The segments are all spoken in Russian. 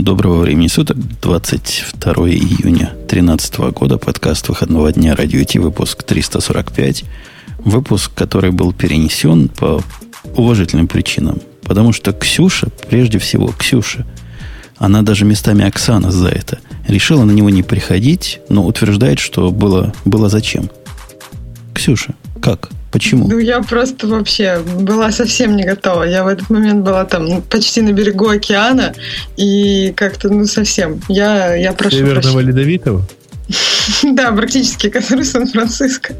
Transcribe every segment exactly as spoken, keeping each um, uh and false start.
Доброго времени суток, двадцать второго июня две тысячи тринадцатого года, подкаст выходного дня Радио Ти, выпуск триста сорок пять, выпуск, который был перенесен по уважительным причинам, потому что Ксюша, прежде всего Ксюша, она даже местами Оксана за это, решила на него не приходить, но утверждает, что было, было зачем. Ксюша, как? Почему? Ну, я просто вообще была совсем не готова. Я в этот момент была там почти на берегу океана, и как-то, ну, совсем. Я, я прошу Северного прощения. Ледовитого? Да, практически, который Сан-Франциско.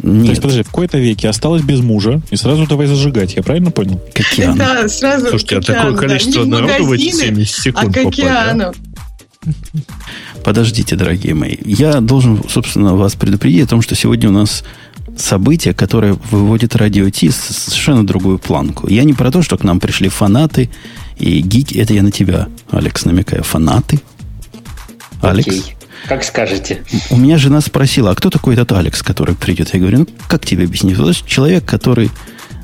Нет. То есть, подожди, в какой-то веке осталась без мужа, и сразу давай зажигать, я правильно понял? К океану. Да, сразу Слушайте, к океану, а такое количество да, народу в эти семьдесят секунд попало. А к океану. Подождите, дорогие мои. Я должен, собственно, вас предупредить о том, что сегодня у нас событие, которое выводит Радио Ти с совершенно другую планку. Я не про то, что к нам пришли фанаты и гики. Это я на тебя, Алекс, намекаю. Фанаты? Алекс? Окей. Как скажете. У меня жена спросила, а кто такой этот Алекс, который придет? Я говорю, ну, как тебе объяснить? Это человек, который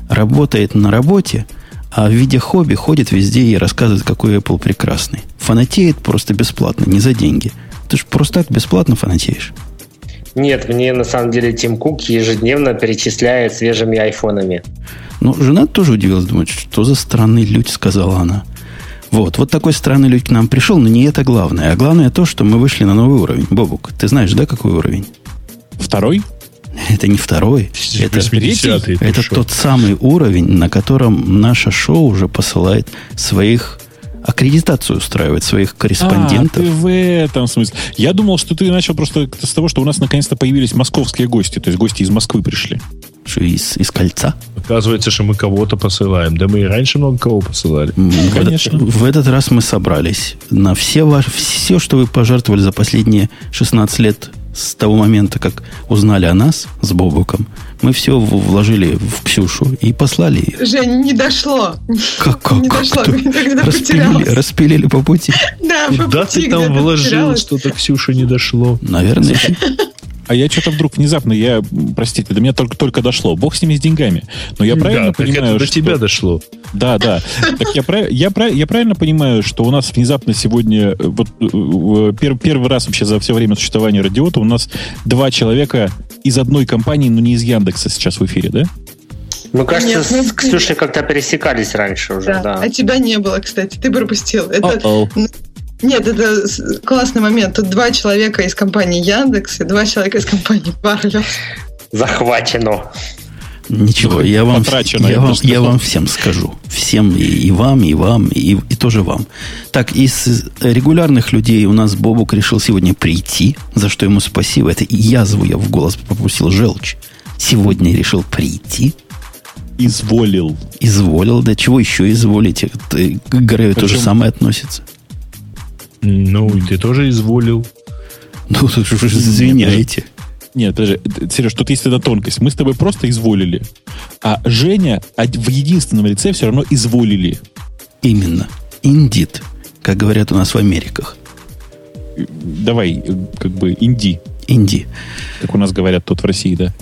работает на работе, а в виде хобби ходит везде и рассказывает, какой Apple прекрасный. Фанатеет просто бесплатно, не за деньги. Ты же просто так бесплатно фанатеешь. Нет, мне на самом деле Тим Кук ежедневно перечисляет свежими айфонами. Ну, жена тоже удивилась, думает, что за странный людь, сказала она. Вот, вот такой странный людь к нам пришел, но не это главное. А главное то, что мы вышли на новый уровень. Бобук, ты знаешь, да, какой уровень? Второй? Это не второй. Это, это тот самый уровень, на котором наше шоу уже посылает своих... аккредитацию устраивать своих корреспондентов. А, ты в этом смысле. Я думал, что ты начал просто с того, что у нас наконец-то появились московские гости, то есть гости из Москвы пришли. Что, из, из кольца? Оказывается, что мы кого-то посылаем. Да мы и раньше много кого посылали. Конечно. В, в этот раз мы собрались на все, ваш, все, что вы пожертвовали за последние шестнадцать лет с того момента, как узнали о нас с Бобуком, мы все вложили в Ксюшу и послали ее. Женя, не дошло. Как? как не как дошло. Тогда распилили, распилили по пути. Да, по Куда пути, ты там вложил что-то, Ксюша, не дошло? Наверное. А я что-то вдруг внезапно, я, простите, до меня только-только дошло. Бог с ними, с деньгами. Но я правильно да, понимаю, это до что... до тебя дошло. Да, да. Так я, прав... я, прав... я правильно понимаю, что у нас внезапно сегодня, вот пер... первый раз вообще за все время существования Радиота у нас два человека из одной компании, но не из Яндекса сейчас в эфире, да? Мы, кажется, Нет, мы... с Ксюшей как-то пересекались раньше уже. Да. да. А тебя не было, кстати. Ты пропустил. Это... Нет, это классный момент. Тут два человека из компании Яндекс и два человека из компании Барлес. Захвачено. Ничего, я вам, я, вам, я вам всем скажу. Всем, и, и вам, и вам, и, и тоже вам. Так, из регулярных людей у нас Бобук решил сегодня прийти, за что ему спасибо. Это язву я в голос попустил, желчь. Сегодня решил прийти. Изволил. Изволил, да чего еще изволите? К Грею то же самое относится. Ну, ты тоже изволил. Ну, ты же извиняете. Нет, подожди, Сереж, тут есть эта тонкость. Мы с тобой просто изволили. А Женя в единственном лице все равно изволили. Именно. Индит, как говорят у нас в Америках. Давай, как бы, инди. Инди. Как у нас говорят тут в России, да.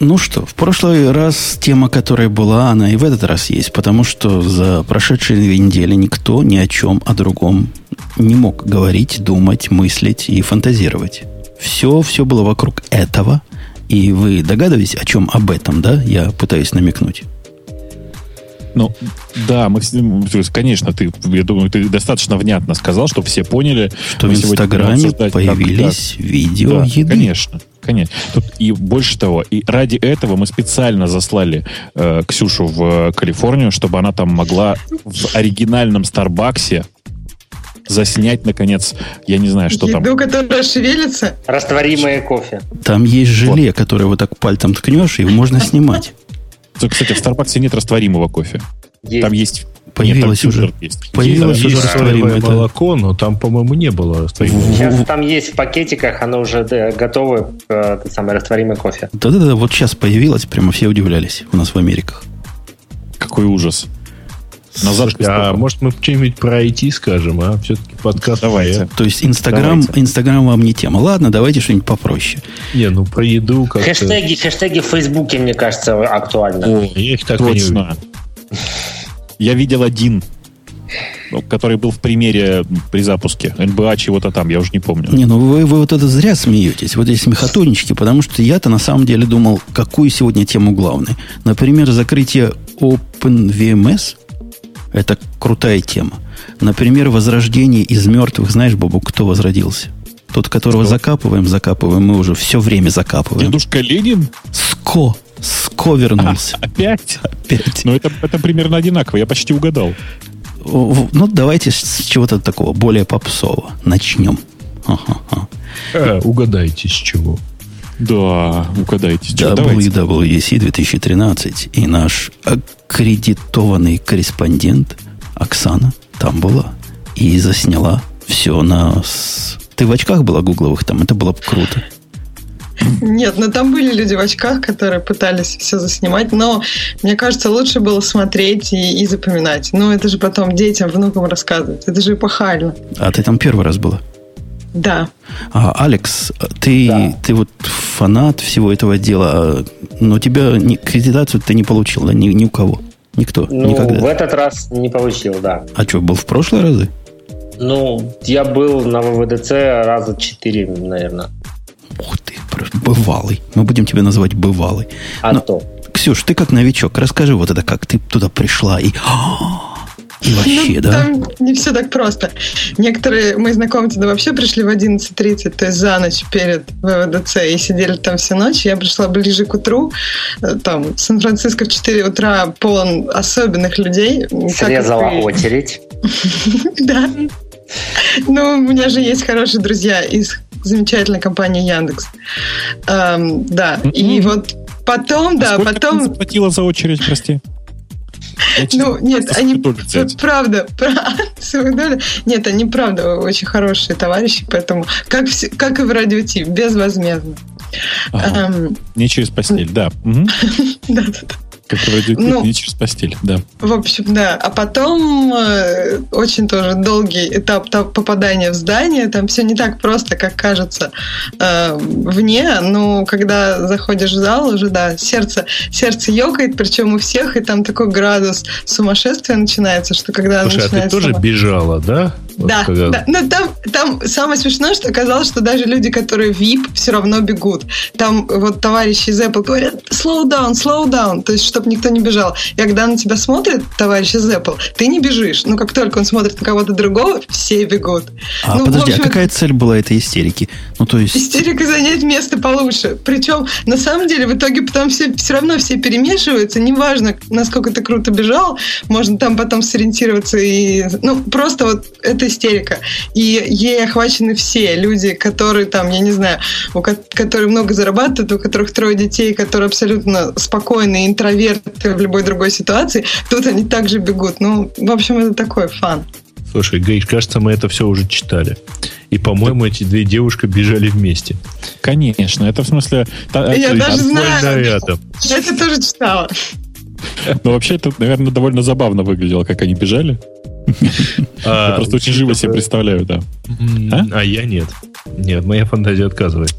Ну что, в прошлый раз тема, которая была, она и в этот раз есть, потому что за прошедшие две недели никто ни о чем, о другом не мог говорить, думать, мыслить и фантазировать. Все, все было вокруг этого. И вы догадываетесь, о чем об этом, да? Я пытаюсь намекнуть. Ну, да, мы, конечно, ты, я думаю, ты достаточно внятно сказал, чтобы все поняли, что в Инстаграме появились как, как... видео да, еды. Конечно. Конечно. Тут и больше того, и ради этого мы специально заслали э, Ксюшу в э, Калифорнию, чтобы она там могла в оригинальном Старбаксе заснять, наконец, я не знаю, что еду, там. Еду, которая шевелится. Растворимое кофе. Там есть желе, вот. Которое вот так пальцем ткнешь, и его можно снимать. Кстати, в Старбаксе нет растворимого кофе. Есть. Там есть... Появилось нет, уже, есть. Появилось есть уже растворимое молоко, но там, по-моему, не было растворимого. Сейчас там есть в пакетиках, оно уже да, готово, э, тот самый растворимый кофе. Да-да-да, вот сейчас появилось, прямо все удивлялись у нас в Америках. Какой ужас. Назар, а может, мы что-нибудь про ай ти скажем, а? Все-таки подкаст. Давайте. То есть, Инстаграм, Инстаграм вам не тема. Ладно, давайте что-нибудь попроще. Не, ну, про еду как-то... Хэштеги, хэштеги в Фейсбуке, мне кажется, актуальны. О, я их так точно. Не... Я видел один. который был в примере при запуске эн бэ а чего-то там, я уже не помню. Не, ну вы, вы вот это зря смеетесь. Вот эти смехотонечки, потому что я-то на самом деле думал, какую сегодня тему главной. Например, закрытие OpenVMS. Это крутая тема. Например, возрождение из мертвых. Знаешь, Бобу, кто возродился? Тот, которого Что? закапываем, закапываем. Мы уже все время закапываем. Дедушка Ленин? Ско. Ско вернулся. А, опять? Опять. Ну, это, это примерно одинаково. Я почти угадал. Ну, давайте с чего-то такого более попсового начнем. Ага. Э, угадайте, с чего. Да, угадайте. дабл ю дабл ю ди си две тысячи тринадцать и наш аккредитованный корреспондент Оксана там была и засняла все на... Ты в очках была гугловых там? Это было бы круто. Нет, ну там были люди в очках, которые пытались все заснимать, но мне кажется, лучше было смотреть и, и запоминать. Ну это же потом детям, внукам рассказывать. Это же эпохально. А ты там первый раз была? Да. А, Алекс, ты, да. ты вот фанат всего этого дела, но тебя не, аккредитацию ты не получил, да? Ни, ни у кого? Никто? Ну, никогда? В этот раз не получил, да. А что, был в прошлые разы? Ну, я был на вэ вэ дэ цэ раза четыре, наверное. Ух ты, бывалый. Мы будем тебя называть бывалый. А но, то. Ксюш, ты как новичок, расскажи вот это, как ты туда пришла и... И вообще, ну, да? Там не все так просто. Некоторые мои знакомые туда вообще пришли в одиннадцать тридцать, то есть за ночь перед вэ вэ дэ цэ, и сидели там всю ночь. Я пришла ближе к утру. Там Сан-Франциско в четыре утра полон особенных людей. Срезала очередь. Да. Ну, у меня же есть хорошие друзья из замечательной компании Яндекс. Да, и вот потом, да, потом... Сколько заплатила за очередь, прости? Ну, нет, они, правда, правда, нет, они, правда, очень хорошие товарищи, поэтому, как, как и в радио Ти, безвозмездно. Ага. Эм... Не через постель, да. Да, да, да. Как проводить ну, не через постель, да. В общем, да. А потом э, очень тоже долгий этап попадания в здание. Там все не так просто, как кажется э, вне. Но когда заходишь в зал, уже, да, сердце, сердце ёкает, причем у всех, и там такой градус сумасшествия начинается, что когда Слушай, начинается... а ты тоже само... бежала, да? Вот да, когда... да. Но там, там самое смешное, что оказалось, что даже люди, которые ви ай пи, все равно бегут. Там вот товарищи из Apple говорят slow down, slow down, то есть что чтобы никто не бежал. И когда на тебя смотрит товарищ из Apple, ты не бежишь. Но как только он смотрит на кого-то другого, все бегут. А, ну, подожди, общем, а какая цель была этой истерики? Ну, то есть... Истерика занять место получше. Причем, на самом деле, в итоге потом все, все равно все перемешиваются. Неважно, насколько ты круто бежал, можно там потом сориентироваться. И... Ну, просто вот эта истерика. И ей охвачены все люди, которые там, я не знаю, у ко- которые много зарабатывают, у которых трое детей, которые абсолютно спокойные, интроверты, в любой другой ситуации, тут они также бегут. Ну, в общем, это такой фан. Слушай, Гриш, кажется, мы это все уже читали. И, по-моему, эти две девушки бежали вместе. Конечно, это в смысле... Я даже знаю. Я это тоже читала. Но вообще, это, наверное, довольно забавно выглядело, как они бежали. Я просто очень живо себе представляю, да. А я нет. Нет, моя фантазия отказывает.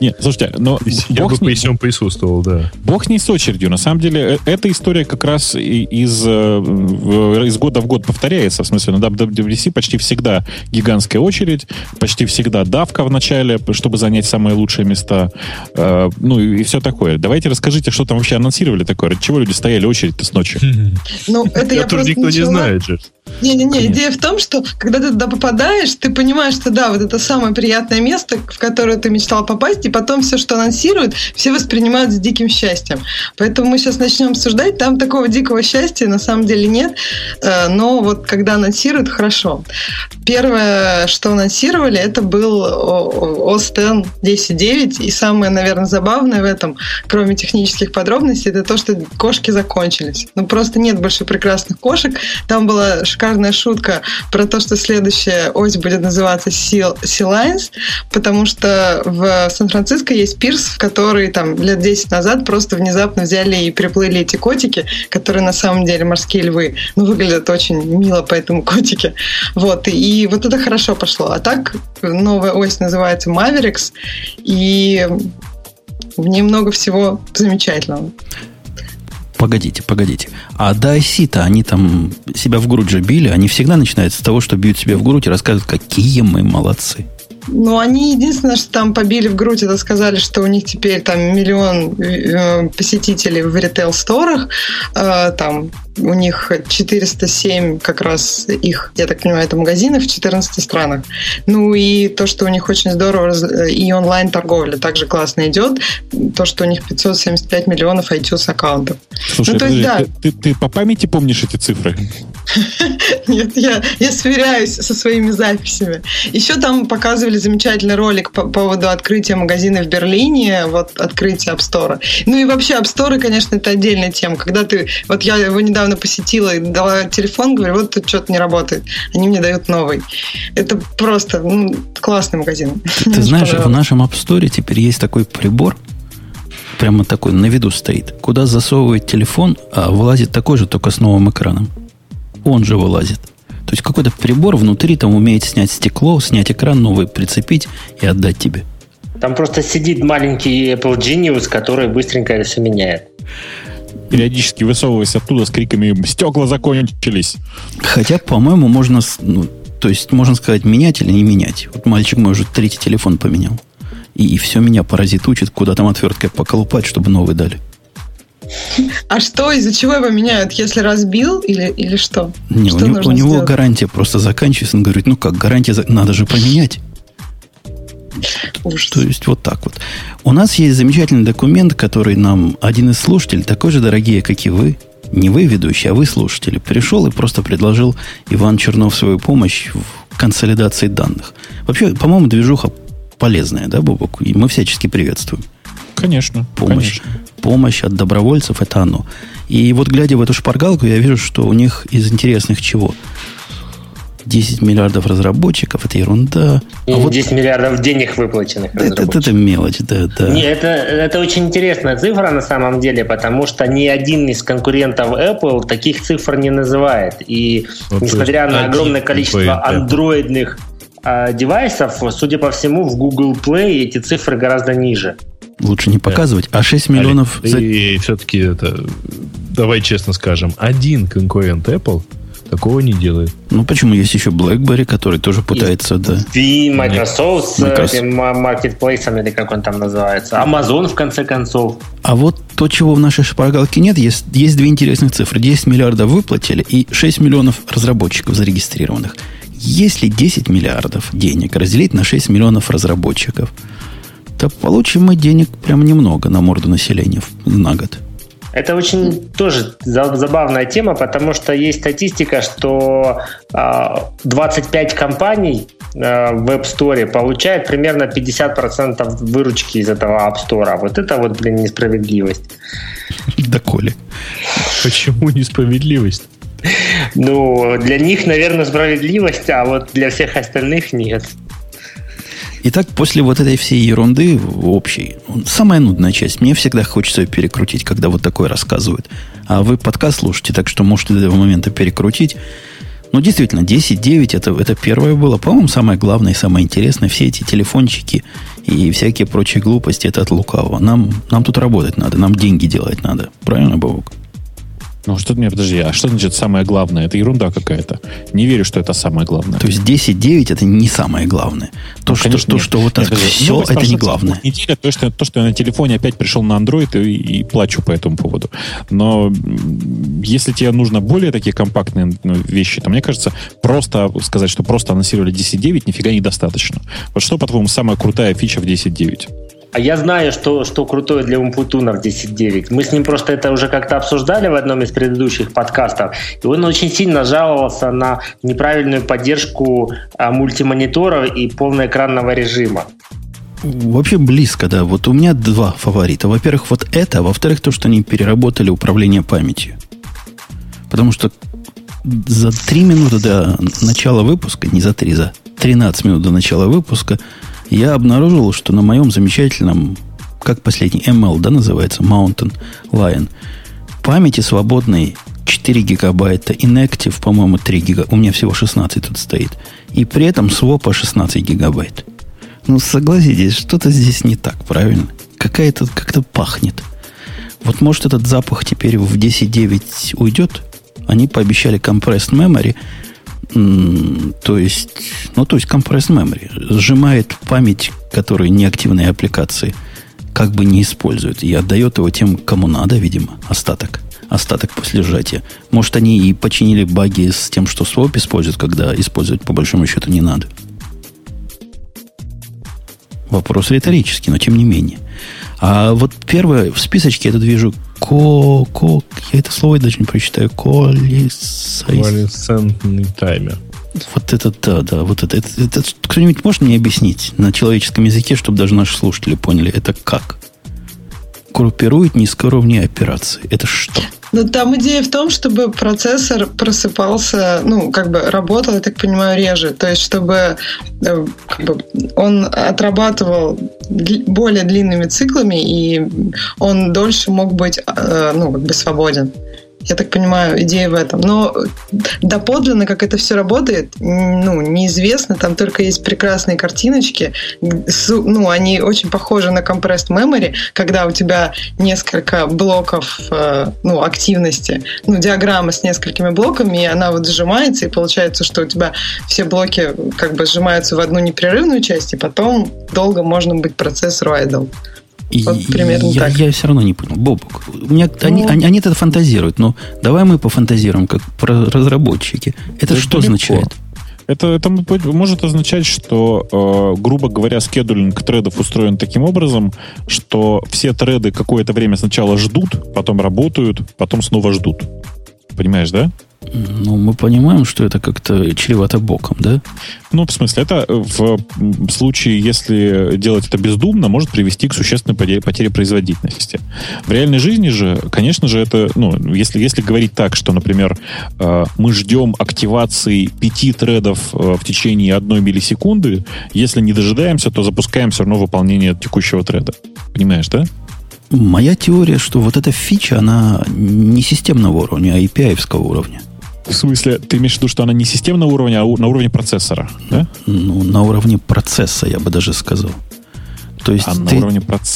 Нет, слушайте, но... Я бы при всем присутствовал, да. Бог не с очередью. На самом деле, эта история как раз из, из года в год повторяется. В смысле, на дабл ю дабл ю ди си почти всегда гигантская очередь, почти всегда давка в начале, чтобы занять самые лучшие места. Ну, и все такое. Давайте расскажите, что там вообще анонсировали такое. Ради чего люди стояли очередь-то с ночи? Ну, это я просто никто не знает же. Не-не-не, идея в том, что когда ты туда попадаешь, ты понимаешь, что да, вот это самое приятное место, в которое ты мечтал попасть, и потом все, что анонсируют, все воспринимают с диким счастьем. Поэтому мы сейчас начнем обсуждать. Там такого дикого счастья на самом деле нет, но вот когда анонсируют, хорошо. Первое, что анонсировали, это был о эс десять девять, и самое, наверное, забавное в этом, кроме технических подробностей, это то, что кошки закончились. Ну, просто нет больше прекрасных кошек. Там была шикарная шутка про то, что следующая ось будет называться Sea Lions, потому что в Сан-Франциско есть пирс, в который там лет десять назад просто внезапно взяли и приплыли эти котики, которые на самом деле морские львы. Ну, выглядят очень мило, поэтому котики. Вот. И, и вот это хорошо пошло. А так новая ось называется Mavericks, и в ней много всего замечательного. Погодите, погодите. А до ай си-то они там себя в грудь же били. Они всегда начинают с того, что бьют себя в грудь и рассказывают, какие мы молодцы. Ну, они единственное, что там побили в грудь, это сказали, что у них теперь там миллион э, посетителей в ритейл-сторах, э, там у них четыреста семь как раз их, я так понимаю, это магазины в четырнадцати странах. Ну и то, что у них очень здорово и онлайн-торговля также классно идет, то, что у них пятьсот семьдесят пять миллионов iTunes аккаунтов. Слушай, ну, то есть, да. ты, ты, ты по памяти помнишь эти цифры? Нет, я, я сверяюсь со своими записями. Еще там показывали замечательный ролик по поводу открытия магазина в Берлине, вот открытие App Store. Ну и вообще App Store, конечно, это отдельная тема. Когда ты, вот я его недавно посетила и дала телефон, говорю, вот тут что-то не работает. Они мне дают новый. Это просто ну, классный магазин. Ты, ты знаешь, в нашем App Store теперь есть такой прибор, прямо такой на виду стоит, куда засовывает телефон, а вылазит такой же, только с новым экраном. Он же вылазит. То есть какой-то прибор внутри там умеет снять стекло, снять экран, новый прицепить и отдать тебе. Там просто сидит маленький Apple Genius, который быстренько все меняет. Периодически высовываясь оттуда с криками «Стекла закончились!». Хотя, по-моему, можно, ну, то есть можно сказать, менять или не менять. Вот мальчик мой уже третий телефон поменял. И, и все меня паразит учит, куда там отверткой поколупать, чтобы новый дали. А что, из-за чего его меняют? Если разбил или, или что? Не, что у, него, у него гарантия просто заканчивается. Он говорит, ну как, гарантия, надо же поменять. Ужас. То есть вот так вот. У нас есть замечательный документ, который нам один из слушателей, такой же дорогие, как и вы, не вы ведущие, а вы слушатели, пришел и просто предложил Иван Чернов свою помощь в консолидации данных. Вообще, по-моему, движуха полезная, да, Бобок? И мы всячески приветствуем. Конечно. Помощь. Конечно. Помощь от добровольцев – это оно. И вот, глядя в эту шпаргалку, я вижу, что у них из интересных чего? десять миллиардов разработчиков – это ерунда. И а десять вот... миллиардов денег выплаченных да, разработчиков. Это, это мелочь, да. да. Не, это, это очень интересная цифра на самом деле, потому что ни один из конкурентов Apple таких цифр не называет. И вот несмотря на огромное количество андроидных э, девайсов, судя по всему, в Google Play эти цифры гораздо ниже. Лучше не показывать, а шесть миллионов... И, за... и все-таки, это, давай честно скажем, один конкурент Apple такого не делает. Ну, почему? Есть еще BlackBerry, который тоже пытается... И, да. и Microsoft, Microsoft с этим маркетплейсом, или как он там называется, Amazon, в конце концов. А вот то, чего в нашей шпаргалке нет, есть, есть две интересных цифры. десять миллиардов выплатили и шесть миллионов разработчиков зарегистрированных. Если десять миллиардов денег разделить на шесть миллионов разработчиков, то получим мы денег прям немного на морду населения на год. Это очень тоже забавная тема, потому что есть статистика, что двадцать пять компаний в App Store получают примерно пятьдесят процентов выручки из этого App Store. Вот это вот, блин, несправедливость. Да, Коля, почему несправедливость? Ну, для них, наверное, справедливость, а вот для всех остальных нет. Итак, после вот этой всей ерунды общей, самая нудная часть, мне всегда хочется ее перекрутить, когда вот такое рассказывают. А вы подкаст слушаете, так что можете до этого момента перекрутить. Ну, действительно, десять девять это, это первое было. По-моему, самое главное и самое интересное. Все эти телефончики и всякие прочие глупости, это от лукавого. Нам, нам тут работать надо, нам деньги делать надо. Правильно, Бабук? Ну, что-то мне, подожди, а что значит самое главное? Это ерунда какая-то. Не верю, что это самое главное. То есть десять девять это не самое главное. То, ну, что, конечно, то, что вот так нет, все, ну, это не главное. Неделя, то, что, то, что я на телефоне опять пришел на Android и, и плачу по этому поводу. Но если тебе нужно более такие компактные вещи, то мне кажется, просто сказать, что просто анонсировали десять девять нифига недостаточно. Вот что, по-твоему, самая крутая фича в десять девять? А я знаю, что, что крутое для Умпутуна в десять девять. Мы с ним просто это уже как-то обсуждали в одном из предыдущих подкастов. И он очень сильно жаловался на неправильную поддержку а, мультимониторов и полноэкранного режима. Вообще близко, да. Вот у меня два фаворита. Во-первых, вот это. Во-вторых, то, что они переработали управление памятью. Потому что за три минуты до начала выпуска, не за три, за тринадцать минут до начала выпуска, я обнаружил, что на моем замечательном, как последний, эм эл, да, называется, Mountain Lion, памяти свободной четыре гигабайта, Inactive, по-моему, три гигабайта, у меня всего шестнадцать тут стоит, и при этом свопа шестнадцать гигабайт. Ну, согласитесь, что-то здесь не так, правильно? Какая-то как-то пахнет. Вот может этот запах теперь в десять девять уйдет? Они пообещали compressed memory, то есть, ну, то есть compressed memory сжимает память, которую неактивные аппликации как бы не используют, и отдает его тем, кому надо, видимо, остаток. Остаток после сжатия. Может, они и починили баги с тем, что своп используют, когда использовать по большому счету не надо. Вопрос риторический, но тем не менее. А вот первое в списочке я тут вижу ко, ко, я это слово даже не прочитаю. Коалесцентный таймер. Вот это да, да, вот это, это, это. Кто-нибудь может мне объяснить на человеческом языке, чтобы даже наши слушатели поняли, это как? Группирует низкоуровневые операции. Это что? Ну, там идея в том, чтобы процессор просыпался, ну, как бы работал, я так понимаю, реже. То есть, чтобы как бы, он отрабатывал дли- более длинными циклами, и он дольше мог быть, э, ну, как бы свободен. Я так понимаю, идея в этом. Но доподлинно, как это все работает, ну, неизвестно. Там только есть прекрасные картиночки. Ну, они очень похожи на compressed memory, когда у тебя несколько блоков, ну, активности, ну, диаграмма с несколькими блоками, и она вот сжимается, и получается, что у тебя все блоки как бы сжимаются в одну непрерывную часть, и потом долго можно быть процессору idle. Вот примерно я, так. Я все равно не понял. Бобок, у меня, ну, они, они, они это фантазируют, но давай мы пофантазируем, как про разработчики. Это, это что далеко. Означает? Это, это может означать, что, э, грубо говоря, скедулинг тредов устроен таким образом, что все треды какое-то время сначала ждут, потом работают, потом снова ждут. Понимаешь, да? Ну, мы понимаем, что это как-то чревато боком, да? Ну, в смысле, это в случае, если делать это бездумно, может привести к существенной потере производительности. В реальной жизни же, конечно же, это, ну, если, если говорить так, что, например, мы ждем активации пяти тредов в течение одной миллисекунды, если не дожидаемся, то запускаем все равно выполнение текущего треда. Понимаешь, да? Моя теория, что вот эта фича, она не системного уровня, а эй пи ай-евского уровня. В смысле, ты имеешь в виду, что она не системного уровня, а у, на уровне процессора, да? Ну, на уровне процесса, я бы даже сказал. То есть а ты,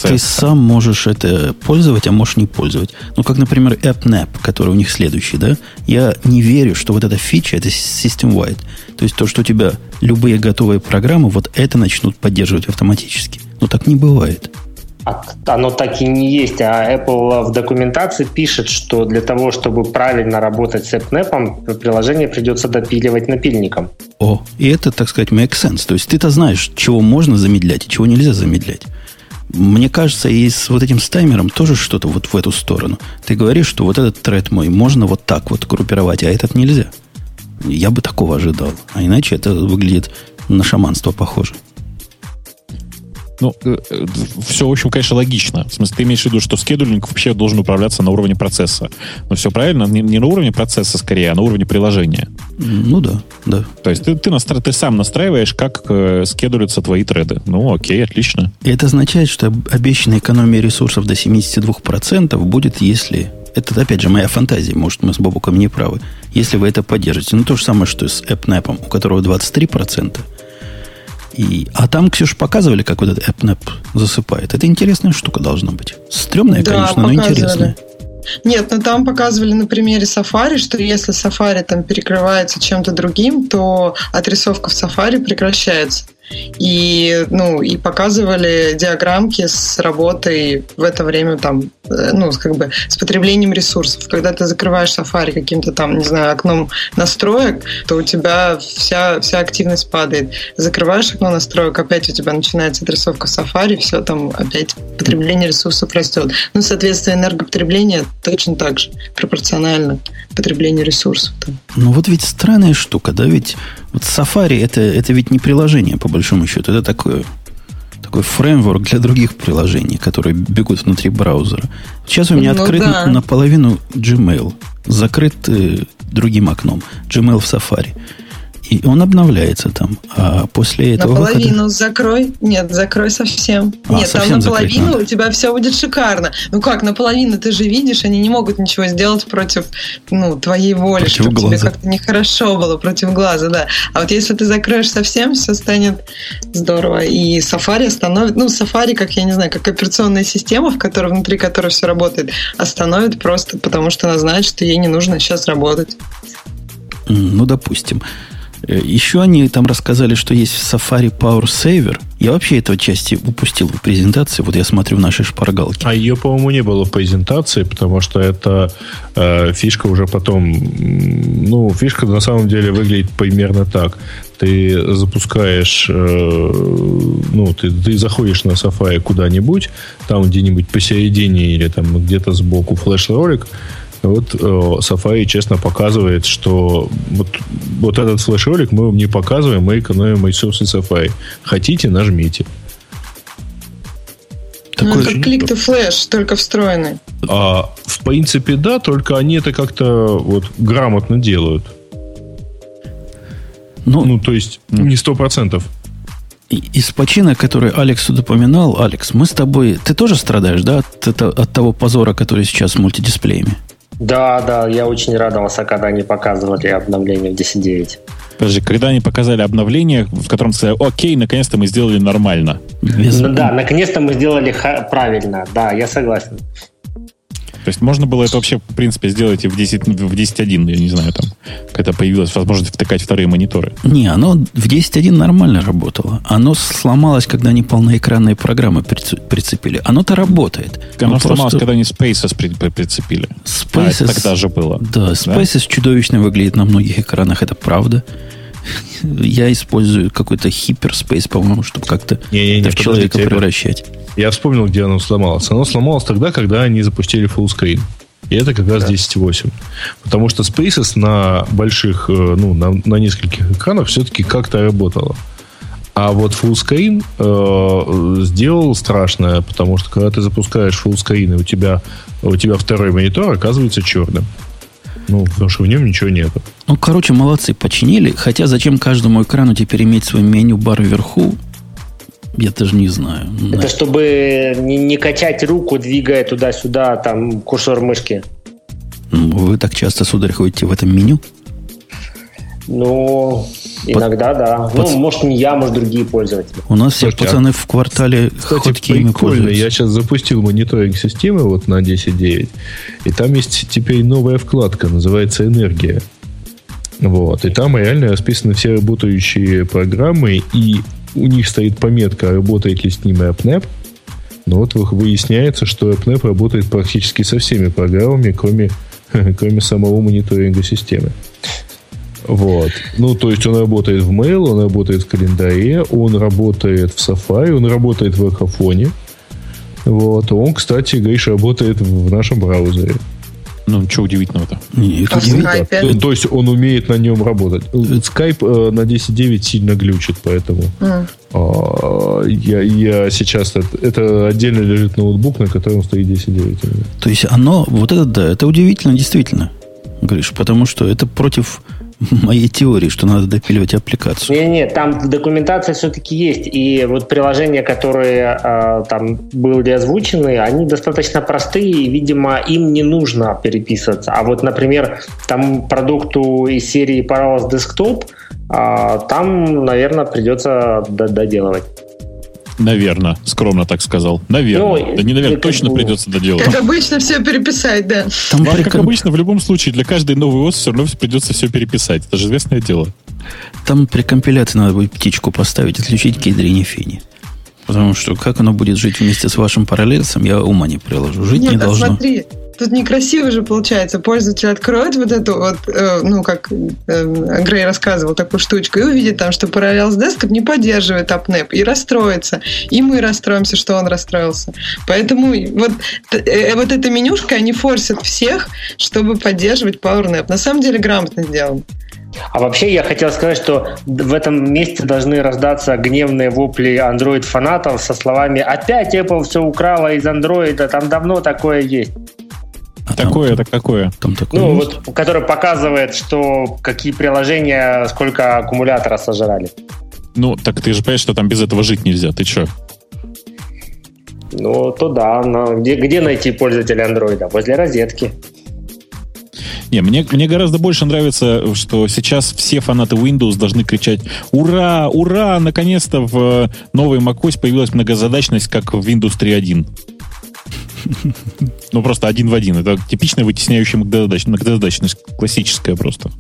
ты сам можешь это пользовать, а можешь не пользовать. Ну, как, например, AppNap, который у них следующий, да? Я не верю, что вот эта фича, это system-wide. То есть то, что у тебя любые готовые программы, вот это начнут поддерживать автоматически. Но так не бывает. Оно так и не есть, а Apple в документации пишет, что для того, чтобы правильно работать с AppNap, приложение придется допиливать напильником. О, и это, так сказать, make sense. То есть ты-то знаешь, чего можно замедлять и чего нельзя замедлять. Мне кажется, и с вот этим с таймером тоже что-то вот в эту сторону. Ты говоришь, что вот этот тред мой можно вот так вот группировать, а этот нельзя. Я бы такого ожидал. А иначе это выглядит на шаманство похоже. Ну, все, в общем, конечно, логично. В смысле, ты имеешь в виду, что скедулинг вообще должен управляться на уровне процесса. Но все правильно, не, не на уровне процесса скорее, а на уровне приложения. Ну да, да. То есть ты, ты, настра... ты сам настраиваешь, как э, скедулятся твои треды. Ну, окей, отлично. И это означает, что обещанная экономия ресурсов до семьдесят два процента будет, если... Это, опять же, моя фантазия. Может, мы с Бобуком не правы. Если вы это поддержите. Ну, то же самое, что и с AppNap, у которого двадцать три процента. И, а там, Ксюш, показывали, как вот этот AppNap засыпает. Это интересная штука должна быть. Стремная, да, конечно, показывали. Но интересная. Нет, но там показывали на примере Safari, что если Safari там перекрывается чем-то другим, то отрисовка в Safari прекращается. И, ну, и показывали диаграммки с работой в это время там, ну, как бы с потреблением ресурсов. Когда ты закрываешь Safari каким-то там, не знаю, окном настроек, то у тебя вся, вся активность падает. Закрываешь окно настроек, опять у тебя начинается отрисовка в Safari, все там опять потребление ресурсов растет. Ну, соответственно, энергопотребление точно так же, пропорционально потреблению ресурсов. Ну, вот ведь странная штука, да, ведь вот Safari это, это ведь не приложение, по большому счету. Это такое, такой фреймворк для других приложений, которые бегут внутри браузера. Сейчас у меня ну, открыт да. наполовину Gmail, закрыт э, другим окном. Gmail в Safari. И он обновляется там. А после этого наполовину выхода... закрой. Нет, закрой совсем. А, Нет, совсем там наполовину у тебя все будет шикарно. Ну как, наполовину ты же видишь, они не могут ничего сделать против ну, твоей воли, против чтобы глаза. Тебе как-то нехорошо было против глаза, да. А вот если ты закроешь совсем, все станет здорово. И Safari остановит... Ну, Safari, как, я не знаю, как операционная система, в которой, внутри которой все работает, остановит просто потому, что она знает, что ей не нужно сейчас работать. Ну, допустим. Еще они там рассказали, что есть Safari Power Saver. Я вообще этого части упустил в презентации. Вот я смотрю в нашей шпаргалке. А ее, по-моему, не было в презентации, потому что это э, фишка уже потом... Ну, фишка на самом деле выглядит примерно так. Ты запускаешь... Э, ну, ты, ты заходишь на Safari куда-нибудь, там где-нибудь посередине или там где-то сбоку флеш-ролик. Вот Safari честно показывает, что вот, вот этот флеш-ролик мы вам не показываем, мы экономим ресурсы Safari. Хотите, нажмите. Ну, это очень... клик-то флеш, только встроенный. А, в принципе, да, только они это как-то вот грамотно делают. Ну, ну то есть, ну. не сто процентов. Из починок, который Алекс тут упоминал, Алекс, мы с тобой... Ты тоже страдаешь, да, от, от, от того позора, который сейчас с мультидисплеями? Да, да, я очень радовался, когда они показывали обновление в десять девять. Подожди, когда они показали обновление, в котором сказали, окей, наконец-то мы сделали нормально. Без... Ну, да, наконец-то мы сделали ха- правильно, да, я согласен. То есть можно было это вообще, в принципе, сделать и в десять один, я не знаю, там, когда появилась возможность втыкать вторые мониторы. Не, оно в десять один нормально работало. Оно сломалось, когда они полноэкранные программы прицепили. Оно-то работает. Оно но сломалось, просто... когда они Spaces прицепили. Spaces... А, тогда же было. Да, Spaces да? чудовищно выглядит на многих экранах, это правда. Я использую какой-то хиперспейс, по-моему, чтобы как-то не, не, не, в человека превращать. Я вспомнил, где оно сломалось. Оно сломалось тогда, когда они запустили full screen. И это как раз да. десять восемь. Потому что Spaces на больших, ну, на, на нескольких экранах все-таки как-то работало. А вот full screen э, сделал страшное, потому что когда ты запускаешь full screen, и у тебя, у тебя второй монитор оказывается черным. Ну, потому что в нем ничего нет. Ну, короче, молодцы, починили. Хотя зачем каждому экрану теперь иметь свой меню-бар вверху? Я даже не знаю. Это Наверное. Чтобы не, не качать руку, двигая туда-сюда, там, курсор мышки. Ну, вы так часто, сударь, ходите в этом меню? Ну, Под... иногда, да. Под... Ну, может, не я, может, другие пользователи. У нас все пацаны в квартале ходки ими пользуются. Я сейчас запустил мониторинг системы вот на десять девять, и там есть теперь новая вкладка, называется «Энергия». Вот. И там реально расписаны все работающие программы, и у них стоит пометка, работает ли с ним AppNap. Но вот выясняется, что AppNap работает практически со всеми программами, кроме, кроме самого мониторинга системы. Вот. Ну, то есть он работает в Mail, он работает в календаре, он работает в Safari, он работает в Экофоне. Вот. Он, кстати, Гриша, работает в нашем браузере. Ну, ничего удивительного-то. Нет, а удивительно. То есть он умеет на нем работать. Skype э, на десять девять сильно глючит, поэтому mm. э, я, я сейчас... Это отдельно лежит ноутбук, на котором стоит десять девять. То есть оно... Вот это да, это удивительно, действительно, Гриш, потому что это против... моей теории, что надо допиливать аппликацию. Не-не, там документация все-таки есть. И вот приложения, которые э, там были озвучены, они достаточно простые, и, видимо, им не нужно переписываться. А вот, например, там продукту из серии Parallels Desktop, э, там, наверное, придется доделывать. Наверное, скромно так сказал. Наверное. Ну, да не наверное, точно было. Придется доделать. Как обычно, все переписать, да. Там Вам, прикол... Как обычно, в любом случае, для каждой новой ОС все равно придется все переписать. Это же известное дело. Там при компиляции надо будет птичку поставить, отключить кедрение фени. Потому что как оно будет жить вместе с вашим параллельцем, я ума не приложу. Жить Нет, не должно. Смотри. Тут некрасиво же получается. Пользователь откроет вот эту вот, э, ну, как э, Грей рассказывал, такую штучку, и увидит там, что Parallels Desktop не поддерживает AppNap, и расстроится. И мы расстроимся, что он расстроился. Поэтому вот, э, вот эта менюшка, они форсят всех, чтобы поддерживать PowerNap. На самом деле грамотно сделано. А вообще я хотел сказать, что в этом месте должны раздаться гневные вопли Android-фанатов со словами «Опять Apple все украла из Android, там давно такое есть». А такое, там, это какое? Там такое ну, есть? Вот, которое показывает, что какие приложения, сколько аккумулятора сожрали. Ну, так ты же понимаешь, что там без этого жить нельзя. Ты че? Ну, то да. Но где, где найти пользователя Android? Возле розетки. Не, мне, мне гораздо больше нравится, что сейчас все фанаты Windows должны кричать «Ура! Ура! Наконец-то в новой macOS появилась многозадачность, как в Windows три точка один». Ну, просто один в один. Это типичная вытесняющая многозадачность. Классическая просто.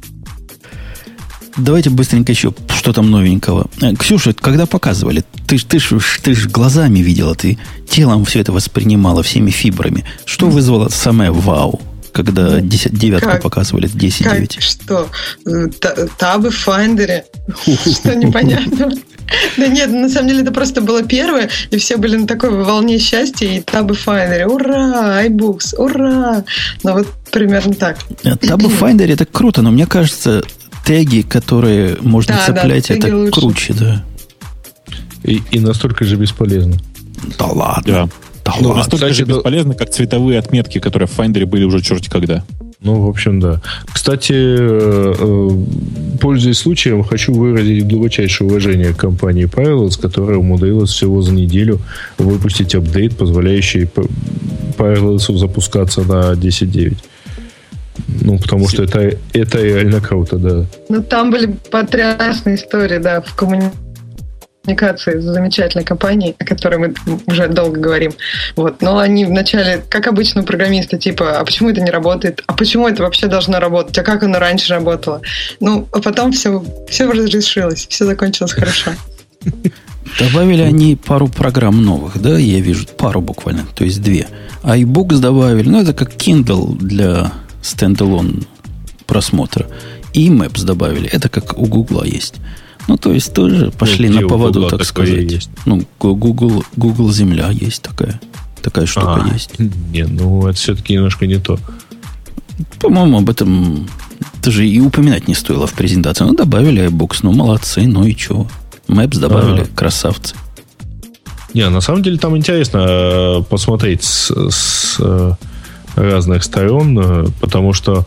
Давайте быстренько еще, что там новенького. Ксюша, когда показывали, ты, ты, ты ж глазами видела, ты телом все это воспринимала, всеми фибрами. Что вызвало самое вау? Когда девятку как? Показывали, десять девять. Что? Табы в Файндере? Что непонятно? Да нет, на самом деле это просто было первое, и все были на такой волне счастья, и табы в Файндере. Ура! iBooks! Ура! Ну вот примерно так. Табы в Файндере это круто, но мне кажется, теги, которые можно да, цеплять, да, это лучше. Круче, да. И, и настолько же бесполезно. Да ладно. Да. Ну, настолько кстати, же бесполезно, как цветовые отметки, которые в Finder были уже черти когда. Ну, в общем, да. Кстати, пользуясь случаем, хочу выразить глубочайшее уважение к компании Parallels, которая умудрилась всего за неделю выпустить апдейт, позволяющий Parallels запускаться на десять девять. Ну, потому что это, это реально круто, да. Ну, там были потрясные истории, да, в коммуникации. коммуникации с замечательной компанией, о которой мы уже долго говорим. Вот. Но они вначале, как обычно, программисты, типа, а почему это не работает? А почему это вообще должно работать? А как оно раньше работало? Ну, а потом все, все разрешилось, все закончилось хорошо. Добавили они пару программ новых, да? Я вижу, пару буквально, то есть две. iBooks добавили, ну, это как Kindle для стендалон просмотра. И Maps добавили, это как у Гугла есть. Ну, то есть, тоже пошли ну, на поводу, так сказать. Есть. Ну, Google, Google Земля есть такая. Такая штука а, есть. Не, ну, это все-таки немножко не то. По-моему, об этом даже и упоминать не стоило в презентации. Ну, добавили iBooks, ну, молодцы, ну и чего. Maps добавили, а-а-а. Красавцы. Не, на самом деле, там интересно посмотреть с, с разных сторон, потому что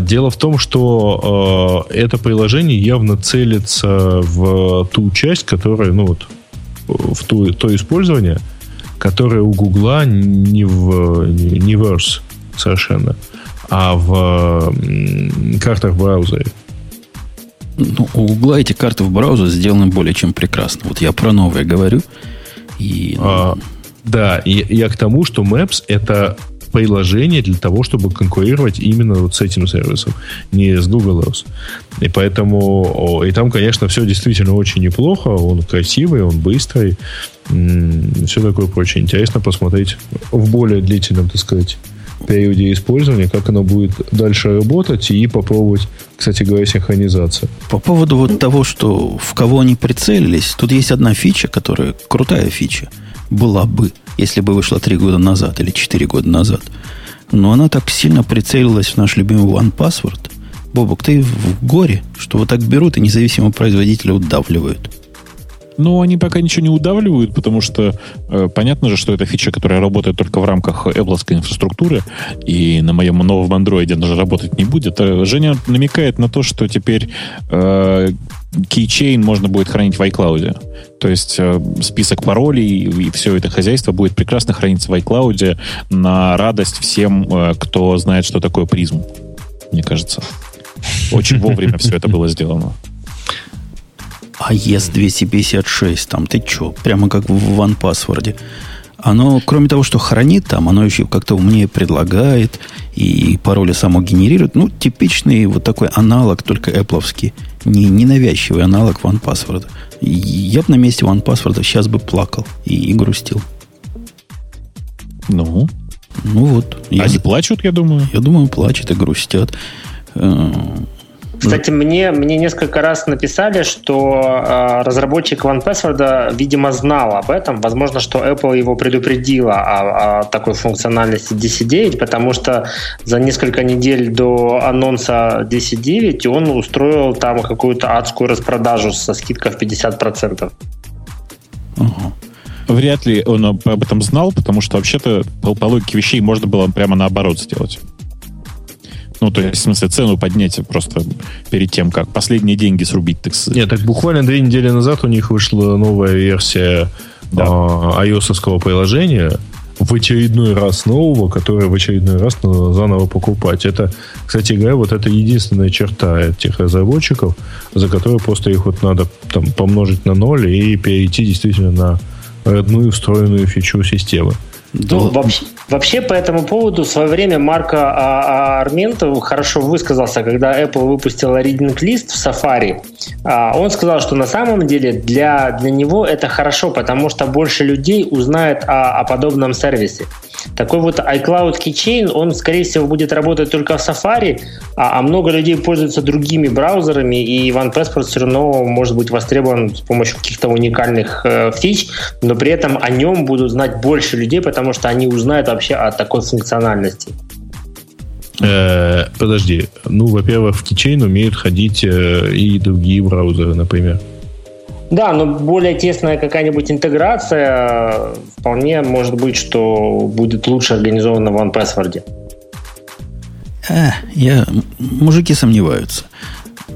дело в том, что э, это приложение явно целится в ту часть, которая, ну вот, в ту, то использование, которое у Гугла не в не, не Verse совершенно, а в м, картах браузера. Ну, у Гугла эти карты в браузере сделаны более чем прекрасно. Вот я про новые говорю. И... А, да, я, я к тому, что Maps это приложение для того, чтобы конкурировать именно вот с этим сервисом, не с Google Earth. И поэтому, и там, конечно, все действительно очень неплохо, он красивый, он быстрый, все такое прочее. Интересно посмотреть в более длительном, так сказать, периоде использования, как оно будет дальше работать и попробовать, кстати говоря, синхронизацию. По поводу вот того, что в кого они прицелились, тут есть одна фича, которая крутая фича, была бы, если бы вышла три года назад или четыре года назад. Но она так сильно прицелилась в наш любимый уан пассворд. Бобок, ты в горе, что вот так берут и независимо производителя удавливают. Ну, они пока ничего не удавливают, потому что э, понятно же, что это фича, которая работает только в рамках Apple-овской инфраструктуры, и на моем новом Android она же работать не будет. Женя намекает на то, что теперь э, Keychain можно будет хранить в iCloud. То есть э, список паролей и, и все это хозяйство будет прекрасно храниться в iCloud на радость всем, э, кто знает, что такое призм. Мне кажется. Очень вовремя все это было сделано. А и эс двести пятьдесят шесть, там, ты че? Прямо как в уан пассворд. Оно, кроме того, что хранит там, оно еще как-то умнее предлагает и пароли само генерирует. Ну, типичный вот такой аналог, только Apple-овский. Не, ненавязчивый аналог уан пассворд. Я бы на месте уан пассворд сейчас бы плакал и, и грустил. Ну? Ну вот. Я, Они плачут, я думаю? Я думаю, плачут и грустят. Кстати, мне, мне несколько раз написали, что э, разработчик уан пассворд, видимо, знал об этом. Возможно, что Apple его предупредила о, о такой функциональности десять девять, потому что за несколько недель до анонса десять девять он устроил там какую-то адскую распродажу со скидкой в пятьдесят процентов. Ага. Вряд ли он об этом знал, потому что вообще-то по, по логике вещей можно было прямо наоборот сделать. Ну, то есть, в смысле, цену поднять просто перед тем, как последние деньги срубить, так сказать. Нет, так буквально две недели назад у них вышла новая версия да. а, iOS-овского приложения, в очередной раз нового, которое в очередной раз заново покупать. Это, кстати говоря, вот это единственная черта этих разработчиков, за которую просто их вот надо там помножить на ноль и перейти действительно на родную встроенную фичу системы. Да. Ну, вообще, вообще по этому поводу в свое время Марко Арменто хорошо высказался, когда Apple выпустила Reading List в Safari. Он сказал, что на самом деле для, для него это хорошо, потому что больше людей узнает о, о подобном сервисе. Такой вот iCloud Keychain, он, скорее всего, будет работать только в Safari, а, а много людей пользуются другими браузерами, и OnePassword все равно может быть востребован с помощью каких-то уникальных э, фич, но при этом о нем будут знать больше людей, потому что они узнают вообще о такой функциональности. Э-э, подожди. Ну, во-первых, в Keychain умеют ходить э, и другие браузеры, например. Да, но более тесная какая-нибудь интеграция вполне может быть, что будет лучше организована в OnePassword. А, я... Мужики сомневаются.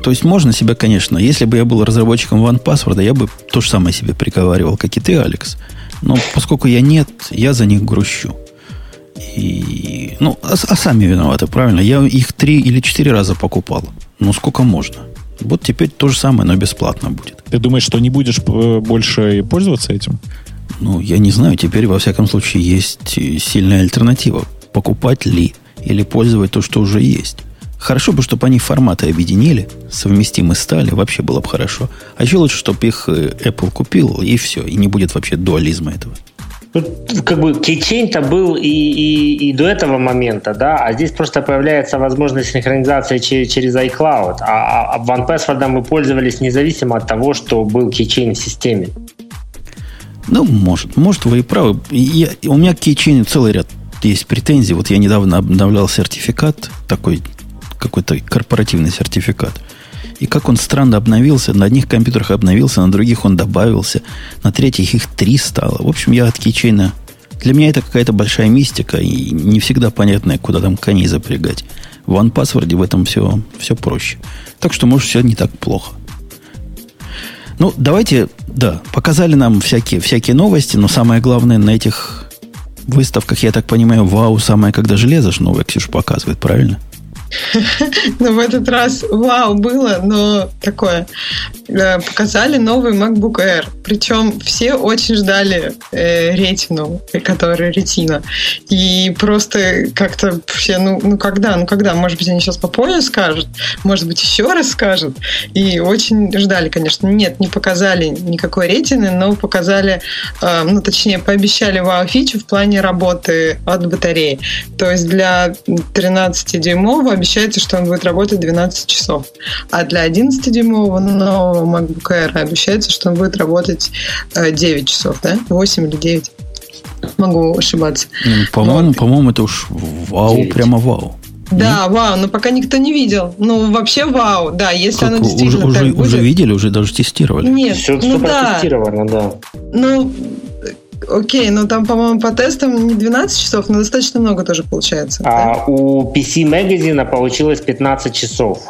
То есть можно себя, конечно... Если бы я был разработчиком OnePassword, я бы то же самое себе приговаривал, как и ты, Алекс. Но поскольку я нет, я за них грущу. И... Ну, а, а сами виноваты, правильно? Я их три или четыре раза покупал. Ну, сколько можно? Вот теперь то же самое, но бесплатно будет. Ты думаешь, что не будешь больше пользоваться этим? Ну, я не знаю. Теперь, во всяком случае, есть сильная альтернатива. Покупать ли или пользовать то, что уже есть. Хорошо бы, чтобы они форматы объединили, совместимы стали. Вообще было бы хорошо. А еще лучше, чтобы их Apple купил, и все. И не будет вообще дуализма этого. Ну, как бы Keychain-то был и, и, и до этого момента, да, а здесь просто появляется возможность синхронизации через, через iCloud, а, а OnePassword мы пользовались независимо от того, что был Keychain в системе. Ну, может, может, вы и правы. Я, у меня к Keychain целый ряд есть претензий. Вот я недавно обновлял сертификат, такой какой-то корпоративный сертификат. И как он странно обновился. На одних компьютерах обновился, на других он добавился. На третьих их три стало. В общем, я от Keychain... Для меня это какая-то большая мистика. И не всегда понятно, куда там коней запрягать. В OnePassword в этом все, все проще. Так что, может, все не так плохо. Ну, давайте... Да, показали нам всякие, всякие новости. Но самое главное на этих выставках, я так понимаю, вау, самое когда железо ж новое, Ксюша показывает, правильно? Ну, в этот раз вау было, но такое. Показали новый MacBook Air. Причем все очень ждали э, Retina, которая Retina. И просто как-то все, ну, ну когда, ну когда? Может быть, они сейчас попозже скажут, может быть, еще раз скажут. И очень ждали, конечно. Нет, не показали никакой Retina, но показали, э, ну, точнее, пообещали вау-фичу в плане работы от батареи. То есть для тринадцатидюймового обещается, что он будет работать двенадцать часов. А для одиннадцатидюймового нового MacBook Air обещается, что он будет работать девять часов, да? восемь или девять. Могу ошибаться. По-моему, вот. По-моему, это уж вау, девять. Прямо вау. Да, mm-hmm. вау, но пока никто не видел. Ну, вообще вау, да, если как, оно действительно уже, так уже, будет... Уже видели, уже даже тестировали? Нет, все, ну да. Протестировано, да. Ну... Окей, но там, по-моему, по тестам не двенадцать часов, но достаточно много тоже получается. А да? У пи си-магазина получилось пятнадцать часов.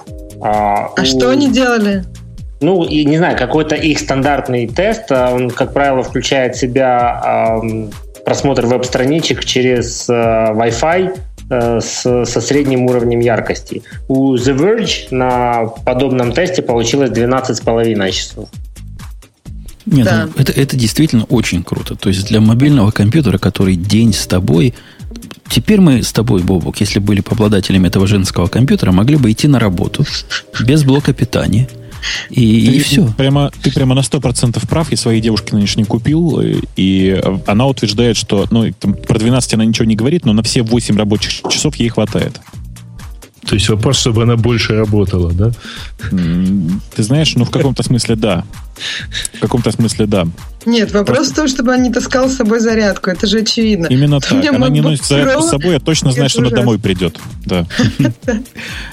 А, а у... что они делали? Ну, и, не знаю, какой-то их стандартный тест, он, как правило, включает в себя э, просмотр веб-страничек через э, Wi-Fi э, с, со средним уровнем яркости. У The Verge на подобном тесте получилось двенадцать с половиной часов. Нет, да. ну, это, это действительно очень круто. То есть для мобильного компьютера, который день с тобой... Теперь мы с тобой, Бобок, если были бы обладателями этого женского компьютера, могли бы идти на работу без блока питания. И, ты, и все. Прямо, ты прямо на сто процентов прав. Я своей девушке нынешней купил. И она утверждает, что... Ну, там, про двенадцать она ничего не говорит, но на все восемь рабочих часов ей хватает. То есть вопрос, чтобы она больше работала, да? Ты знаешь, ну в каком-то смысле да. В каком-то смысле да. Нет, вопрос Просто... в том, чтобы она не таскала с собой зарядку. Это же очевидно. Именно так. Она не носит зарядку с собой, я точно знаю, что она домой придет. Да.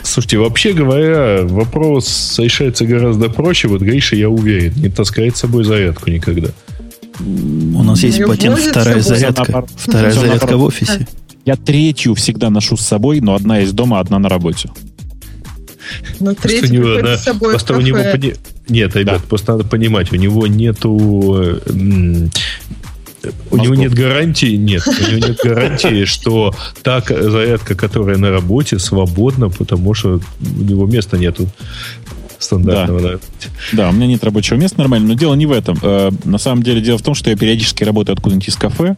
Слушайте, вообще говоря, вопрос решается гораздо проще. Вот Гриша, я уверен, не таскает с собой зарядку никогда. У нас есть патент вторая зарядка. Вторая зарядка в офисе. Я третью всегда ношу с собой, но одна из дома, одна на работе. Но третью него, да, с собой в кафе. Него, нет, ребят, да. Просто надо понимать, у него нету... М- У Москва. него нет гарантии, нет, у него нет гарантии, что та зарядка, которая на работе, свободна, потому что у него места нету стандартного. Да. Да. да, у меня нет рабочего места нормально, но дело не в этом. На самом деле дело в том, что я периодически работаю откуда-нибудь из кафе,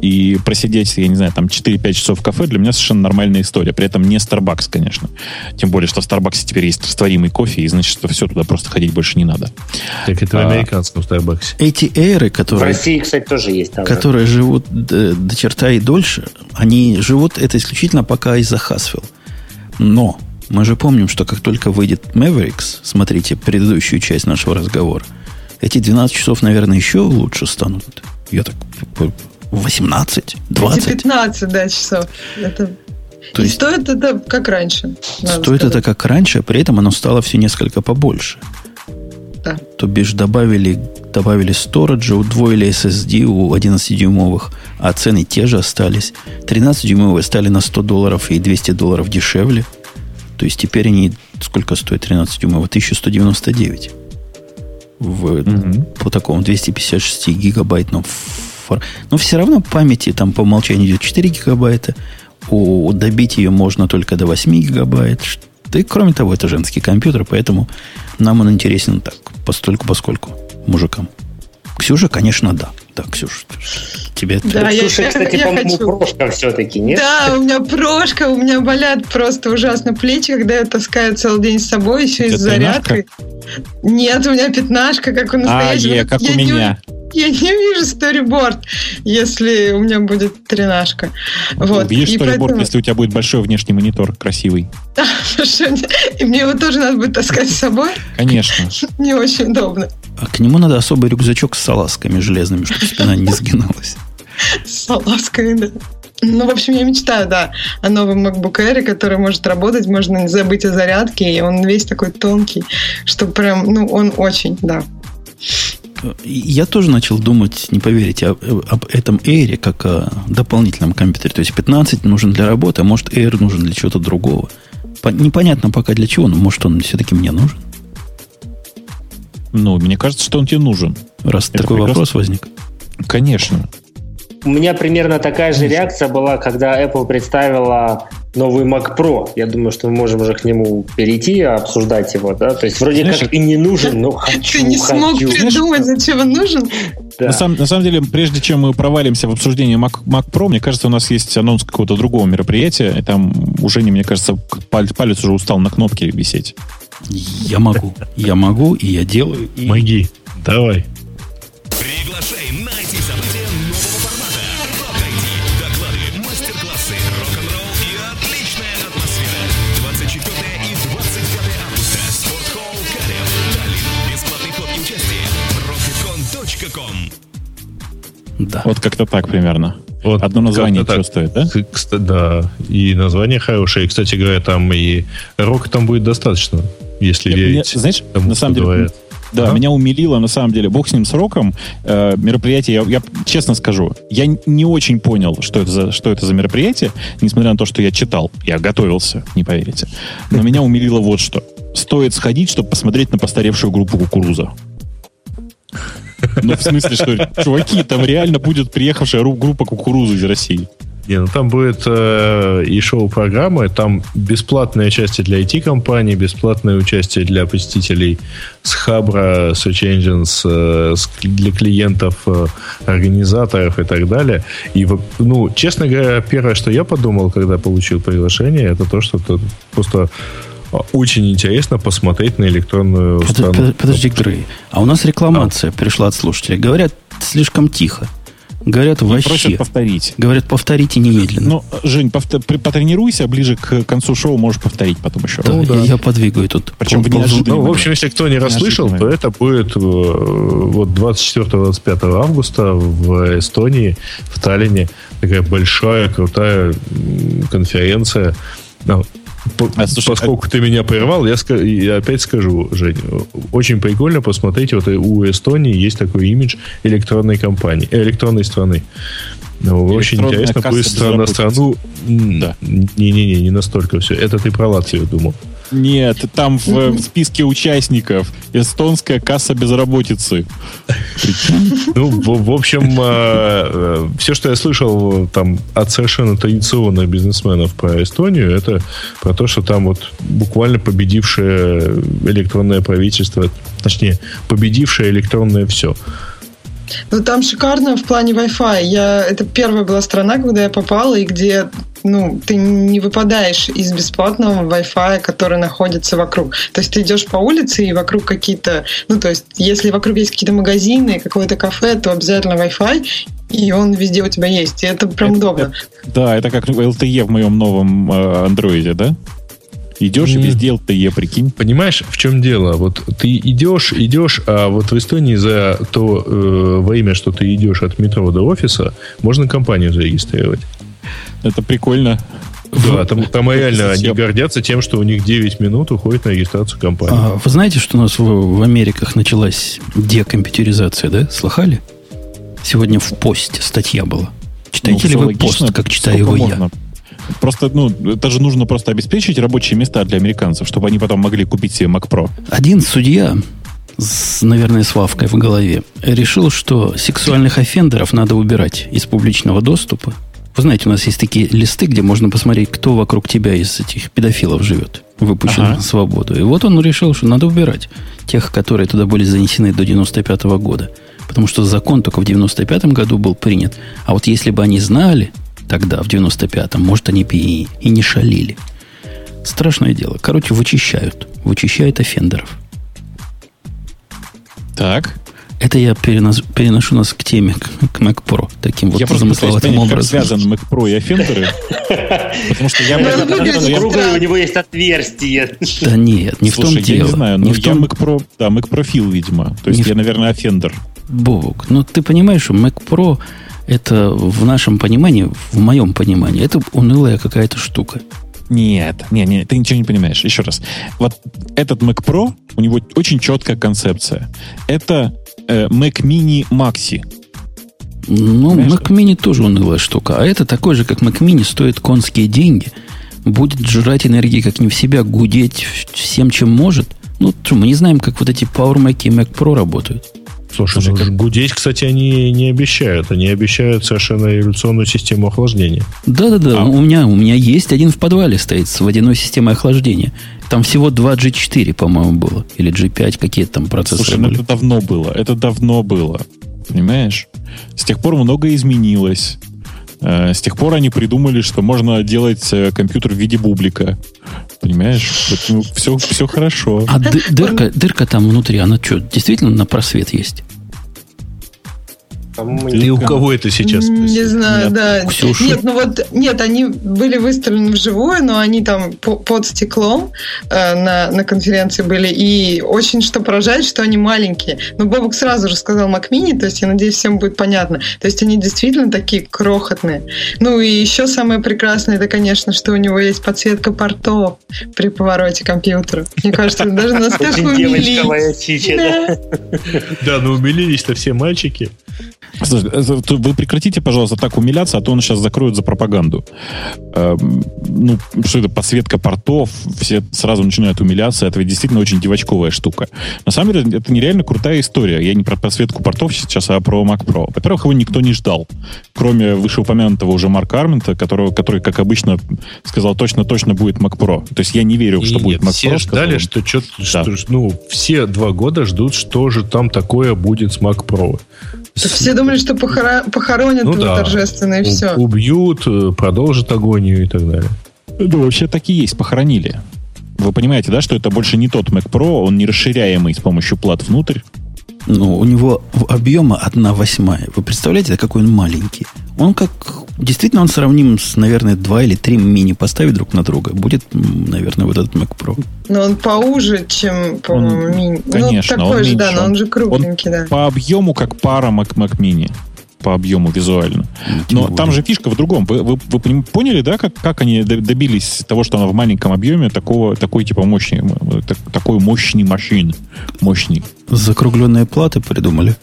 и просидеть, я не знаю, там четыре-пять часов в кафе для меня совершенно нормальная история. При этом не Starbucks, конечно. Тем более, что в Starbucks теперь есть растворимый кофе, и значит, что все, туда просто ходить больше не надо. Так это в американском Starbucks. Эти эйры, которые... В России, кстати, тоже есть. Там, которые да. живут до, до черта и дольше, они живут это исключительно пока из-за Haswell. Но... Мы же помним, что как только выйдет Mavericks, смотрите предыдущую часть нашего разговора, эти двенадцать часов, наверное, еще лучше станут. Я так... восемнадцать, двадцать Эти пятнадцать, да, часов. Это... То есть... Стоит это как раньше. Стоит сказать. это как раньше, при этом оно стало все несколько побольше. Да. То бишь добавили, добавили сториджи, удвоили эс эс ди у одиннадцатидюймовых, а цены те же остались. тринадцатидюймовые стали на сто долларов и двести долларов дешевле. То есть теперь они... Сколько стоит тринадцать дюймов? тысяча сто девяносто девять В, mm-hmm. По такому двести пятьдесят шесть гигабайтном фор... Но все равно памяти там по умолчанию идет четыре гигабайта. О, добить ее можно только до восемь гигабайт. Да и кроме того, это женский компьютер, поэтому нам он интересен так, постольку-поскольку, мужикам. Ксюша, конечно, да. Да, Ксюша, тебе это... Да, Ксюша, я, кстати, я, по-моему, хочу. Прошка все-таки, нет? Да, у меня прошка, у меня болят просто ужасно плечи, когда я таскаю целый день с собой, еще и с зарядкой. Нет, у меня пятнашка, как у настоящего. А, е, как я у не, меня. Я не вижу сториборд, если у меня будет тринашка. Вот. Видишь сториборд, поэтому... если у тебя будет большой внешний монитор, красивый. Да, и мне его тоже надо будет таскать с собой. Конечно. Не очень удобно. А к нему надо особый рюкзачок с салазками железными, чтобы спина не сгинулась. С салазками, да. Ну, в общем, я мечтаю, да, о новом MacBook Air, который может работать, можно не забыть о зарядке, и он весь такой тонкий, что прям, ну, он очень, да. Я тоже начал думать, не поверите, об, об этом Air как о дополнительном компьютере. То есть пятнадцать нужен для работы, а может Air нужен для чего-то другого. По- непонятно пока для чего, но может он все-таки мне нужен. Ну, мне кажется, что он тебе нужен. Раз Это такой прекрасно. вопрос возник. Конечно. У меня примерно такая же реакция была, когда Apple представила новый Mac Pro. Я думаю, что мы можем уже к нему перейти, обсуждать его. Да? То есть вроде Знаешь, как и не нужен, но хочу. Ты не хочу. смог придумать, зачем он нужен? Да. На, самом, на самом деле, прежде чем мы провалимся в обсуждении Mac, Mac Pro, мне кажется, у нас есть анонс какого-то другого мероприятия. И там уже, мне кажется, палец, палец уже устал на кнопке висеть. Я могу. Я могу, и я делаю. И... Моги, давай. Приглашай на эти события нового формата. Найди доклады, мастер-классы, рок-н-ролл и отличная атмосфера. двадцать четвёртого и двадцать пятого августа Спорт-холл Калев. Таллин. Бесплатный вход и участие. рокеткон точка ком Да. Вот как-то так примерно. Вот одно название чувствует, да? Да. И название хорошее. И, кстати говоря, там и рока там будет достаточно, если я, верить. Я, знаешь, тому, на самом деле... Говорят. Да, ага. Меня умилило, на самом деле, бог с ним, с роком, э, мероприятие, я, я честно скажу, я не очень понял, что это, за, что это за мероприятие, несмотря на то, что я читал, я готовился, не поверите. Но меня умилило вот что. Стоит сходить, чтобы посмотреть на постаревшую группу «Кукуруза». Ну, в смысле, что, чуваки, там реально будет приехавшая группа «Кукуруза» из России. Не, ну там будет э, и шоу-программы, там бесплатное участие для ай ти-компаний, бесплатное участие для посетителей с Хабра, Search Engines, э, с, для клиентов, э, организаторов и так далее. И, ну, честно говоря, первое, что я подумал, когда получил приглашение, это то, что это просто очень интересно посмотреть на электронную под, страну. Под, подожди, Грей, а у нас рекламация а. пришла от слушателей. Говорят, слишком тихо. Говорят, вообще. Просят повторить. Говорят, повторите немедленно. Ну, Жень, повтор, потренируйся, ближе к концу шоу можешь повторить потом еще. Да, ну, да. Я, я подвигаю тут. Причем в неожиданном. Ну, в общем, если кто не расслышал, то это будет вот двадцать четвёртого — двадцать пятого августа в Эстонии, в Таллине. Такая большая, крутая конференция. Слушай, поскольку ты меня прервал, я, ск... я опять скажу, Жень, очень прикольно посмотреть, вот у Эстонии есть такой имидж электронной компании, электронной страны. Ну, очень интересно, будет страна страну. Да. Не-не-не, не настолько все. Это ты про Латвию думал. Нет, там в, mm-hmm. в списке участников эстонская касса безработицы. Ну, в, в общем, э, все, что я слышал там от совершенно традиционных бизнесменов про Эстонию, это про то, что там вот буквально победившее электронное правительство, точнее, победившее электронное все. Ну, там шикарно в плане Wi-Fi. Я, это первая была страна, куда я попала, и где ну, ты не выпадаешь из бесплатного Wi-Fi, который находится вокруг. То есть ты идешь по улице, и вокруг какие-то... Ну, то есть если вокруг есть какие-то магазины, какое-то кафе, то обязательно Wi-Fi, и он везде у тебя есть. И это прям это, удобно. Это, да, это как эл ти и в моем новом э, андроиде, да? Идешь и без дел-то, прикинь. Понимаешь, в чем дело? Вот ты идешь, идешь, а вот в Эстонии за то э, время, что ты идешь от метро до офиса, можно компанию зарегистрировать. Это прикольно. Да, там, там реально они гордятся тем, что у них девять минут уходит на регистрацию компании. А, вы знаете, что у нас в, в Америках началась декомпьютеризация, да? Слыхали? Сегодня в посте статья была. Читаете ну, ли вы пост, как читаю его я? Можно. Просто, ну, это же нужно просто обеспечить рабочие места для американцев, чтобы они потом могли купить себе Mac Pro. Один судья, с, наверное, с вавкой в голове, решил, что сексуальных офендеров надо убирать из публичного доступа. Вы знаете, у нас есть такие листы, где можно посмотреть, кто вокруг тебя из этих педофилов живет, выпущен ага. на свободу. И вот он решил, что надо убирать тех, которые туда были занесены до девяносто пятого года. Потому что закон только в девяносто пятом году был принят. А вот если бы они знали... тогда, в девяносто пятом. Может, они и, и не шалили. Страшное дело. Короче, вычищают. Вычищают офендеров. Так. Это я перенос, переношу нас к теме, к, к Mac Pro. Таким вот замысловатым образом. Я просто пытаюсь понять, как связан Mac Pro и офендеры. Потому что я... Круглое у него есть отверстие. Да нет, не в том дело. Слушай, я не знаю, но я Mac Pro... Да, Mac Pro-фил, видимо. То есть я, наверное, офендер. Бог, ну ты понимаешь, что Mac Pro... Это в нашем понимании, в моем понимании, это унылая какая-то штука. Нет, нет, нет, ты ничего не понимаешь. Еще раз. Вот этот Mac Pro, у него очень четкая концепция. Это э, Mac Mini Maxi. Ну, понимаешь, Mac Mini тоже унылая штука. А это такой же, как Mac Mini, стоит конские деньги. Будет жрать энергии как не в себя, гудеть всем, чем может. Ну, мы не знаем, как вот эти Power Mac и Mac Pro работают. Слушай, Слушай ну, гудеть, кстати, они не обещают. Они обещают совершенно революционную систему охлаждения. Да-да-да, а. у, меня, у меня есть один в подвале стоит с водяной системой охлаждения. Там всего два джи четыре, по-моему, было. Или джи пять, какие-то там процессоры. Слушай, ну это давно было, это давно было. Понимаешь? С тех пор многое изменилось. С тех пор они придумали, что можно делать компьютер в виде бублика. Понимаешь? Ну, все, все хорошо. А д- дырка, дырка там внутри, она что, действительно на просвет есть? Или у кого это сейчас? Не знаю, да. Ксюша. Нет, ну вот, нет, они были выставлены вживую, но они там по- под стеклом э, на, на конференции были. И очень что поражает, что они маленькие. Но Бобок сразу же сказал Mac Mini, то есть я надеюсь, всем будет понятно. То есть они действительно такие крохотные. Ну и еще самое прекрасное, это, конечно, что у него есть подсветка портов при повороте компьютера. Мне кажется, даже настолько умилились. Да, но умилились-то все мальчики. Вы прекратите, пожалуйста, так умиляться, а то он сейчас закроет за пропаганду. Ну, что это, подсветка портов, все сразу начинают умиляться, это ведь действительно очень девочковая штука. На самом деле, это нереально крутая история. Я не про подсветку портов сейчас, а про Mac Pro. Во-первых, его никто не ждал, кроме вышеупомянутого уже Марка Армента, которого, который, как обычно, сказал, точно-точно будет Mac Pro. То есть я не верю, что и будет Mac Pro. Все ждали, что, что, да. что ну, все два года ждут, что же там такое будет с Mac Pro. Все думали, что похоро- похоронят ну, его да. торжественно, и все. Убьют, продолжат агонию и так далее. Да, вообще так и есть, похоронили. Вы понимаете, да, что это больше не тот Mac Pro, он не расширяемый с помощью плат внутрь. Ну, у него объема одна восьмая. Вы представляете, какой он маленький? Он как... Действительно, он сравним с, наверное, два или три мини поставить друг на друга. Будет, наверное, вот этот Mac Pro. Но он поуже, чем, по-моему, он, мини. Конечно, ну, такой он же, меньше. Да, но он же кругленький, он да. По объему, как пара Mac, Mac Mini. по объему визуально. Но там же фишка в другом. Вы, вы, вы поняли, да, как, как они добились того, что она в маленьком объеме такого, такой типа мощный, так, такой мощный машин. Мощный. Закругленные платы придумали?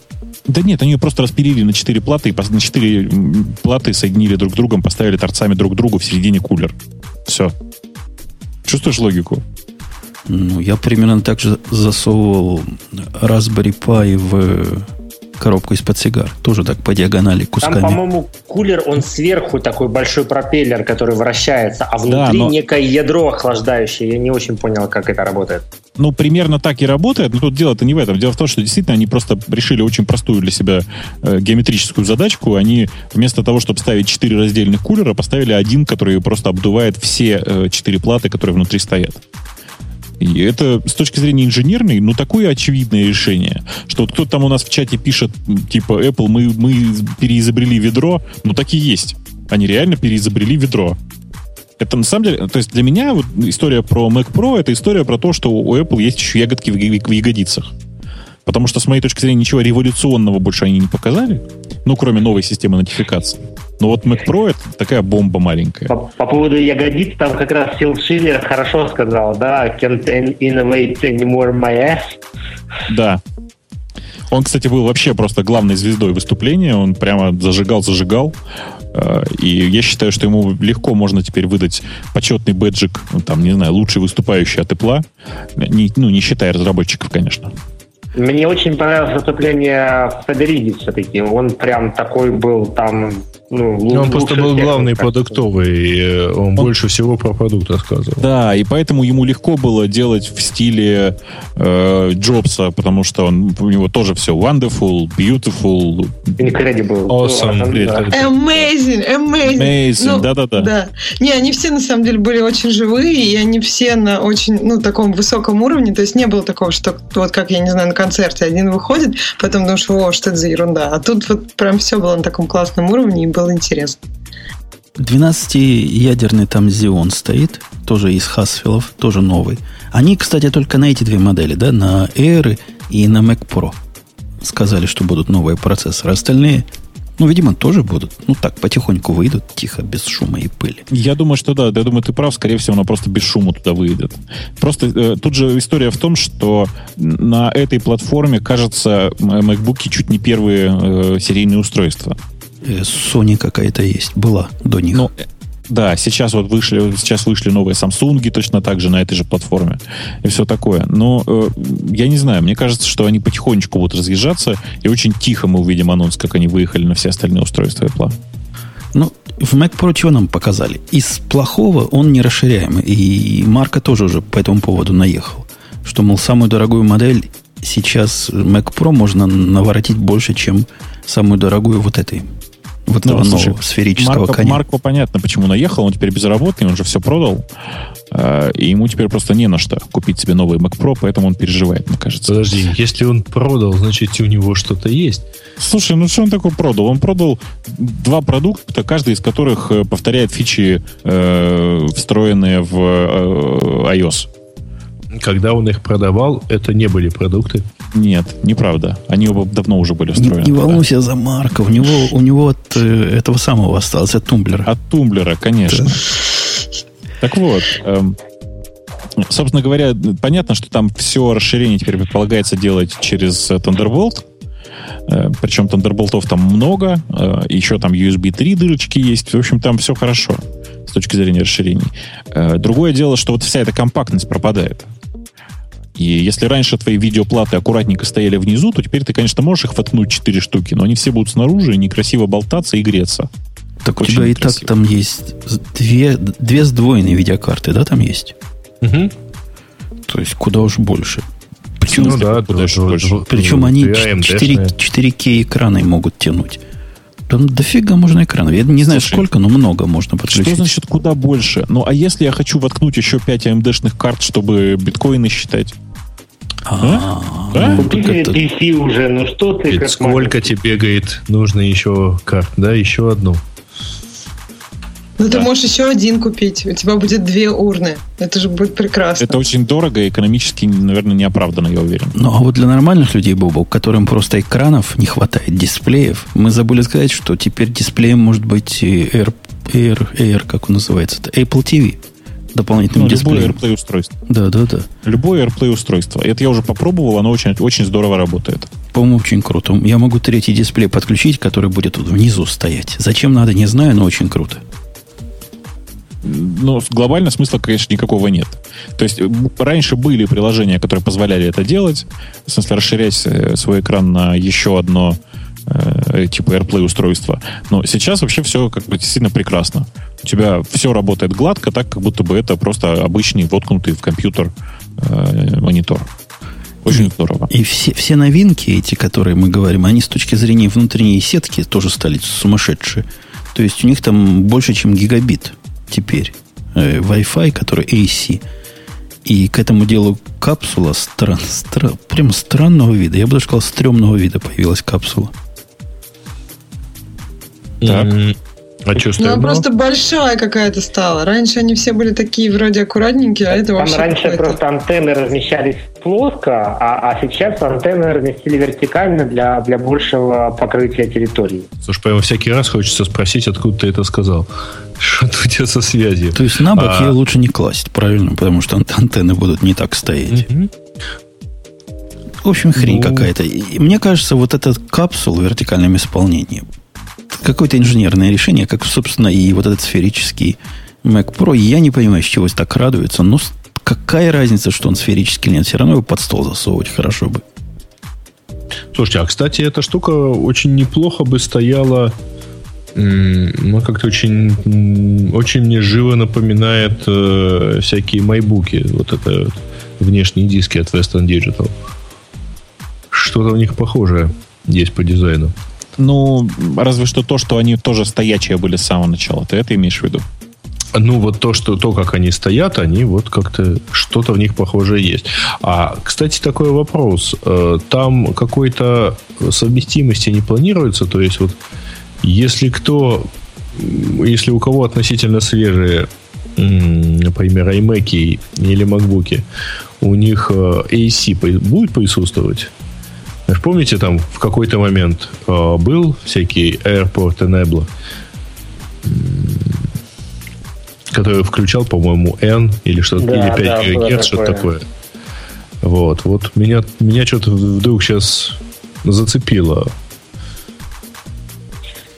Да нет, они ее просто распилили на четыре платы, и на четыре платы соединили друг с другом, поставили торцами друг к другу, в середине кулер. Все. Чувствуешь логику? Ну, я примерно так же засовывал Raspberry Pi в коробку из-под сигар. Тоже так по диагонали кусками. Там, по-моему, кулер, он сверху такой большой пропеллер, который вращается, а внутри да, но... некое ядро охлаждающее. Я не очень понял, как это работает. Ну, примерно так и работает, но тут дело-то не в этом. Дело в том, что действительно они просто решили очень простую для себя э, геометрическую задачку. Они вместо того, чтобы ставить четыре раздельных кулера, поставили один, который просто обдувает все э, четыре платы, которые внутри стоят. И это с точки зрения инженерной, ну, такое очевидное решение, что вот кто-то там у нас в чате пишет, типа, Apple, мы, мы переизобрели ведро, ну, так и есть. Они реально переизобрели ведро. Это на самом деле, то есть для меня вот, история про Mac Pro, это история про то, что у Apple есть еще ягодки в, в ягодицах. Потому что, с моей точки зрения, ничего революционного больше они не показали, ну, кроме новой системы нотификации. Но вот Mac Pro — это такая бомба маленькая. По, по поводу ягодиц, там как раз Фил Шиллер хорошо сказал, да? Can't innovate anymore my ass. Да. Он, кстати, был вообще просто главной звездой выступления. Он прямо зажигал-зажигал. И я считаю, что ему легко можно теперь выдать почетный бэджик, ну, там, не знаю, лучший выступающий от Apple. Не, ну, не считая разработчиков, конечно. Мне очень понравилось выступление Федериди все-таки. Он прям такой был там... Ну, он лучше просто был главный продуктовый, он, он больше всего про продукт рассказывал. Да, и поэтому ему легко было делать в стиле э, Джобса, потому что он, у него тоже все wonderful, beautiful, incredible, awesome, awesome. amazing, amazing, amazing. Ну, да, да, да, да. Не, они все на самом деле были очень живые, и они все на очень, ну, таком высоком уровне, то есть не было такого, что вот как, я не знаю, на концерте один выходит, потом думаешь, о, что это за ерунда, а тут вот прям все было на таком классном уровне, и было интересно. двенадцатиядерный там Xeon стоит, тоже из Хасфилов, тоже новый. Они, кстати, только на эти две модели, да, на Air и на Mac Pro сказали, что будут новые процессоры. Остальные, ну, видимо, тоже будут. Ну, так, потихоньку выйдут, тихо, без шума и пыли. Я думаю, что да, я думаю, ты прав, скорее всего, она просто без шума туда выйдет. Просто э, тут же история в том, что на этой платформе, кажется, MacBook'и чуть не первые э, серийные устройства. Sony какая-то есть, была до них. Ну, да, сейчас вот вышли, сейчас вышли новые Samsung'и точно так же на этой же платформе и все такое. Но э, я не знаю, мне кажется, что они потихонечку будут разъезжаться, и очень тихо мы увидим анонс, как они выехали на все остальные устройства Apple. Ну, в Mac Pro чего нам показали? Из плохого он не расширяемый, и Марко тоже уже по этому поводу наехал, что, мол, самую дорогую модель сейчас Mac Pro можно наворотить больше, чем самую дорогую вот этой. Вот ну, этого слушай, нового сферического Марко, коня. Марко понятно, почему наехал. Он теперь безработный, он же все продал. Э, и ему теперь просто не на что купить себе новый Mac Pro, поэтому он переживает, мне кажется. Подожди, если он продал, значит, у него что-то есть. Слушай, ну что он такое продал? Он продал два продукта, каждый из которых повторяет фичи, э, встроенные в э, iOS. Когда он их продавал, это не были продукты. Нет, неправда. Они оба давно уже были встроены. Не, не волнуйся да. за Марка. У него, у него от э, этого самого осталось, от тумблера. От тумблера, конечно. Да. Так вот, эм, собственно говоря, понятно, что там все расширение теперь предполагается делать через Thunderbolt. Э, причем Thunderbolt'ов там много. Э, еще там ю эс би три дырочки есть. В общем, там все хорошо с точки зрения расширений. Э, другое дело, что вот вся эта компактность пропадает. И если раньше твои видеоплаты аккуратненько стояли внизу, то теперь ты, конечно, можешь их воткнуть четыре штуки, но они все будут снаружи и некрасиво болтаться и греться. Так очень у тебя и красиво. Так там есть две, две сдвоенные видеокарты, да, там есть? Угу. То есть куда уж больше. Причем, ну, да, куда уж больше. Два, Причем они четыре кей экраны могут тянуть. Там дофига можно экранов. Я не знаю, Слушай, сколько, но много можно подключить. Что значит куда больше? Ну, а если я хочу воткнуть еще пять эй эм ди-шных карт, чтобы биткоины считать? А? Да? Купили пи си уже, ну что ты... Ведь как сколько тебе, говорит, нужно еще карт, да, еще одну. Ну, да. Ты можешь еще один купить. У тебя будет две урны. Это же будет прекрасно. Это очень дорого и экономически, наверное, неоправданно, я уверен. Ну, а вот для нормальных людей, Бобок, которым просто экранов не хватает, дисплеев, мы забыли сказать, что теперь дисплеем может быть Air, Air, Air как он называется, это Apple ти ви. Дополнительным ну, дисплеем. Любое AirPlay устройство. Да, да, да. Любое AirPlay устройство. Это я уже попробовал, оно очень, очень здорово работает. По-моему, очень круто. Я могу третий дисплей подключить, который будет внизу стоять. Зачем надо, не знаю, но очень круто. Но глобально смысла, конечно, никакого нет. То есть раньше были приложения, которые позволяли это делать, в смысле расширять свой экран на еще одно э, типа AirPlay устройство. Но сейчас вообще все как бы сильно прекрасно. У тебя все работает гладко, так как будто бы это просто обычный воткнутый в компьютер э, монитор. Очень здорово. И все, все новинки эти, которые мы говорим, они с точки зрения внутренней сетки тоже стали сумасшедшие. То есть у них там больше, чем гигабит теперь. Э, Wi-Fi, который эй си. И к этому делу капсула стран, стран, прям странного вида. Я бы даже сказал, стрёмного вида появилась капсула. Так. Mm-hmm. А что, ну, она просто большая какая-то стала. Раньше они все были такие вроде аккуратненькие, а это там вообще раньше какой-то... просто антенны размещались плоско, а, а сейчас антенны разместили вертикально для, для большего покрытия территории. Слушай, прямо всякий раз хочется спросить, откуда ты это сказал. Что-то у тебя со связью. То есть на бок а... ее лучше не класть, правильно? Потому что антенны будут не так стоять. Mm-hmm. В общем, хрень ну... какая-то. И мне кажется, вот этот капсул в вертикальном исполнении какое-то инженерное решение, как, собственно, и вот этот сферический Mac Pro. Я не понимаю, с чего так радуется. Но какая разница, что он сферический или нет? Все равно его под стол засовывать хорошо бы. Слушайте, а, кстати, эта штука очень неплохо бы стояла. Ну, как-то очень, очень мне живо напоминает э, всякие майбуки. Вот это вот, внешние диски от Western Digital. Что-то у них похожее есть по дизайну. Ну, разве что то, что они тоже стоячие были с самого начала. Ты это имеешь в виду? Ну, вот то, что, то, как они стоят, они вот как-то... Что-то в них похожее есть. А, кстати, такой вопрос. Там какой-то совместимости не планируется? То есть, вот, если кто... Если у кого относительно свежие, например, iMac'и или MacBook'и, у них эй си будет присутствовать? Помните, там в какой-то момент э, был всякий Airport Enable, который включал, по-моему, N или что-то, да, или пять ГГц, да, что-то такое. Вот, вот меня, меня что-то вдруг сейчас зацепило.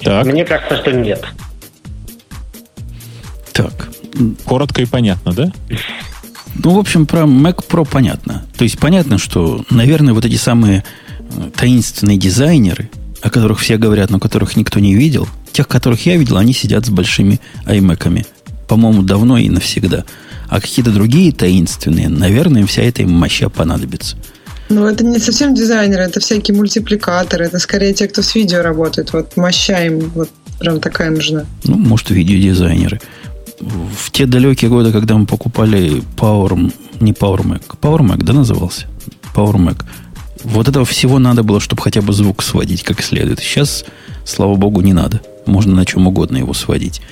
Так. Мне кажется, что нет. Так. Коротко и понятно, да? Ну, в общем, про Mac Pro понятно. То есть понятно, что, наверное, вот эти самые таинственные дизайнеры, о которых все говорят, но которых никто не видел, тех, которых я видел, они сидят с большими iMac'ами. По-моему, давно и навсегда. А какие-то другие таинственные, наверное, им вся эта моща понадобится. Ну, это не совсем дизайнеры, это всякие мультипликаторы. Это скорее те, кто с видео работает. Вот моща им вот прям такая нужна. Ну, может, видеодизайнеры. В те далекие годы, когда мы покупали Power... Не Power Mac. Power Mac, да, назывался? Power Mac. Вот этого всего надо было, чтобы хотя бы звук сводить как следует. Сейчас, слава богу, не надо. Можно на чем угодно его сводить.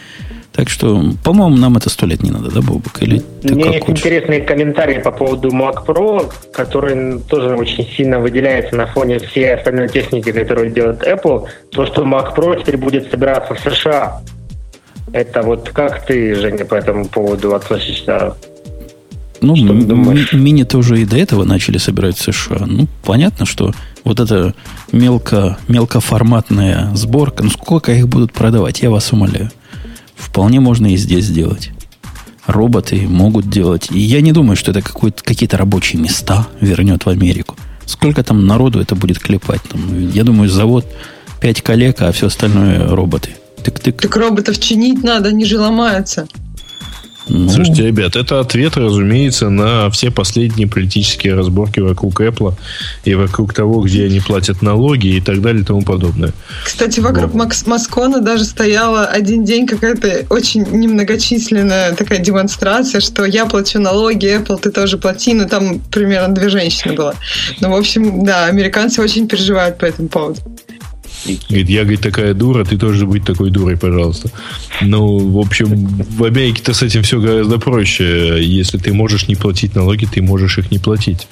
Так что, по-моему, нам это сто лет не надо, да, Бобок? Или ты как хочешь? Интересные комментарии по поводу Mac Pro, который тоже очень сильно выделяется на фоне всей остальной техники, которую делает Apple. То, что Mac Pro теперь будет собираться в США. Это вот как ты, Женя, по этому поводу относишься? Ну, ми- мини тоже и до этого начали собирать в США. Ну, понятно, что вот эта мелко, мелкоформатная сборка, ну, сколько их будут продавать, я вас умоляю. Вполне можно и здесь сделать. Роботы могут делать. И я не думаю, что это какие-то рабочие места вернет в Америку. Сколько там народу это будет клепать? Там, я думаю, завод пять коллег, а все остальное роботы. Тык-тык. Так роботов чинить надо, они же ломаются. Ну. Слушайте, ребят, это ответ, разумеется, на все последние политические разборки вокруг Apple и вокруг того, где они платят налоги и так далее и тому подобное. Кстати, вокруг вот. Маскона даже стояла один день какая-то очень немногочисленная такая демонстрация, что я плачу налоги, Apple, ты тоже плати. Ну, там примерно две женщины было. Ну, в общем, да, американцы очень переживают по этому поводу. Говорит, я, говорит, такая дура, ты тоже будь такой дурой, пожалуйста. Ну, в общем, в Америке-то с этим все гораздо проще. Если ты можешь не платить налоги, ты можешь их не платить.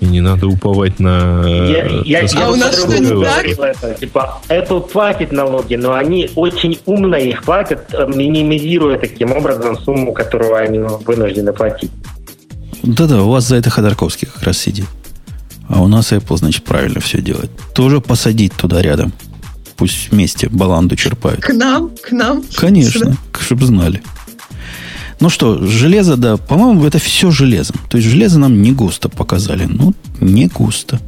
И не надо уповать на... Я, я, а у нас что, не так? Типа, Apple платит налоги, но они очень умно их платят, минимизируя таким образом сумму, которую они вынуждены платить. Да-да, у вас за это Ходорковский как раз сидит. А у нас Apple, значит, правильно все делает. Тоже посадить туда рядом. Пусть вместе баланду черпают. К нам, к нам. Конечно, чтобы знали. Ну что, железо, да, по-моему, это все железом. То есть, железо нам не густо показали. Ну, не густо.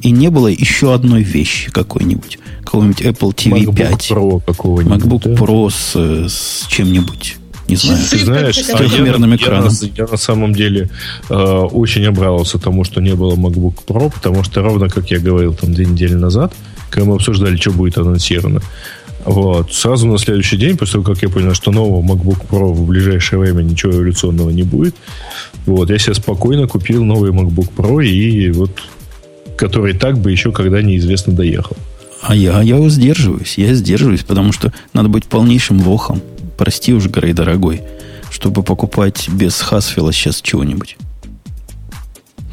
И не было еще одной вещи какой-нибудь. Какого-нибудь Apple ти ви MacBook пять. Pro какого-нибудь. MacBook да? Pro с, с чем-нибудь. Не знаю. Ты знаешь, с трехмерным я, экраном. Я, я, я на самом деле э, очень обрадовался тому, что не было MacBook Pro, потому что ровно, как я говорил там две недели назад, когда мы обсуждали, что будет анонсировано, вот, сразу на следующий день, после того, как я понял, что нового MacBook Pro в ближайшее время ничего революционного не будет, вот, я себе спокойно купил новый MacBook Pro, и вот, который так бы еще когда неизвестно доехал. А я, я сдерживаюсь, я сдерживаюсь, потому что надо быть полнейшим лохом. Прости уж, Грей, дорогой, чтобы покупать без Хасфилла сейчас чего-нибудь.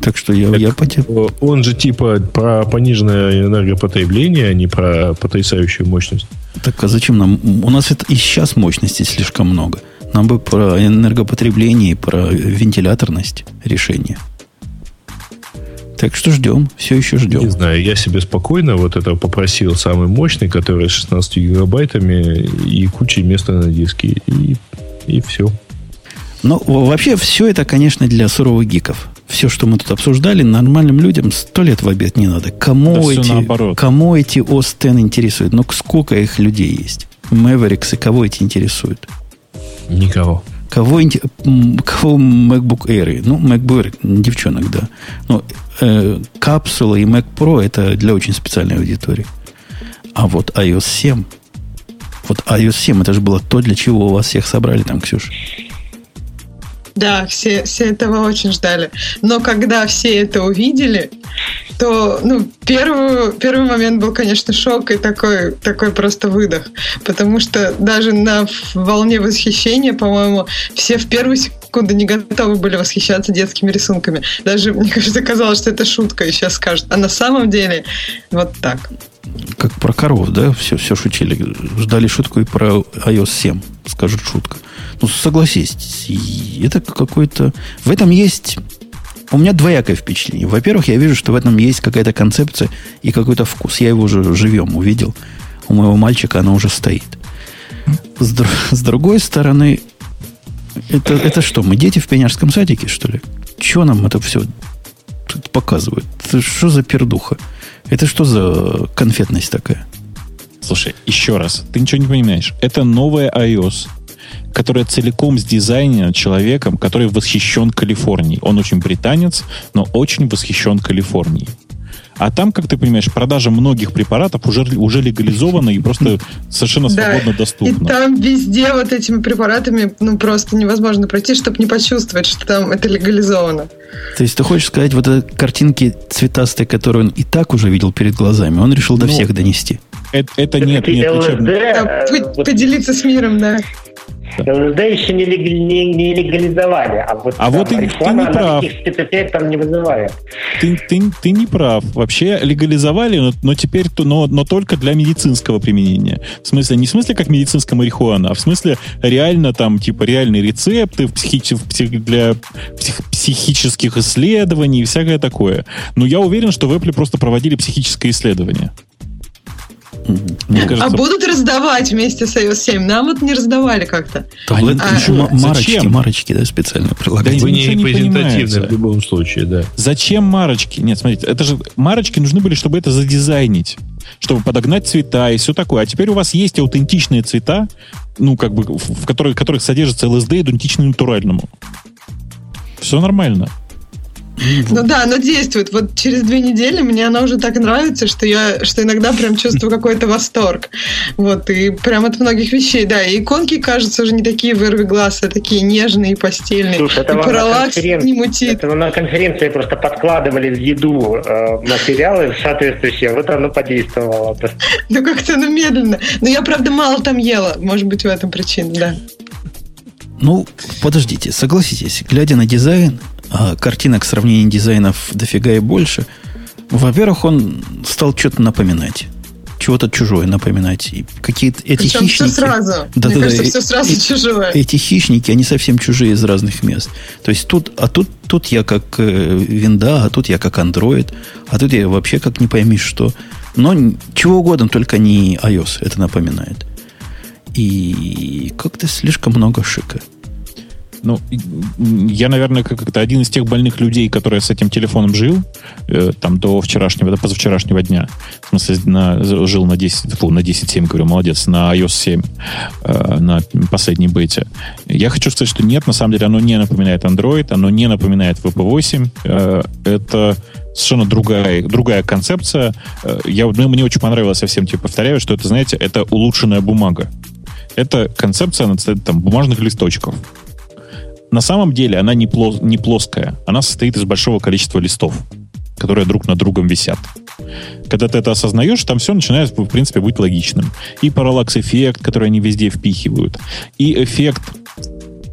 Так что я, так я потерял. Он же типа про пониженное энергопотребление, а не про потрясающую мощность. Так а зачем нам? У нас это и сейчас мощности слишком много. Нам бы про энергопотребление и про вентиляторность решения. Так что ждем, все еще ждем. Не знаю, я себе спокойно вот это попросил самый мощный, который с шестнадцатью гигабайтами и кучей места на диске. И, и все. Ну, вообще, все это, конечно, для суровых гиков. Все, что мы тут обсуждали, нормальным людям сто лет в обед не надо. Кому, да эти, кому эти о эс икс интересуют? Ну, сколько их людей есть? Mavericks, и кого эти интересуют? Никого. Кого, кого MacBook Air? Ну, MacBook, девчонок, да. Но э, капсула и Mac Pro – это для очень специальной аудитории. А вот ай о эс семь. Вот ай о эс семь – это же было то, для чего вас всех собрали там, Ксюша. Да, все, все этого очень ждали. Но когда все это увидели, то ну, первый, первый момент был, конечно, шок и такой, такой просто выдох. Потому что даже на волне восхищения, по-моему, все в первую секунду не готовы были восхищаться детскими рисунками. Даже, мне кажется, казалось, что это шутка, и сейчас скажут. А на самом деле вот так. Как про коров, да? Все, все шутили. Ждали шутку и про ай о эс семь. Скажут шутка. Ну, согласись, это какой-то... В этом есть... У меня двоякое впечатление. Во-первых, я вижу, что в этом есть какая-то концепция и какой-то вкус. Я его уже живьем увидел. У моего мальчика она уже стоит. С, дру... С другой стороны, это, это что, мы дети в пионерском садике, что ли? Чего нам это все тут показывают? Это что за пердуха? Это что за конфетность такая? Слушай, еще раз, ты ничего не понимаешь. Это новая iOS, которая целиком сдизайнена человеком, который восхищен Калифорнией. Он очень британец, но очень восхищен Калифорнией. А там, как ты понимаешь, продажа многих препаратов уже, уже легализована и просто совершенно свободно да. доступна. И там везде вот этими препаратами ну, просто невозможно пройти, чтобы не почувствовать, что там это легализовано. То есть ты хочешь сказать, вот эти картинки цветастые, которые он и так уже видел перед глазами, он решил ну, до всех донести? Это, это нет, нет. ЛСД, вот, поделиться с миром, да. ЛСД еще не, лег, не, не легализовали, а вот, а там, вот и, реклама, ты не прав. Таких спецэффектов не вызывает. Ты, ты, ты не прав. Вообще легализовали, но, но теперь но, но только для медицинского применения. В смысле, не в смысле как медицинская марихуана, а в смысле реально там типа реальные рецепты в психи, в псих, для псих, психических исследований и всякое такое. Но я уверен, что в Apple просто проводили психическое исследование. Кажется, а будут раздавать вместе с ай о эс семь? Нам вот не раздавали как-то. Таблетки а, еще а, марочки, зачем? марочки, да, специально прилагали. Да, вы не репрезентативны в любом случае, да. Зачем марочки? Нет, смотрите, это же марочки нужны были, чтобы это задизайнить, чтобы подогнать цвета и все такое. А теперь у вас есть аутентичные цвета, ну, как бы, в которых, в которых содержится эл эс дэ, идентичный натуральному. Все нормально. Ну да, оно действует. Вот через две недели мне оно уже так нравится, что я что иногда прям чувствую какой-то восторг. Вот, и прям от многих вещей, да. И иконки кажутся уже не такие вырви глаз, а такие нежные и постельные. Слушай, это и параллакс не мутит. Это на конференции просто подкладывали в еду э, материалы соответствующие, вот оно подействовало. Ну как-то оно медленно. Но я, правда, мало там ела. Может быть, в этом причина, да. Ну, подождите, согласитесь, глядя на дизайн, а картинок сравнения дизайнов дофига и больше, во-первых, он стал что-то напоминать. Чего-то чужое напоминать. И какие-то эти Причем хищники... все сразу. Да, Мне да, кажется, да, все сразу э- чужое. Эти хищники, они совсем чужие из разных мест. То есть тут, а тут, тут я как винда, а тут я как андроид, а тут я вообще как не пойми что. Но чего угодно, только не iOS это напоминает. И как-то слишком много шика. Ну, я, наверное, как-то один из тех больных людей, которые с этим телефоном жил, э, там, до вчерашнего, до позавчерашнего дня. В смысле, на, жил на десять, на десять семь, говорю, молодец, на iOS семь, э, на последней бете. Я хочу сказать, что нет, на самом деле, оно не напоминает Android, оно не напоминает ви пи восемь. Э, это... совершенно другая, другая концепция. Я, ну, мне очень понравилось, я всем тебе повторяю, что это, знаете, это улучшенная бумага. Это концепция там, бумажных листочков. На самом деле она не, пло, не плоская. Она состоит из большого количества листов, которые друг на другом висят. Когда ты это осознаешь, там все начинает, в принципе, быть логичным. И параллакс-эффект, который они везде впихивают. И эффект,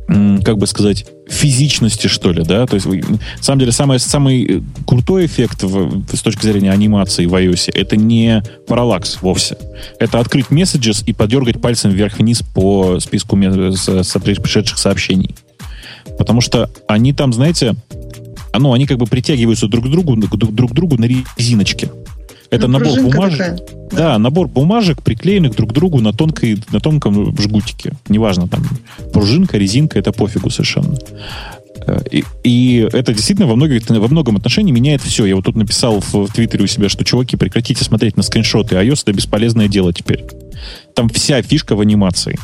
как бы сказать, физичности, что ли, да? То есть, на самом деле, самый, самый крутой эффект в, с точки зрения анимации в iOS это не параллакс вовсе. Это открыть messages и подергать пальцем вверх-вниз по списку пришедших сообщений. Потому что они там, знаете, ну, они как бы притягиваются друг к другу, друг к другу на резиночке. Это ну, набор бумажек. Да. да, набор бумажек, приклеенных друг к другу на, тонкой, на тонком жгутике. Неважно, там пружинка, резинка, это пофигу совершенно. И, и это действительно во, многих, во многом отношении меняет все. Я вот тут написал в, в Твиттере у себя, что, чуваки, прекратите смотреть на скриншоты. iOS — это бесполезное дело теперь. Там вся фишка в анимации.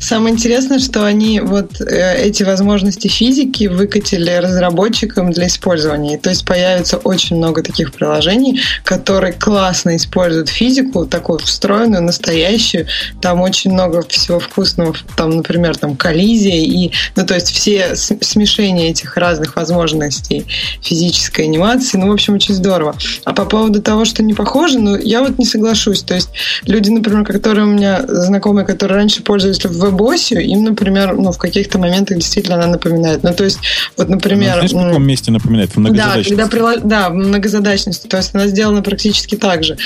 Самое интересное, что они вот э, эти возможности физики выкатили разработчикам для использования. То есть появится очень много таких приложений, которые классно используют физику, такую встроенную, настоящую. Там очень много всего вкусного, там, например, там коллизия и, ну, то есть все смешения этих разных возможностей физической анимации. Ну, в общем, очень здорово. А по поводу того, что не похоже, ну, я вот не соглашусь. То есть люди, например, которые у меня знакомые, которые раньше пользовались в веб-осе, им, например, ну, в каких-то моментах действительно она напоминает. Ну, то есть, вот, например... Она, знаешь, в каком месте напоминает? В многозадачности. Да, когда, да, в многозадачности. То есть, она сделана практически так же.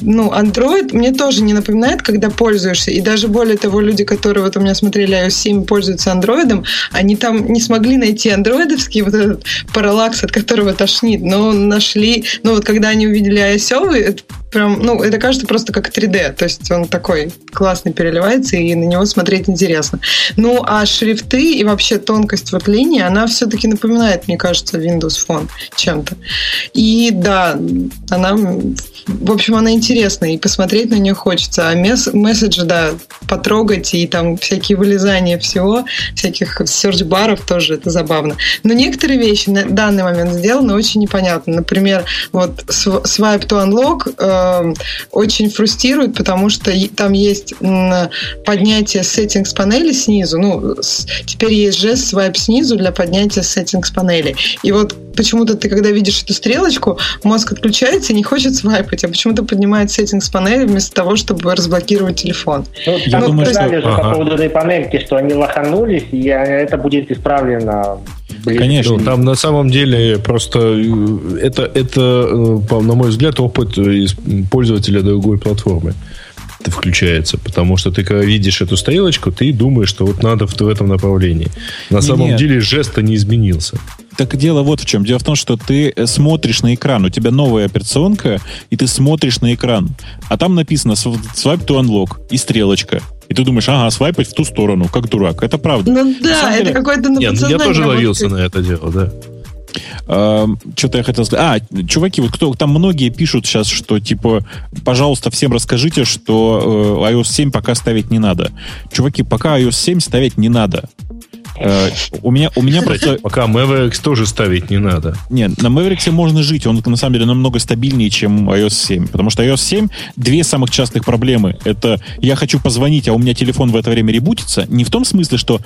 Ну, Android мне тоже не напоминает, когда пользуешься. И даже более того, люди, которые вот у меня смотрели iOS семь и пользуются Android, они там не смогли найти андроидовский вот этот параллакс, от которого тошнит. Но нашли... Ну, вот когда они увидели iOS-овый, это прям... Ну, это кажется просто как три дэ. То есть, он такой классный переливается, и на него смотреть интересно. Ну, а шрифты и вообще тонкость вот линии, она все-таки напоминает, мне кажется, Windows Phone чем-то. И да, она, в общем, она интересная, и посмотреть на нее хочется. А мес- месседжи, да, потрогать, и там всякие вылезания всего, всяких серч-баров тоже, это забавно. Но некоторые вещи на данный момент сделаны очень непонятно. Например, вот Swipe to Unlock э, очень фрустрирует, потому что там есть э, поднятие settings панели снизу, ну, теперь есть жест swipe снизу для поднятия settings панели. И вот почему-то ты, когда видишь эту стрелочку, мозг отключается и не хочет свайпать, а почему-то поднимает settings панели вместо того, чтобы разблокировать телефон. Ну, я ну, думаю, что... же ага. По поводу этой панельки, что они лоханулись, и это будет исправлено. Блин. Конечно. Ну, там на самом деле просто это, это, на мой взгляд, опыт пользователя другой платформы включается, потому что ты, когда видишь эту стрелочку, ты думаешь, что вот надо в, в этом направлении. На не, самом нет. деле жест-то не изменился. Так дело вот в чем. Дело в том, что ты смотришь на экран. У тебя новая операционка, и ты смотришь на экран. А там написано «Swipe to unlock» и стрелочка. И ты думаешь, ага, свайпать в ту сторону, как дурак. Это правда. Ну да, это деле... какой-то написанный. Я тоже работает. ловился на это дело, да. Что-то я хотел сказать. А, чуваки, вот кто там многие пишут сейчас, что типа, пожалуйста, всем расскажите, что э, iOS семь пока ставить не надо. Чуваки, пока iOS семь ставить не надо. У меня, у меня просто... Пока Mavericks тоже ставить не надо. Нет, на Mavericks можно жить. Он, на самом деле, намного стабильнее, чем ай о эс семь. Потому что ай о эс семь, две самых частых проблемы. Это я хочу позвонить, а у меня телефон в это время ребутится. Не в том смысле, что,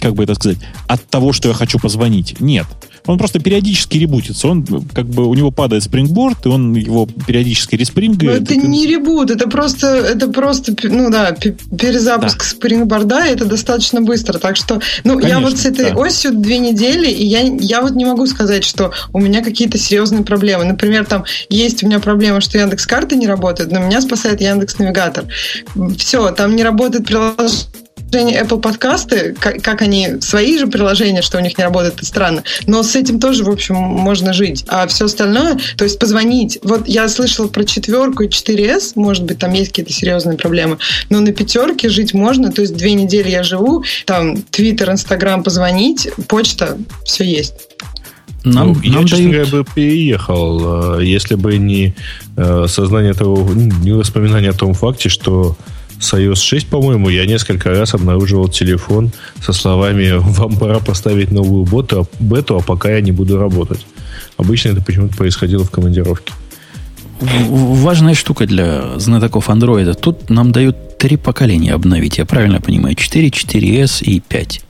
как бы это сказать, от того, что я хочу позвонить. Нет. Он просто периодически ребутится. Он, как бы, у него падает спрингборд, и он его периодически респрингает. Но это не ребут, это просто, это просто ну да, перезапуск да. спрингборда, и это достаточно быстро. Так что, ну, конечно, я вот с этой да. осью две недели, и я, я вот не могу сказать, что у меня какие-то серьезные проблемы. Например, там есть у меня проблема, что Яндекс.Карты не работает, но меня спасает Яндекс.Навигатор. Все, там не работает приложение. Apple подкасты, как, как они свои же приложения, что у них не работает, это странно. Но с этим тоже, в общем, можно жить. А все остальное, то есть позвонить. Вот я слышала про четверку и четыре эс, может быть, там есть какие-то серьезные проблемы, но на пятерке жить можно, то есть две недели я живу, там Twitter, Instagram, позвонить, почта, все есть. Нам, ну, нам я, честно говоря, бы переехал, если бы не сознание того, не воспоминание о том факте, что с ай о эс шесть, по-моему, я несколько раз обнаруживал телефон со словами «Вам пора поставить новую боту, бету, а пока я не буду работать». Обычно это почему-то происходило в командировке. Важная штука для знатоков Android. Тут нам дают три поколения обновить, я правильно понимаю? четыре, четыре эс и пять.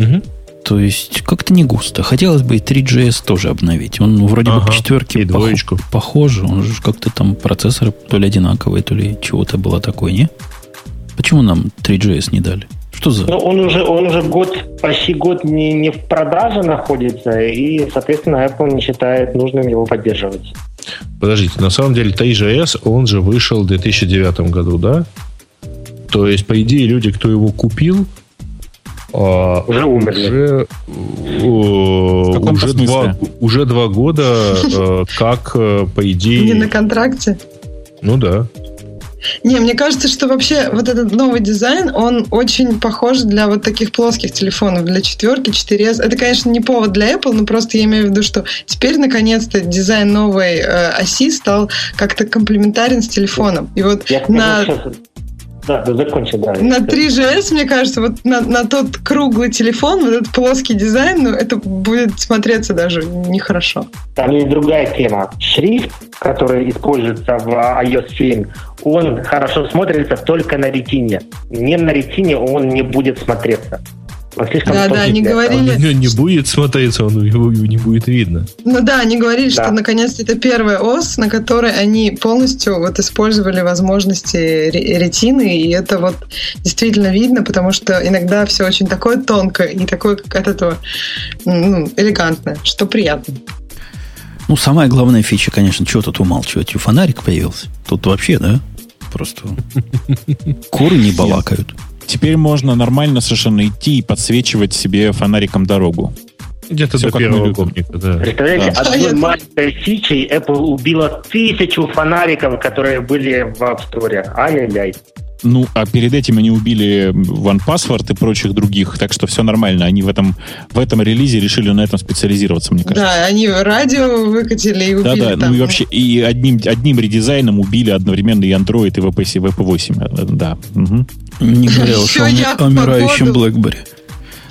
Угу. То есть как-то не густо. Хотелось бы и три джи эс тоже обновить. Он вроде ага, бы к четверке пох- похож. Он же как-то там процессор то ли одинаковый, то ли чего-то было такое, не? Почему нам три джи эс не дали? Что за... Ну, он уже, он уже год, почти год не, не в продаже находится, и, соответственно, Apple не считает нужным его поддерживать. Подождите, на самом деле три джи эс, он же вышел в две тысячи девятом году, да? То есть, по идее, люди, кто его купил, А, уже умерли. Уже, о, уже, два, уже два года, как, по идее... Не на контракте? Ну да. Не, мне кажется, что вообще вот этот новый дизайн, он очень похож для вот таких плоских телефонов, для четверки, четыре эс. Это, конечно, не повод для Apple, но просто я имею в виду, что теперь, наконец-то, дизайн новой э, оси стал как-то комплементарен с телефоном. И вот я на... Да, да, закончу, да. На три джи эс, мне кажется, вот на, на тот круглый телефон, вот этот плоский дизайн, ну, это будет смотреться даже нехорошо. Там есть другая тема. Шрифт, который используется в ай о эс семь, он хорошо смотрится только на ретине. Не на ретине он не будет смотреться. Да, да, они говорили... Он не будет смотреться, он его не будет видно. Ну да, они говорили, да. что наконец-то это первая ОС, на которой они полностью вот использовали возможности ретины, и это вот действительно видно, потому что иногда все очень такое тонкое и такое от этого ну, элегантное, что приятно. Ну, самая главная фича, конечно, чего тут умалчивать? Фонарик появился. Тут вообще, да? Просто куры не балакают. Теперь можно нормально совершенно идти и подсвечивать себе фонариком дорогу. Где-то все до первого гопника, да. Представляете, да. одной маленькой фичей Apple убила тысячу фонариков, которые были в App Store. Ай-яй-яй. Ну, а перед этим они убили OnePassword и прочих других, так что все нормально. Они в этом, в этом релизе решили на этом специализироваться, мне кажется. Да, они радио выкатили и убили. Да, да, там. Ну и вообще, и одним, одним редизайном убили одновременно и Android, и ви пи восемь. Да. Угу. Не говорил, что о умирающем BlackBerry.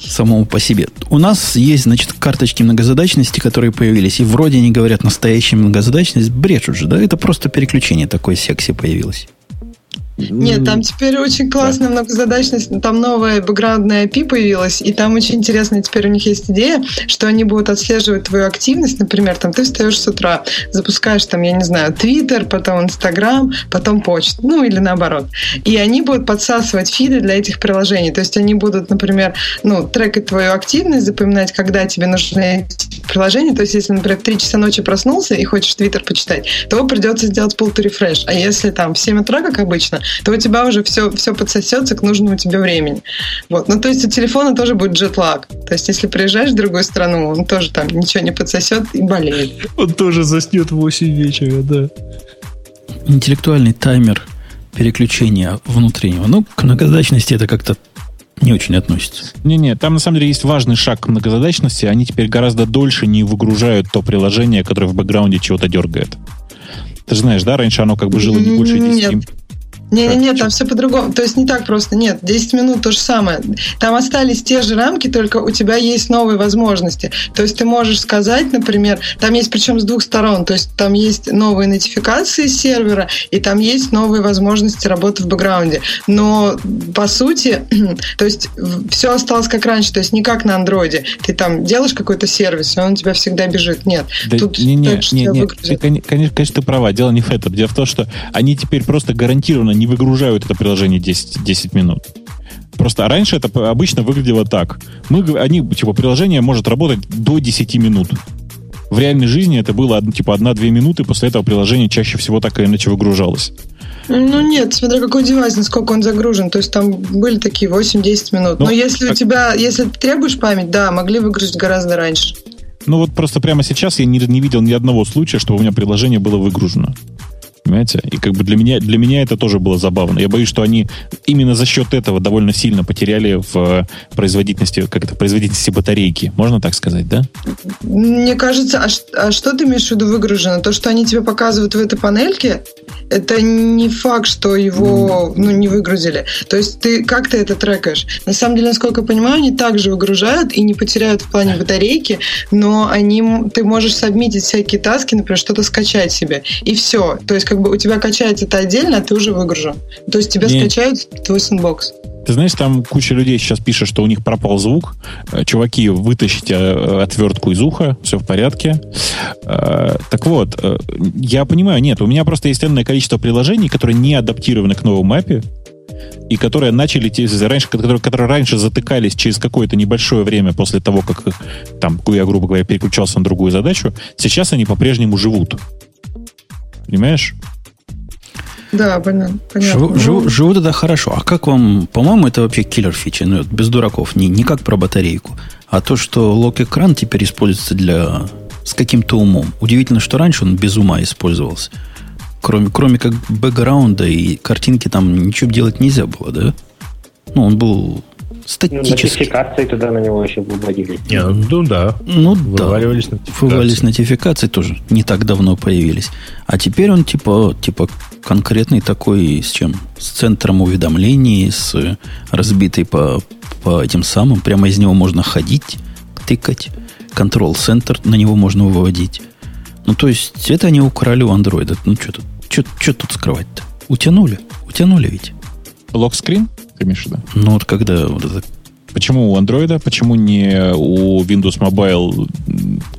Самому по себе. У нас есть, значит, карточки многозадачности, которые появились, и вроде они говорят настоящая многозадачность. Бред уже, да? Это просто переключение такое секси появилось. Нет, там теперь очень классная да. многозадачность. Там новая бэкграундная эй пи ай появилась, и там очень интересная теперь у них есть идея, что они будут отслеживать твою активность. Например, там ты встаешь с утра, запускаешь там, я не знаю, Twitter, потом Instagram, потом почту, ну или наоборот. И они будут подсасывать фиды для этих приложений. То есть они будут, например, ну, трекать твою активность, запоминать, когда тебе нужны эти приложения. То есть если, например, в три часа ночи проснулся и хочешь Twitter почитать, то придется сделать pull-to-refresh. А если там в семь утра, как обычно, то у тебя уже все, все подсосется к нужному тебе времени. Вот. Ну, то есть у телефона тоже будет джетлаг. То есть если приезжаешь в другую страну, он тоже там ничего не подсосет и болеет. Он тоже заснет в восемь вечера, да. Интеллектуальный таймер переключения внутреннего. Ну, к многозадачности это как-то не очень относится. Не-не, там на самом деле есть важный шаг к многозадачности. Они теперь гораздо дольше не выгружают то приложение, которое в бэкграунде чего-то дергает. Ты же знаешь, да, раньше оно как бы жило не больше десяти минут. Не-не-не, там все по-другому. То есть не так просто. Нет, десять минут то же самое. Там остались те же рамки, только у тебя есть новые возможности. То есть ты можешь сказать, например, там есть причем с двух сторон, то есть там есть новые нотификации сервера, и там есть новые возможности работы в бэкграунде. Но по сути, то есть все осталось как раньше, то есть не как на андроиде. Ты там делаешь какой-то сервис, и он у тебя всегда бежит. Нет. Да тут не, не, не, не, ты, конечно, конечно, ты права. Дело не в этом. Дело в том, что они теперь просто гарантированно не выгружают это приложение десять минут. Просто раньше это обычно выглядело так. Мы, они, типа, приложение может работать до десяти минут. В реальной жизни это было типа одна-две минуты, после этого приложение чаще всего так или иначе выгружалось. Ну нет, смотря какой девайс, насколько он загружен. То есть там были такие восемь-десять минут. Ну, Но если так... у тебя, если ты требуешь память, да, могли выгрузить гораздо раньше. Ну вот просто прямо сейчас я не, не видел ни одного случая, чтобы у меня приложение было выгружено. Понимаете? И как бы для меня, для меня это тоже было забавно. Я боюсь, что они именно за счет этого довольно сильно потеряли в производительности, как это, производительности батарейки. Можно так сказать, да? Мне кажется, а, ш, а что ты имеешь в виду выгружено? То, что они тебе показывают в этой панельке, это не факт, что его ну, не выгрузили. То есть ты как ты это трекаешь? На самом деле, насколько я понимаю, они также выгружают и не потеряют в плане батарейки, но они, ты можешь сабмитить всякие таски, например, что-то скачать себе, и все. То есть как бы у тебя качается это отдельно, а ты уже выгружен. То есть тебя Нет. скачают твой сэндбокс. Ты знаешь, там куча людей сейчас пишет, что у них пропал звук. Чуваки, вытащите отвертку из уха, все в порядке. Так вот, я понимаю, нет, у меня просто есть энное количество приложений, которые не адаптированы к новой мапе, и которые начали раньше, которые, которые раньше затыкались через какое-то небольшое время после того, как там, я, грубо говоря, переключался на другую задачу, сейчас они по-прежнему живут. Понимаешь? Да, понятно. Живу, живу, живут это хорошо. А как вам, по-моему, это вообще киллер фича, ну, без дураков, не, не как про батарейку. А то, что лок-экран теперь используется для... с каким-то умом. Удивительно, что раньше он без ума использовался. Кроме, кроме как бэкграунда и картинки там ничего делать нельзя было, да? Ну, он был статический. Ну, нотификации туда на него еще выводили. Не, ну да. Ну вываливались да. Нотификации. Вываливались нотификации тоже. Не так давно появились. А теперь он типа, типа конкретный такой с чем? С центром уведомлений, с разбитый по, по этим самым. Прямо из него можно ходить, тыкать. Контрол-центр на него можно выводить. Ну, то есть, это они украли у андроида. Ну, что тут, что, что тут скрывать-то? Утянули. Утянули ведь. Локскрин? Ты имеешь в виду? Ну, вот когда... Вот это... Почему у андроида? Почему не у Windows Mobile,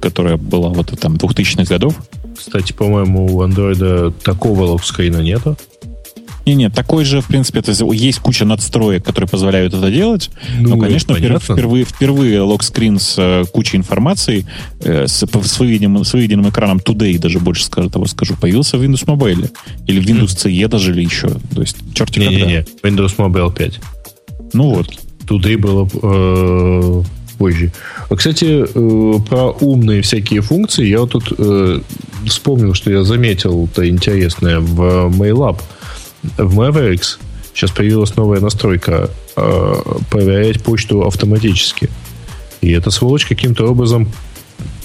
которая была вот там двухтысячных годов? Кстати, по-моему, у андроида такого локскрина нету. Не-не, такой же, в принципе, это, есть куча надстроек, которые позволяют это делать. Ну, но, конечно, впервые, впервые локскрин с э, кучей информации, э, с, с, выведенным, с выведенным экраном Today, даже больше скажу, того скажу, появился в Windows Mobile. Или в Windows си и даже, или еще. То есть, черти не, когда. Не-не-не, Windows Mobile пять. Ну вот. Today было э, позже. А, кстати, э, про умные всякие функции я вот тут э, вспомнил, что я заметил-то интересное в MailApp. В Mavericks сейчас появилась новая настройка э, проверять почту автоматически. И эта сволочь каким-то образом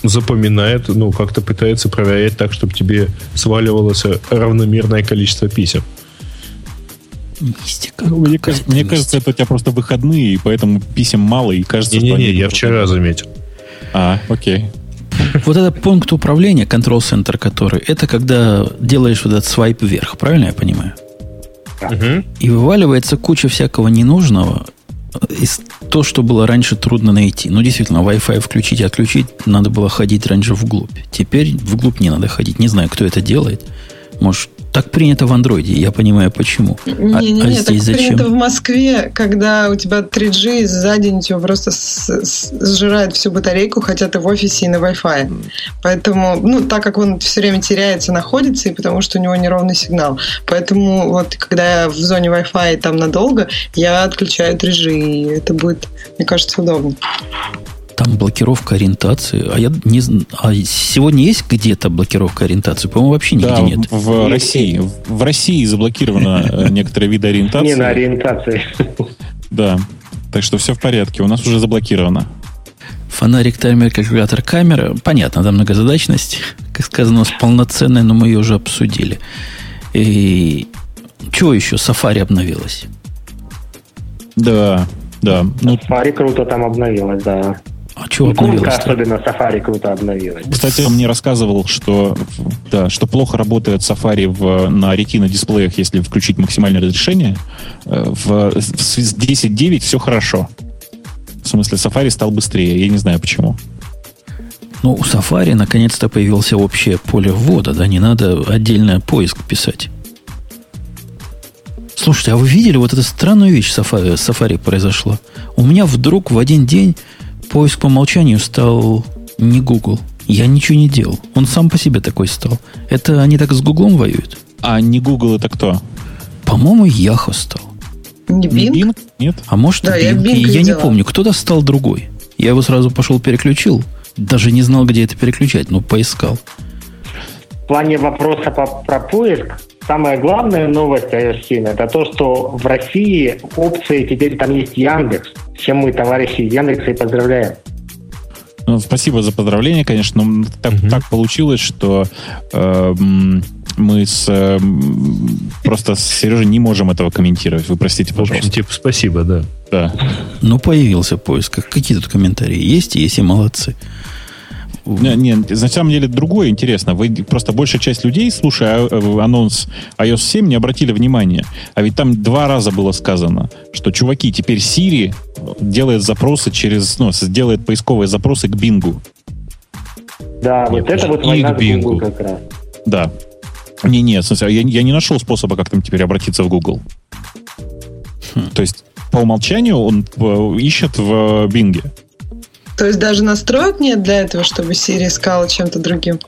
запоминает, ну, как-то пытается проверять так, чтобы тебе сваливалось равномерное количество писем. Мистика. Ну, мне, кажется, мне кажется, это у тебя просто выходные, и поэтому писем мало, и кажется... Не-не-не, я вчера заметил. А, окей. Вот этот пункт управления, контрол-центр который, это когда делаешь вот этот свайп вверх, правильно я понимаю? Uh-huh. И вываливается куча всякого ненужного из то, что было раньше трудно найти. Ну, действительно, Wi-Fi включить и отключить надо было ходить раньше вглубь. Теперь вглубь не надо ходить. Не знаю, кто это делает. Может, так принято в андроиде, я понимаю, почему. Не-не-не, а, а так зачем? Принято в Москве, когда у тебя три джи за день у тебя просто сжирает всю батарейку, хотя ты в офисе и на Wi-Fi. Поэтому, ну, так как он все время теряется, находится, и потому что у него неровный сигнал. Поэтому вот, когда я в зоне Wi-Fi там надолго, я отключаю три джи, и это будет, мне кажется, удобно. Там блокировка ориентации. А я не знаю. А сегодня есть где-то блокировка ориентации? По-моему, вообще нигде да, нет. В России. В России заблокировано некоторые виды ориентации. Не на ориентации. Да. Так что все в порядке. У нас уже заблокировано. Фонарик, таймер, калькулятор, камера. Понятно, там многозадачность. Как сказано, у нас полноценная, но мы ее уже обсудили. И Чего еще? Safari обновилась. Да, да. Ну... Safari круто там обновилась, да. А чего обновилась? Особенно Safari круто обновилась. Кстати, он мне рассказывал, что, да, что плохо работает Safari в, на Retina дисплеях, если включить максимальное разрешение. В, в десять девять все хорошо. В смысле, Safari стал быстрее. Я не знаю, почему. Ну, у Safari наконец-то появился общее поле ввода. Да, не надо отдельный поиск писать. Слушайте, а вы видели вот эту странную вещь с Safari, Safari произошла? У меня вдруг в один день поиск по умолчанию стал не Google. Я ничего не делал. Он сам по себе такой стал. Это они так с Гуглом воюют? А не Google это кто? По-моему, Yahoo стал. Не Bing? Не Bing? Нет. А может, да, Bing. Я, Bing я не помню. Кто-то стал другой. Я его сразу пошел переключил. Даже не знал, где это переключать, но поискал. В плане вопроса по, про поиск, самая главная новость iOS семь это то, что в России опции теперь там есть Яндекс. С чем мы, товарищи Яндекса, и поздравляем. Ну, спасибо за поздравление, конечно. Но так, mm-hmm. так получилось, что э, мы с, э, просто с Сережей не можем этого комментировать. Вы простите, пожалуйста. В общем, типа, спасибо, да. Да. Ну, появился поиск. Какие тут комментарии? Есть, есть и молодцы. Не, не, на самом деле другое интересно. Вы просто большая часть людей, слушая анонс iOS семь, не обратили внимания. А ведь там два раза было сказано, что, чуваки, теперь Siri делает запросы через... Ну, делает поисковые запросы к Бингу. Да, вот это вот война к Бингу как раз. Да. Не-не, я, я не нашел способа, как там теперь обратиться в Google. Хм. То есть по умолчанию он ищет в Бинге. То есть даже настроек нет для этого, чтобы Siri искала чем-то другим?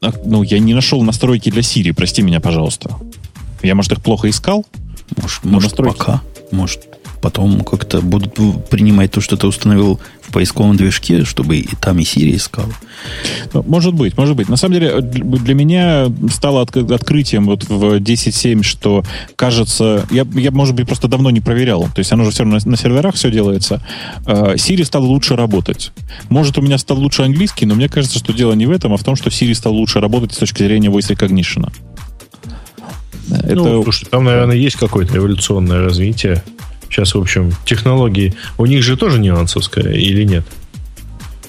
А, ну, я не нашел настройки для Siri, прости меня, пожалуйста. Я, может, их плохо искал? Может, может настройки... пока. Может, потом как-то будут принимать то, что ты установил в поисковом движке, чтобы и там и Siri искал. Может быть, может быть. На самом деле, для меня стало открытием вот в десять семь, что кажется... Я, я, может быть, просто давно не проверял. То есть оно же все равно на, на серверах все делается. Uh, Siri стал лучше работать. Может, у меня стал лучше английский, но мне кажется, что дело не в этом, а в том, что Siri стал лучше работать с точки зрения voice recognition. Это... Ну, слушай, там, наверное, есть какое-то эволюционное развитие. Сейчас, в общем, технологии... У них же тоже нюансовская или нет?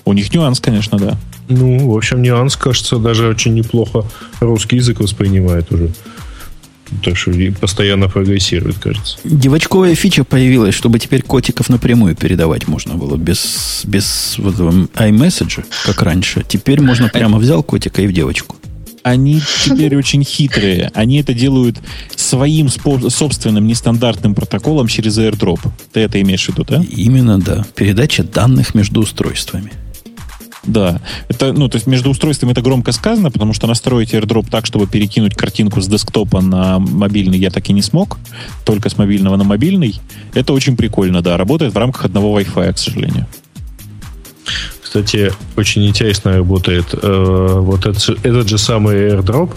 У них нюанс, конечно, да. Ну, в общем, нюанс, кажется, даже очень неплохо русский язык воспринимает уже. Так что постоянно прогрессирует, кажется. Девочковая фича появилась, чтобы теперь котиков напрямую передавать можно было. Без, без вот, iMessage, как раньше. Теперь можно прямо взял котика и в девочку. Они теперь очень хитрые. Они это делают своим спо- собственным нестандартным протоколом через AirDrop. Ты это имеешь в виду, да? Именно, да. Передача данных между устройствами. Да. Это, ну, то есть между устройствами это громко сказано, потому что настроить AirDrop так, чтобы перекинуть картинку с десктопа на мобильный, я так и не смог. Только с мобильного на мобильный. Это очень прикольно, да. Работает в рамках одного Wi-Fi, к сожалению. Кстати, очень интересно работает э, вот этот, этот же самый AirDrop.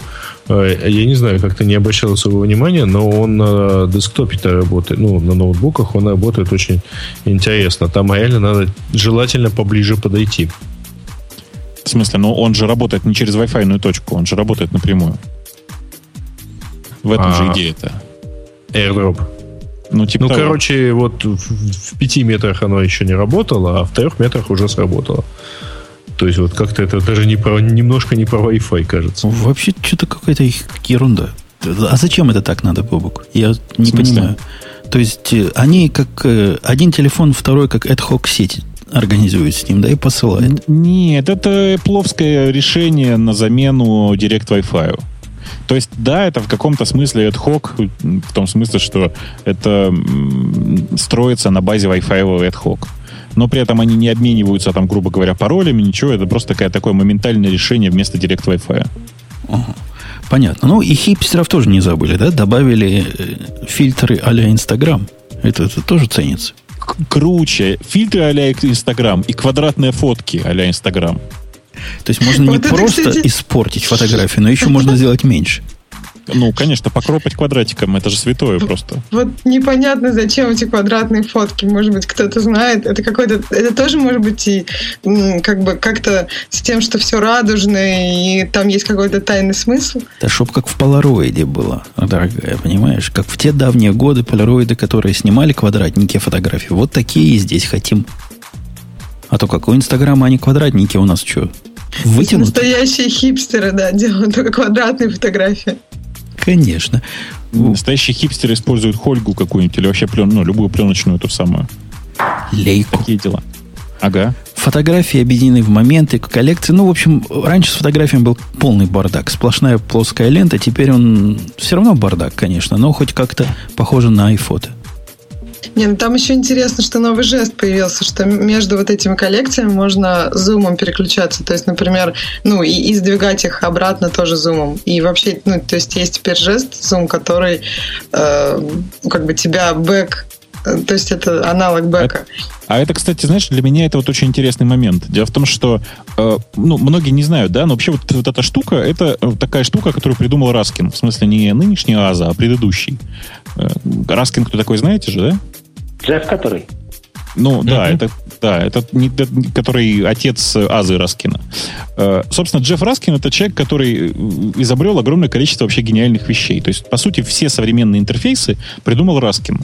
Э, я не знаю, как-то не обращал своего внимания, но он на десктопе-то работает, ну, на ноутбуках он работает очень интересно. Там реально надо желательно поближе подойти. В смысле? Но он же работает не через Wi-Fi-ную точку, он же работает напрямую. В этом а, же идея-то. AirDrop. Ну, типа ну короче, вот в пяти метрах оно еще не работало, а в трех метрах уже сработало. То есть вот как-то это даже не про, немножко не про Wi-Fi, кажется. Вообще что-то какая-то ерунда. А зачем это так надо, Бобок? Я не понимаю. То есть они как один телефон, второй как ad-hoc сети организуют с ним, да, и посылают. Нет, это эпловское решение на замену Direct Wi-Fi. То есть, да, это в каком-то смысле ad-hoc, в том смысле, что это строится на базе Wi-Fi ad-hoc. Но при этом они не обмениваются, там, грубо говоря, паролями, ничего. Это просто такое моментальное решение вместо Direct Wi-Fi. Ага. Понятно. Ну, и хипстеров тоже не забыли, да? Добавили фильтры а-ля Инстаграм. Это, это тоже ценится. К- круче. Фильтры а-ля Инстаграм и квадратные фотки а-ля Инстаграм. То есть можно вот не это, просто кстати... испортить фотографию, но еще можно сделать меньше. Ну, конечно, покропать квадратиком, это же святое просто. Вот непонятно, зачем эти квадратные фотки, может быть, кто-то знает. Это какой-то, это тоже может быть и как бы как-то с тем, что все радужное, и там есть какой-то тайный смысл. Да, чтоб как в полароиде было, дорогая, понимаешь? Как в те давние годы полароиды, которые снимали квадратники фотографии, вот такие и здесь хотим. А то как у Инстаграма они квадратники у нас что, вытянуты? Настоящие хипстеры, да, делают квадратные фотографии. Конечно. Настоящие хипстеры используют Хольгу какую-нибудь или вообще плен, ну, любую пленочную эту самую. Лейку. Такие дела. Ага. Фотографии объединены в моменты, коллекции. Ну, в общем, раньше с фотографиями был полный бардак. Сплошная плоская лента. Теперь он все равно бардак, конечно, но хоть как-то похоже на iPhoto. Не, ну там еще интересно, что новый жест появился, что между вот этими коллекциями можно зумом переключаться, то есть, например, ну и, и сдвигать их обратно тоже зумом. И вообще, ну то есть есть теперь жест зум, который э, как бы тебя бэк, то есть это аналог бэка. А это, кстати, знаешь, для меня это вот очень интересный момент. Дело в том, что, э, ну, многие не знают, да, но вообще вот, вот эта штука, это такая штука, которую придумал Раскин. В смысле, не нынешний АЗА, а предыдущий. Э, Раскин кто такой, знаете же, да? Джефф, который? Ну, mm-hmm. да, это, да, это не, который отец Азы Раскина. Э, собственно, Джефф Раскин — это человек, который изобрел огромное количество вообще гениальных вещей. То есть, по сути, все современные интерфейсы придумал Раскин.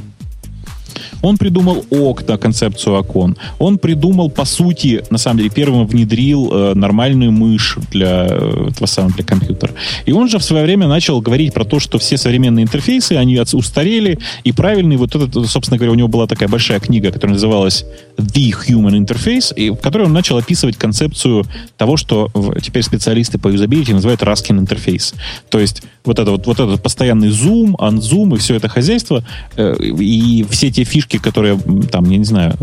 Он придумал окна, концепцию окон. Он придумал, по сути, на самом деле, первым внедрил э, нормальную мышь для, э, этого самого, для компьютера. И он же в свое время начал говорить про то, что все современные интерфейсы, они от, устарели, и правильный, вот этот, собственно говоря, у него была такая большая книга, которая называлась The Human Interface, и, в которой он начал описывать концепцию того, что теперь специалисты по юзабилити называют Раскин интерфейс. То есть вот, это, вот, вот этот постоянный зум, анзум и все это хозяйство, э, и все те фишки, которые, там, я не знаю,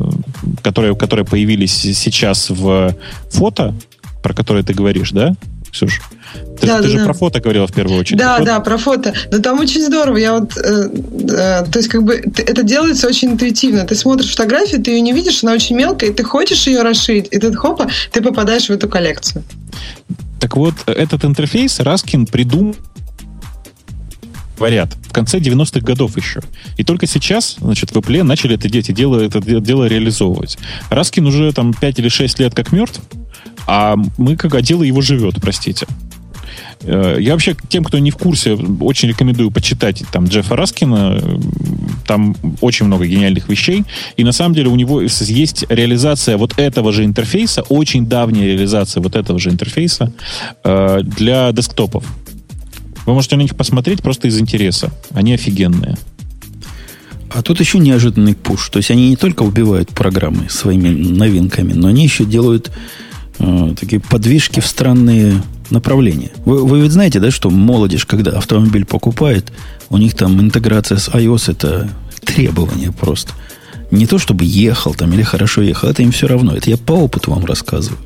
которые, которые появились сейчас в фото, про которые ты говоришь, да, Ксюш? Ты, да, ты да, же да. про фото говорила в первую очередь. Да, фото? да, про фото. Но там очень здорово. Я вот, э, э, то есть, как бы, это делается очень интуитивно. Ты смотришь фотографию, ты ее не видишь, она очень мелкая, и ты хочешь ее расширить, и тут, хопа, ты попадаешь в эту коллекцию. Так вот, этот интерфейс Раскин придумал, говорят, в конце девяностых годов еще. И только сейчас, значит, в Apple начали это, дети, дело, это дело реализовывать. Раскин уже там пять или шесть лет как мертв, а мы как, а дело его живет, простите. Я вообще тем, кто не в курсе, очень рекомендую почитать там Джеффа Раскина. Там очень много гениальных вещей. И на самом деле у него есть реализация вот этого же интерфейса, очень давняя реализация вот этого же интерфейса для десктопов. Вы можете на них посмотреть просто из интереса. Они офигенные. А тут еще неожиданный пуш. То есть они не только убивают программы своими новинками, но они еще делают э, такие подвижки в странные направления. Вы, вы ведь знаете, да, что молодежь, когда автомобиль покупает, у них там интеграция с iOS — это требование просто. Не то, чтобы ехал там или хорошо ехал, это им все равно. Это я по опыту вам рассказываю.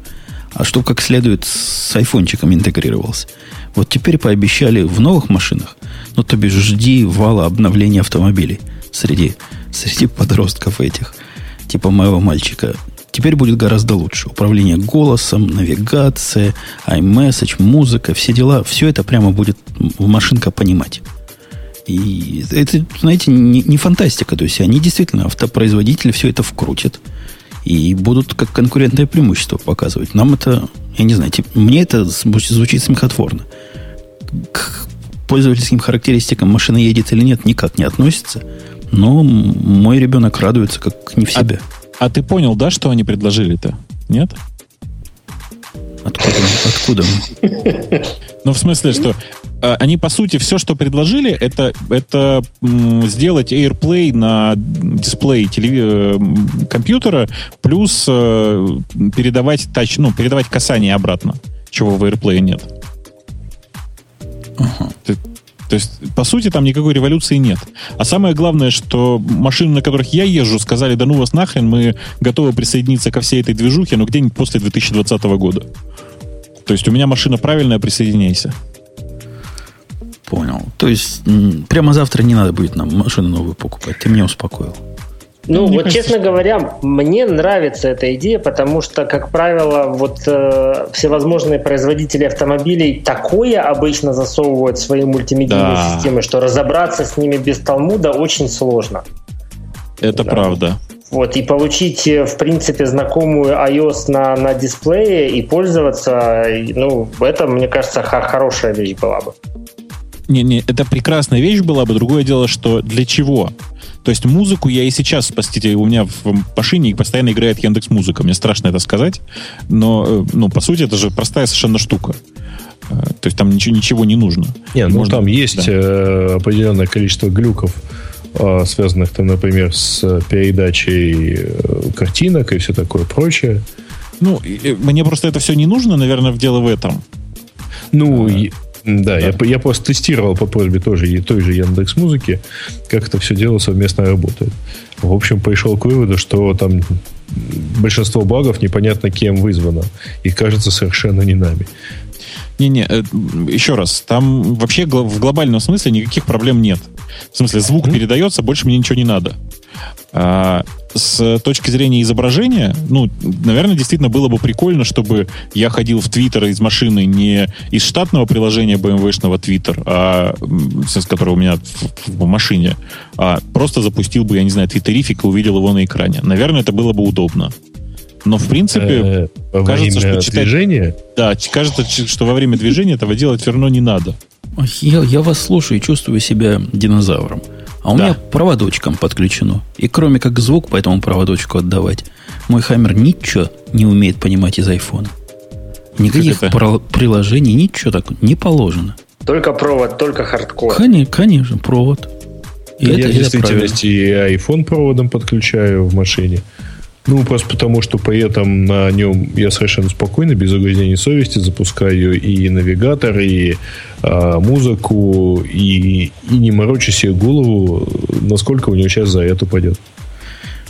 А чтобы как следует с айфончиком интегрировался. Вот теперь пообещали в новых машинах, ну, то бишь, жди вала обновления автомобилей среди, среди подростков этих, типа моего мальчика. Теперь будет гораздо лучше. Управление голосом, навигация, iMessage, музыка, все дела. Все это прямо будет машинка понимать. И это, знаете, не, не фантастика. То есть они действительно, автопроизводители, все это вкрутят. И будут как конкурентное преимущество показывать. Нам это, я не знаю, типа, мне это звучит смехотворно. К пользовательским характеристикам машина едет или нет никак не относится. Но мой ребенок радуется как не в себе. А, а ты понял, да, что они предложили-то? Нет? Откуда? Откуда? Ну, в смысле, что они, по сути, все, что предложили, это, это сделать AirPlay на дисплее телеви- компьютера, плюс передавать тач, ну, передавать касание обратно, чего в AirPlay нет. Ага. Ты, то есть, по сути, там никакой революции нет. А самое главное, что машины, на которых я езжу, сказали, да ну вас нахрен, мы готовы присоединиться ко всей этой движухе, но где-нибудь после две тысячи двадцатого года. То есть, у меня машина правильная, присоединяйся. Понял. То есть, прямо завтра не надо будет нам машину новую покупать. Ты меня успокоил. Ну, мне вот кажется, честно что... говоря, мне нравится эта идея, потому что, как правило, вот э, всевозможные производители автомобилей такое обычно засовывают в свои мультимедийные да. системы, что разобраться с ними без Талмуда очень сложно. Это да. правда. Вот, и получить, в принципе, знакомую iOS на, на дисплее и пользоваться, ну, это, мне кажется, х- хорошая вещь была бы. Не-не, это прекрасная вещь была бы. Другое дело, что для чего? То есть музыку я и сейчас, простите, у меня в машине постоянно играет Яндекс.Музыка. Мне страшно это сказать, но, ну, по сути, это же простая совершенно штука. То есть там ничего, ничего не нужно. Нет, ну, можно... там есть да. определенное количество глюков, связанных, там, например, с передачей картинок и все такое прочее. Ну, мне просто это все не нужно, наверное, дело в этом. Ну, а, да, да. Я, я просто тестировал по просьбе тоже, той же Яндекс.Музыки, как это все дело совместно работает. В общем, пришел к выводу, что там большинство багов непонятно кем вызвано. И кажется, совершенно не нами. Не-не, еще раз, там вообще в глобальном смысле никаких проблем нет. В смысле, звук mm-hmm. передается, больше мне ничего не надо. А с точки зрения изображения, ну, наверное, действительно было бы прикольно, чтобы я ходил в Твиттер из машины не из штатного приложения бэ эм вэ-шного Твиттер, а, который у меня в, в машине, а просто запустил бы, я не знаю, твиттерифик и увидел его на экране. Наверное, это было бы удобно. Но, в принципе, во кажется, время что движения? Читать... Да, кажется, что во время движения этого делать все равно не надо. Я, я вас слушаю и чувствую себя динозавром. А у да. меня проводочком подключено. И кроме как звук по этому проводочку отдавать, мой Хаммер ничего не умеет понимать из айфона. Никаких про- приложений, ничего такого не положено. Только провод, только хардкор. Конечно, конечно провод. И да это, я в действительности и айфон проводом подключаю в машине. Ну, просто потому, что при этом на нем я совершенно спокойно, без угрызений совести запускаю и навигатор, и э, музыку, и, и не морочу себе голову, насколько у него сейчас заряд упадет.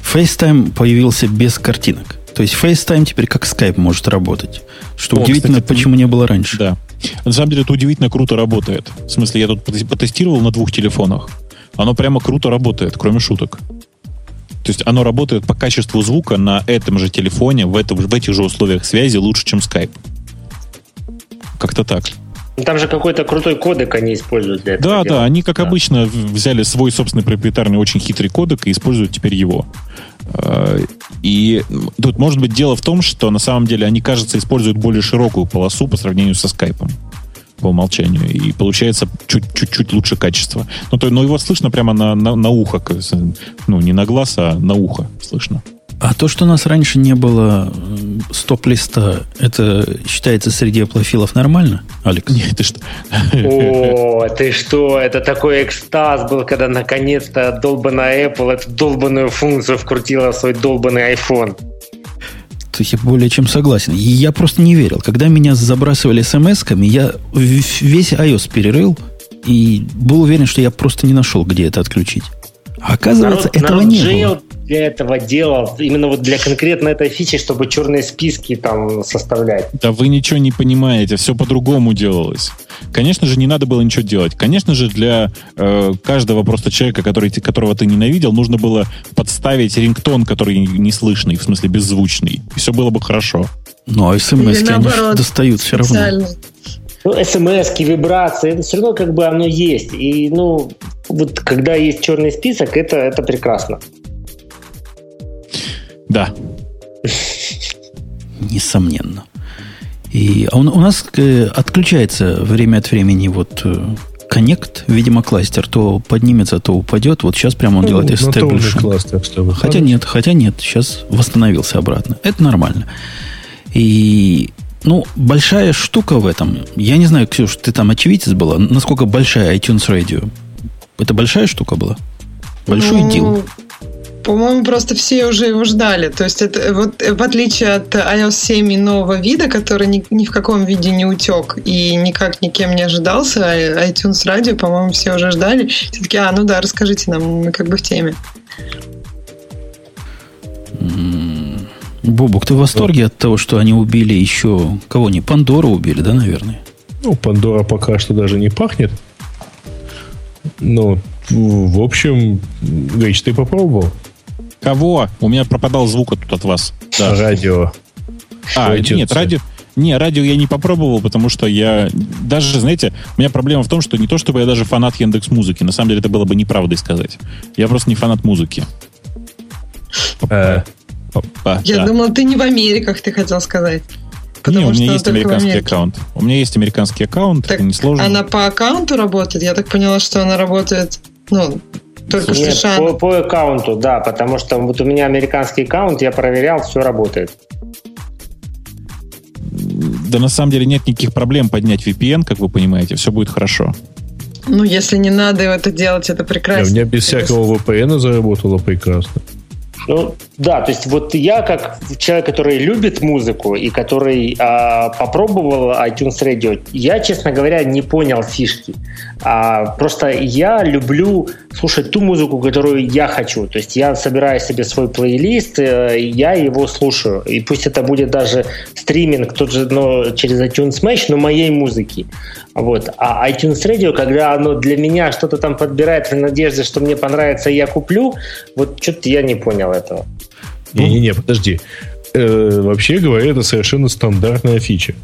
FaceTime появился без картинок. То есть FaceTime теперь как Skype может работать. Что О, удивительно, кстати, почему не было раньше. Да. На самом деле это удивительно круто работает. В смысле, я тут потестировал на двух телефонах. Оно прямо круто работает, кроме шуток. То есть оно работает по качеству звука на этом же телефоне, в, этом, в этих же условиях связи лучше, чем Skype. Как-то так. Там же какой-то крутой кодек они используют для этого. Да, дела. да, они, как да. обычно, взяли свой собственный проприетарный очень хитрый кодек и используют теперь его. И тут, может быть, дело в том, что на самом деле они, кажется, используют более широкую полосу по сравнению со Skype. По умолчанию. И получается чуть-чуть лучше качество. Ну, то, но его слышно прямо на, на, на ухо. Ну, не на глаз, а на ухо слышно. А то, что у нас раньше не было стоп-листа, это считается среди аплофилов нормально, Алекс? Нет, ты что? О, ты что? Это такой экстаз был, когда наконец-то долбаная Apple эту долбаную функцию вкрутила в свой долбанный iPhone. Я более чем согласен. Я просто не верил. Когда меня забрасывали смс-ками, я весь iOS перерыл и был уверен, что я просто не нашел, где это отключить. А оказывается, народ, этого народ не Джейл было. Для этого делал, именно вот для конкретно этой фичи, чтобы черные списки там составлять. Да вы ничего не понимаете, все по-другому делалось. Конечно же, не надо было ничего делать. Конечно же, для э, каждого просто человека, который, которого ты ненавидел, нужно было подставить рингтон, который неслышный, в смысле беззвучный. И все было бы хорошо. Ну, а смс-ки, они достают все равно. Ну, смс-ки, вибрации, это все равно как бы оно есть. И, ну, вот когда есть черный список, это, это прекрасно. Да. Несомненно. И у, у нас э, отключается время от времени вот э, Connect, видимо, кластер, то поднимется, то упадет. Вот сейчас прямо он ну, делает establishing. Хотя нет, хотя нет, сейчас восстановился обратно. Это нормально. И, ну, большая штука в этом. Я не знаю, Ксюш, ты там очевидец была, насколько большая iTunes Radio. Это большая штука была? Большой ну... дел. По-моему, просто все уже его ждали. То есть, это, вот, в отличие от iOS семь нового вида, который ни, ни в каком виде не утек и никак никем не ожидался, iTunes Radio, по-моему, все уже ждали. Все таки, а, ну да, расскажите нам, мы как бы в теме. Бобук, ты в восторге от того, что они убили еще... Кого не? Пандору убили, да, наверное? Ну, Пандора пока что даже не пахнет. Но, в общем, Гриш, ты попробовал? Кого? У меня пропадал звук тут от вас. Да. Радио. А, Шойдется. Нет, радио... Не, радио я не попробовал, потому что я... Даже, знаете, у меня проблема в том, что не то, чтобы я даже фанат Яндекс.Музыки. На самом деле это было бы неправдой сказать. Я просто не фанат музыки. Я думал, ты не в Америках, ты хотел сказать. Не, у меня есть американский аккаунт. У меня есть американский аккаунт, это несложно. Она по аккаунту работает? Я так поняла, что она работает... Ну, только нет, США. По, по аккаунту, да, потому что вот у меня американский аккаунт, я проверял, все работает. Да, на самом деле нет никаких проблем поднять ви пи эн, как вы понимаете, все будет хорошо. Ну, если не надо это делать, это прекрасно. Да, у меня без всякого ви пи эн заработало прекрасно. Ну, да, то есть вот я как человек, который любит музыку и который а, попробовал iTunes Radio, я, честно говоря, не понял фишки. А, просто я люблю слушать ту музыку, которую я хочу. То есть я собираю себе свой плейлист, я его слушаю. И пусть это будет даже стриминг тот же, но через iTunes Match, но моей музыки. Вот. А iTunes Radio, когда оно для меня что-то там подбирает в надежде, что мне понравится, и я куплю, вот что-то я не понял этого. Не-не-не, подожди. Э-э, вообще говоря, это совершенно стандартная фича.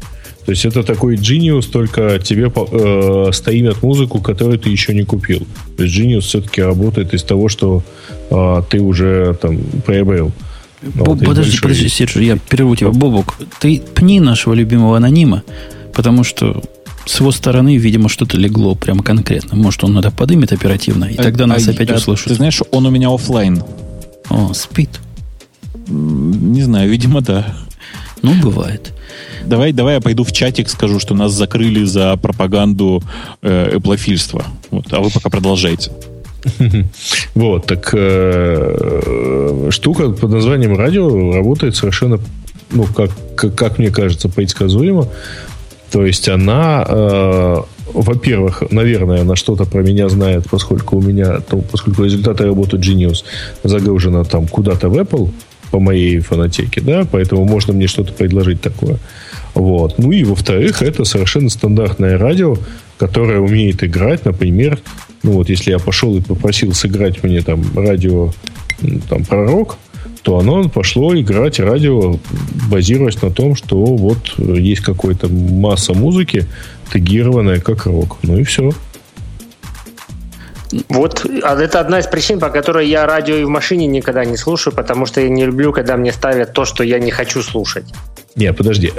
То есть это такой Genius, только тебе э, стримят музыку, которую ты еще не купил. То есть Genius все-таки работает из того, что э, ты уже там приобрел. Боб, вот, подожди, подожди, Серж, я перерву тебя. Бобок, ты пни нашего любимого анонима, потому что с его стороны, видимо, что-то легло прямо конкретно. Может, он это подымет оперативно, и тогда а, нас а, опять а, услышат. Ты знаешь, он у меня офлайн. О, спит. Не знаю, видимо, да. Ну, бывает. Давай, давай я пойду в чатик, скажу, что нас закрыли за пропаганду эплофильства. Вот, а вы пока продолжайте. Вот, так штука под названием радио работает совершенно, ну, как мне кажется, предсказуемо. То есть она, э, во-первых, наверное, она что-то про меня знает, поскольку у меня, то, поскольку результаты работы Genius загружены там куда-то в Apple по моей фонотеке, да, поэтому можно мне что-то предложить такое. Вот. Ну и во-вторых, это совершенно стандартное радио, которое умеет играть, например, ну вот если я пошел и попросил сыграть мне там радио там, про рок, то оно пошло играть радио, базируясь на том, что вот есть какая-то масса музыки, тегированная как рок. Ну и все. Вот это одна из причин, по которой я радио и в машине никогда не слушаю, потому что я не люблю, когда мне ставят то, что я не хочу слушать. Не, подожди.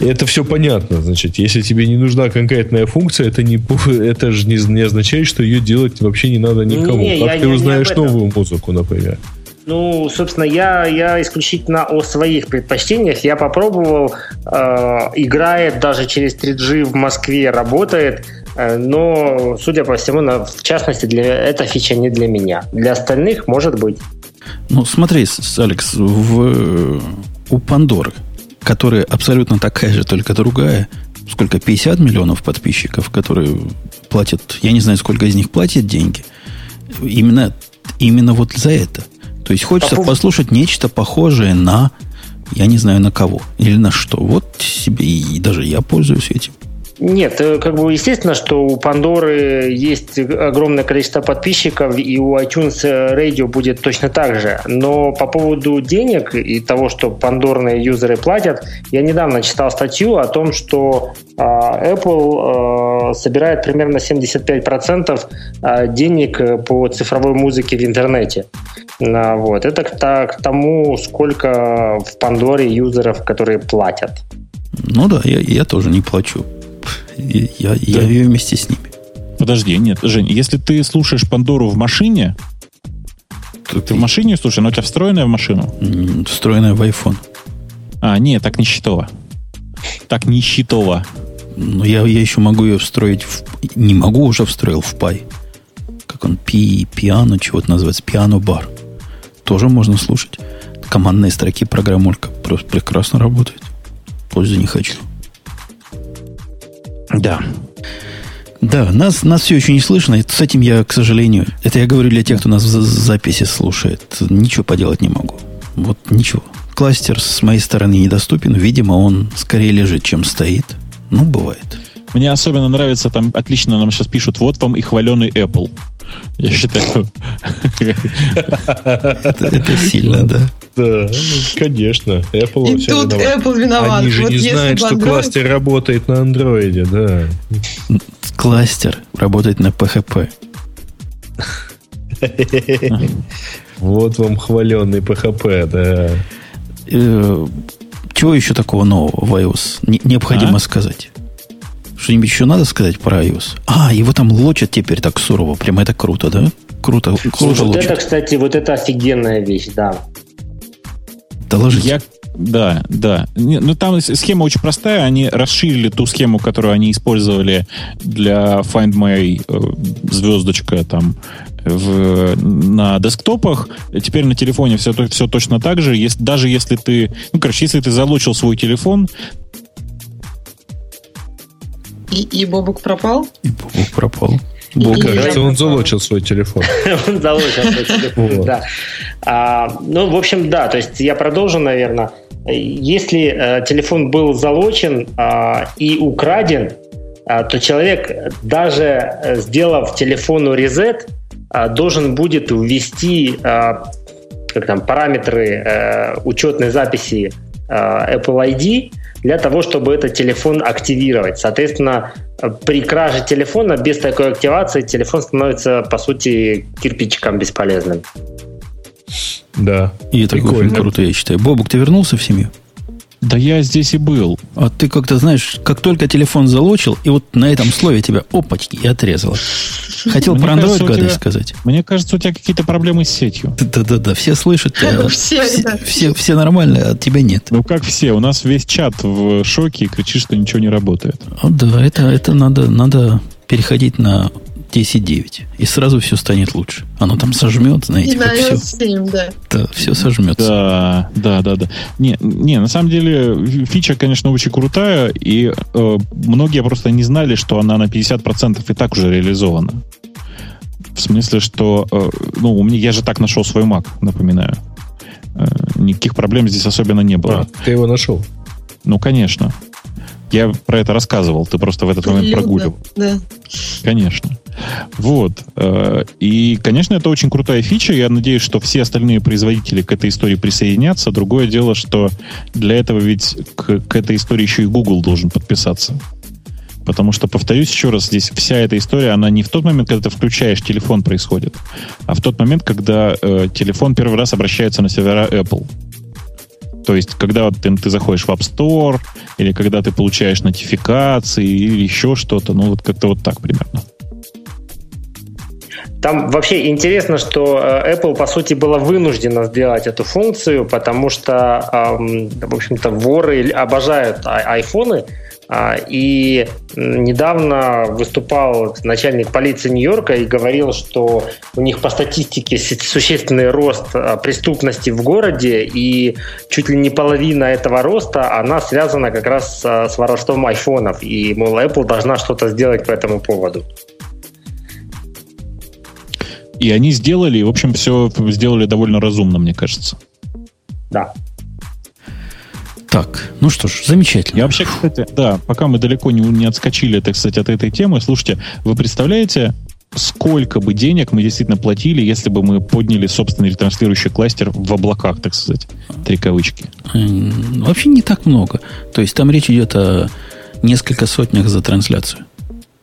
Это все понятно, значит, если тебе не нужна конкретная функция, это, не, это же не, не означает, что ее делать вообще не надо никому. Не, как я, ты я, узнаешь я новую музыку, например? Ну, собственно, я, я исключительно о своих предпочтениях. Я попробовал, э, играет даже через три джи в Москве, работает, э, но, судя по всему, на, в частности, для, эта фича не для меня. Для остальных может быть. Ну, смотри, Алекс, в, у Пандоры, которая абсолютно такая же, только другая. Сколько? пятьдесят миллионов подписчиков, которые платят... Я не знаю, сколько из них платят деньги. Именно, именно вот за это. То есть хочется Попу... послушать нечто похожее на... Я не знаю, на кого. Или на что. Вот себе и даже я пользуюсь этим. Нет, как бы естественно, что у Пандоры есть огромное количество подписчиков, и у iTunes Radio будет точно так же. Но по поводу денег и того, что пандорные юзеры платят, я недавно читал статью о том, что Apple собирает примерно семьдесят пять процентов денег по цифровой музыке в интернете. Вот. Это к тому, сколько в Пандоре юзеров, которые платят. Ну да, я, я тоже не плачу. Я, я да. ее вместе с ними. Подожди, нет, Жень, если ты слушаешь Пандору в машине, ты, ты в машине слушаешь, она у тебя встроенная в машину? Встроенная в iPhone. А, нет, так не считово. Так не считово. Ну, я, я еще могу ее встроить в... Не могу, уже встроил в Пай. Как он, Пи, Пиано, чего-то называется, Пиано-бар. Тоже можно слушать. Командные строки программулька просто прекрасно работает. Пользы не хочу. Да. Да, нас, нас все еще не слышно. И с этим я, к сожалению... Это я говорю для тех, кто нас в записи слушает. Ничего поделать не могу. Вот ничего. Кластер с моей стороны недоступен. Видимо, он скорее лежит, чем стоит. Ну, бывает. Мне особенно нравится, там отлично нам сейчас пишут, вот вам и хваленый Apple. Я считаю... Это сильно, да. Да, конечно. Apple и тут виноват. Apple виноват. Они же вот не знают, что Android... кластер работает на Android, да. Кластер работает на пэ хэ пэ. Вот вам хваленый пэ хэ пэ, да. Чего еще такого нового в iOS? Необходимо сказать. Что-нибудь еще надо сказать про iOS? А, его там лочат теперь так сурово. Прямо это круто, да? Круто, круто лочат. Вот это, кстати, вот это офигенная вещь, да. Доложите. Я, да, да. Ну, там схема очень простая. Они расширили ту схему, которую они использовали для Find My звездочка там в, на десктопах. Теперь на телефоне все, все точно так же. Если, даже если ты... Ну, короче, если ты залочил свой телефон... И, и Бобук пропал? И Бобук пропал. Бобук, кажется, он залочил свой телефон. Он залочил свой телефон, да. Ну, в общем, да, то есть я продолжу, наверное. Если телефон был залочен и украден, то человек, даже сделав телефону резет, должен будет ввести как там, параметры учетной записи Apple ай ди для того, чтобы этот телефон активировать. Соответственно, при краже телефона без такой активации телефон становится, по сути, кирпичиком бесполезным. Да. И это прикольно. Круто, я считаю. Бобук, ты вернулся в семью? Да я здесь и был. А ты как-то, знаешь, как только телефон залочил, и вот на этом слове тебя, опачки, и отрезало. Хотел про Android гадость сказать. Мне кажется, у тебя какие-то проблемы с сетью. Да-да-да, все слышат. Все нормально, а тебя нет. Ну как все, у нас весь чат в шоке и кричит, что ничего не работает. Да, это надо переходить на десять девять, и сразу все станет лучше. Оно там сожмет, знаете, и как все. семь, да. Да, все сожмется. Да, да, да, да. Не, не, на самом деле, фича, конечно, очень крутая, и э, многие просто не знали, что она на пятьдесят процентов и так уже реализована. В смысле, что... Э, ну, у меня, я же так нашел свой Mac, напоминаю. Э, никаких проблем здесь особенно не было. А, ты его нашел? Ну, конечно. Я про это рассказывал, ты просто в этот момент Лю, прогуливал. Да, да. Конечно. Вот. И, конечно, это очень крутая фича. Я надеюсь, что все остальные производители к этой истории присоединятся. Другое дело, что для этого ведь к, к этой истории еще и Google должен подписаться. Потому что, повторюсь еще раз, здесь вся эта история, она не в тот момент, когда ты включаешь телефон, происходит, а в тот момент, когда э, телефон первый раз обращается на сервера Apple. То есть, когда ты, ты заходишь в App Store, или когда ты получаешь нотификации, или еще что-то. Ну, вот как-то вот так примерно. Там вообще интересно, что Apple, по сути, была вынуждена сделать эту функцию, потому что, в общем-то, воры обожают айфоны. И недавно выступал начальник полиции Нью-Йорка и говорил, что у них по статистике существенный рост преступности в городе, и чуть ли не половина этого роста, она связана как раз с воровством айфонов. И, мол, Apple должна что-то сделать по этому поводу. И они сделали, и, в общем, все сделали довольно разумно, мне кажется. Да. Так, ну что ж, замечательно. Я вообще, кстати, да, пока мы далеко не, не отскочили, так сказать, от этой темы, слушайте, вы представляете, сколько бы денег мы действительно платили, если бы мы подняли собственный ретранслирующий кластер в облаках, так сказать, три кавычки? Вообще не так много. То есть там речь идет о несколько сотнях за трансляцию.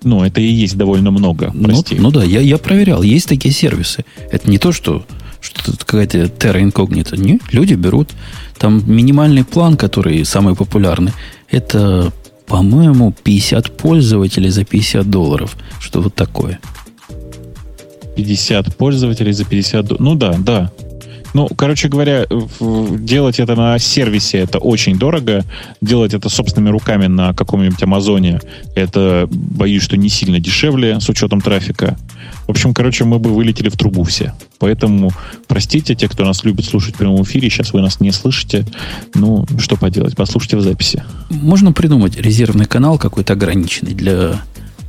Ну, это и есть довольно много, прости. Ну, ну да, я, я проверял, есть такие сервисы. Это не то, что... Что тут какая-то терра инкогнита. Нет, люди берут. Там минимальный план, который самый популярный, это, по-моему, пятьдесят пользователей за пятьдесят долларов. Что вот такое. пятьдесят пользователей за пятьдесят долларов. Ну да, да. Ну, короче говоря, делать это на сервисе — это очень дорого. Делать это собственными руками на каком-нибудь Амазоне — это, боюсь, что не сильно дешевле с учетом трафика. В общем, короче, мы бы вылетели в трубу все. Поэтому простите, те, кто нас любит слушать в прямом эфире, сейчас вы нас не слышите. Ну, что поделать, послушайте в записи. Можно придумать резервный канал какой-то ограниченный для...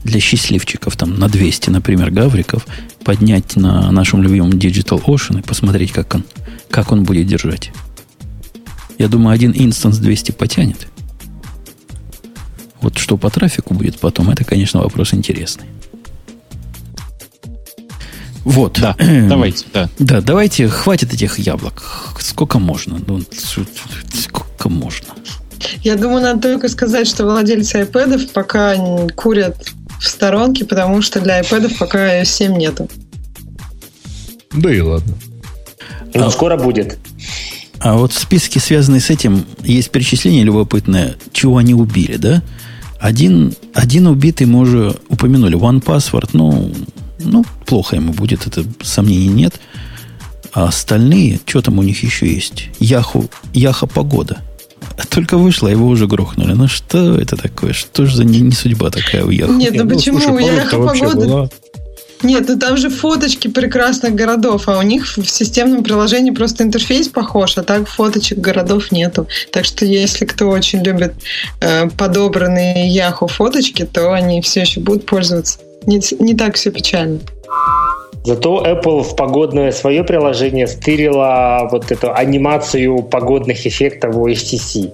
для счастливчиков, там, на двести, например, гавриков, поднять на нашем любимом Digital Ocean и посмотреть, как он, как он будет держать. Я думаю, один инстанс двести потянет. Вот Что по трафику будет потом, это, конечно, вопрос интересный. Вот. Да, давайте. Да. да, давайте. Хватит этих яблок. Сколько можно? Ну, сколько можно? Я думаю, надо только сказать, что владельцы iPad'ов пока курят в сторонке, потому что для iPad'ов пока iOS семь нету. Да и ладно. Ну, а, скоро будет. А вот в списке, связанные с этим, есть перечисление любопытное, чего они убили, да? Один, один убитый мы уже упомянули. OnePassword, ну... Ну, плохо ему будет, это сомнений нет. А остальные, что там у них еще есть? Яху, Яха Погода. Только вышла, его уже грохнули. Ну, что это такое? Что же за не, не судьба такая у Яху? Нет, ну, ну почему? Слушай, Яха Погода... Была... Нет, ну там же фоточки прекрасных городов, а у них в системном приложении просто интерфейс похож, а так фоточек городов нету. Так что если кто очень любит э, подобранные Яху фоточки, то они все еще будут пользоваться. Не, не так все печально. Зато Apple в погодное свое приложение стырила вот эту анимацию погодных эффектов в о эс ти си.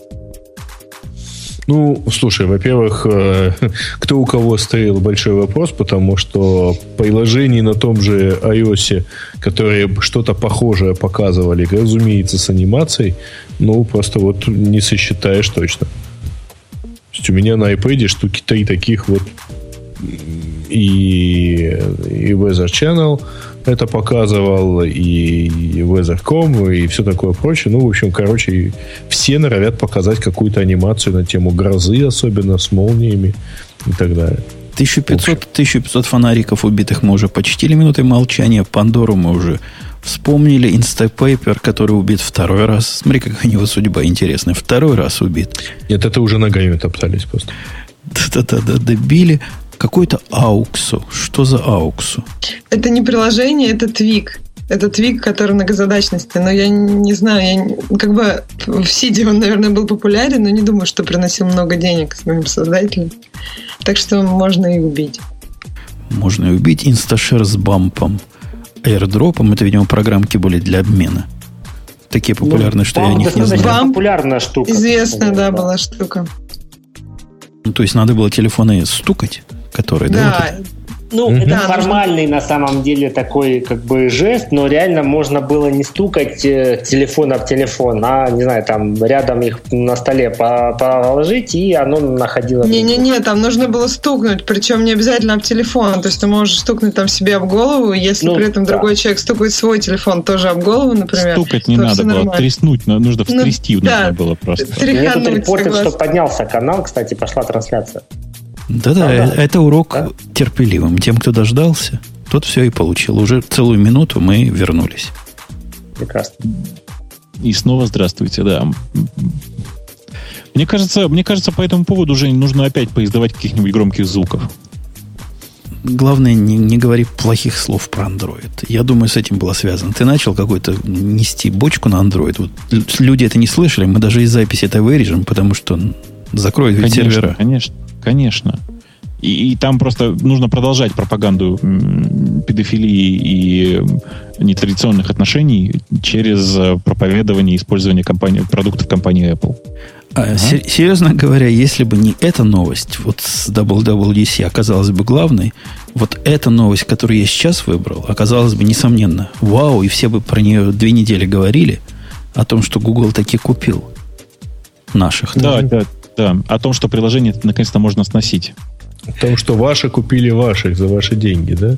Ну, слушай, во-первых, кто у кого стоял большой вопрос, потому что приложений на том же iOS, которые что-то похожее показывали, разумеется, с анимацией, ну, просто вот не сосчитаешь точно. То есть у меня на iPad штуки три таких вот. И, и Weather Channel это показывал, и, и Weather точка ком, и все такое прочее. Ну, в общем, короче, все норовят показать какую-то анимацию на тему грозы, особенно с молниями и так далее. тысяча пятьсот, тысяча пятьсот фонариков убитых мы уже почтили минутой молчания. Пандору мы уже вспомнили. Instapaper, который убит второй раз. Смотри, какая у него судьба интересная. Второй раз убит. Нет, это уже ногами топтались просто. Да-да-да, добили. Какой-то Ауксу. Что за Ауксу? Это не приложение, это твик. Это твик, который многозадачности. Но я не знаю, я как бы в Сиде он, наверное, был популярен, но не думаю, что приносил много денег своим создателям. Так что можно и убить. Можно и убить. Инсташер с бампом, аирдропом. Это, видимо, программки были для обмена. Такие популярные, ну, что я о них не знаю. Бамп популярная штука. Известная, да, была штука. Ну, то есть надо было телефоны стукать, которые... Да, да, вот ну, mm-hmm. это формальный на самом деле такой как бы жест, но реально можно было не стукать телефон об телефон, а, не знаю, там рядом их на столе положить, и оно находило... Не-не-не, там нужно было стукнуть, причем не обязательно об телефон, то есть ты можешь стукнуть там себе об голову, если ну, при этом да. другой человек стукает свой телефон тоже об голову, например. Стукать не надо было, нормально. Треснуть, нужно встрясти ну, нужно да. было просто. Мне тут репортят, что поднялся канал, кстати, пошла трансляция. Да-да, а, да. это урок да? терпеливым. Тем, кто дождался, тот все и получил. Уже целую минуту мы вернулись. Прекрасно. И снова здравствуйте, да. Мне кажется, мне кажется, по этому поводу, Жень, нужно опять поиздавать каких-нибудь громких звуков. Главное, не, не говори плохих слов про Android. Я думаю, с этим было связано. Ты начал какой-то нести бочку на Android. Вот люди это не слышали, мы даже из записи это вырежем, потому что закроют ведь сервера. Конечно, конечно. И, и там просто нужно продолжать пропаганду педофилии и нетрадиционных отношений через проповедование использования компании, продуктов компании Apple. А, а? Сер- серьезно говоря, если бы не эта новость, вот с дабл ю дабл ю ди си оказалась бы главной, вот эта новость, которую я сейчас выбрал, оказалась бы, несомненно, вау, и все бы про нее две недели говорили, о том, что Google таки купил наших. Да, да. Да, о том, что приложение наконец-то можно сносить. О том, что ваши купили ваших за ваши деньги, да?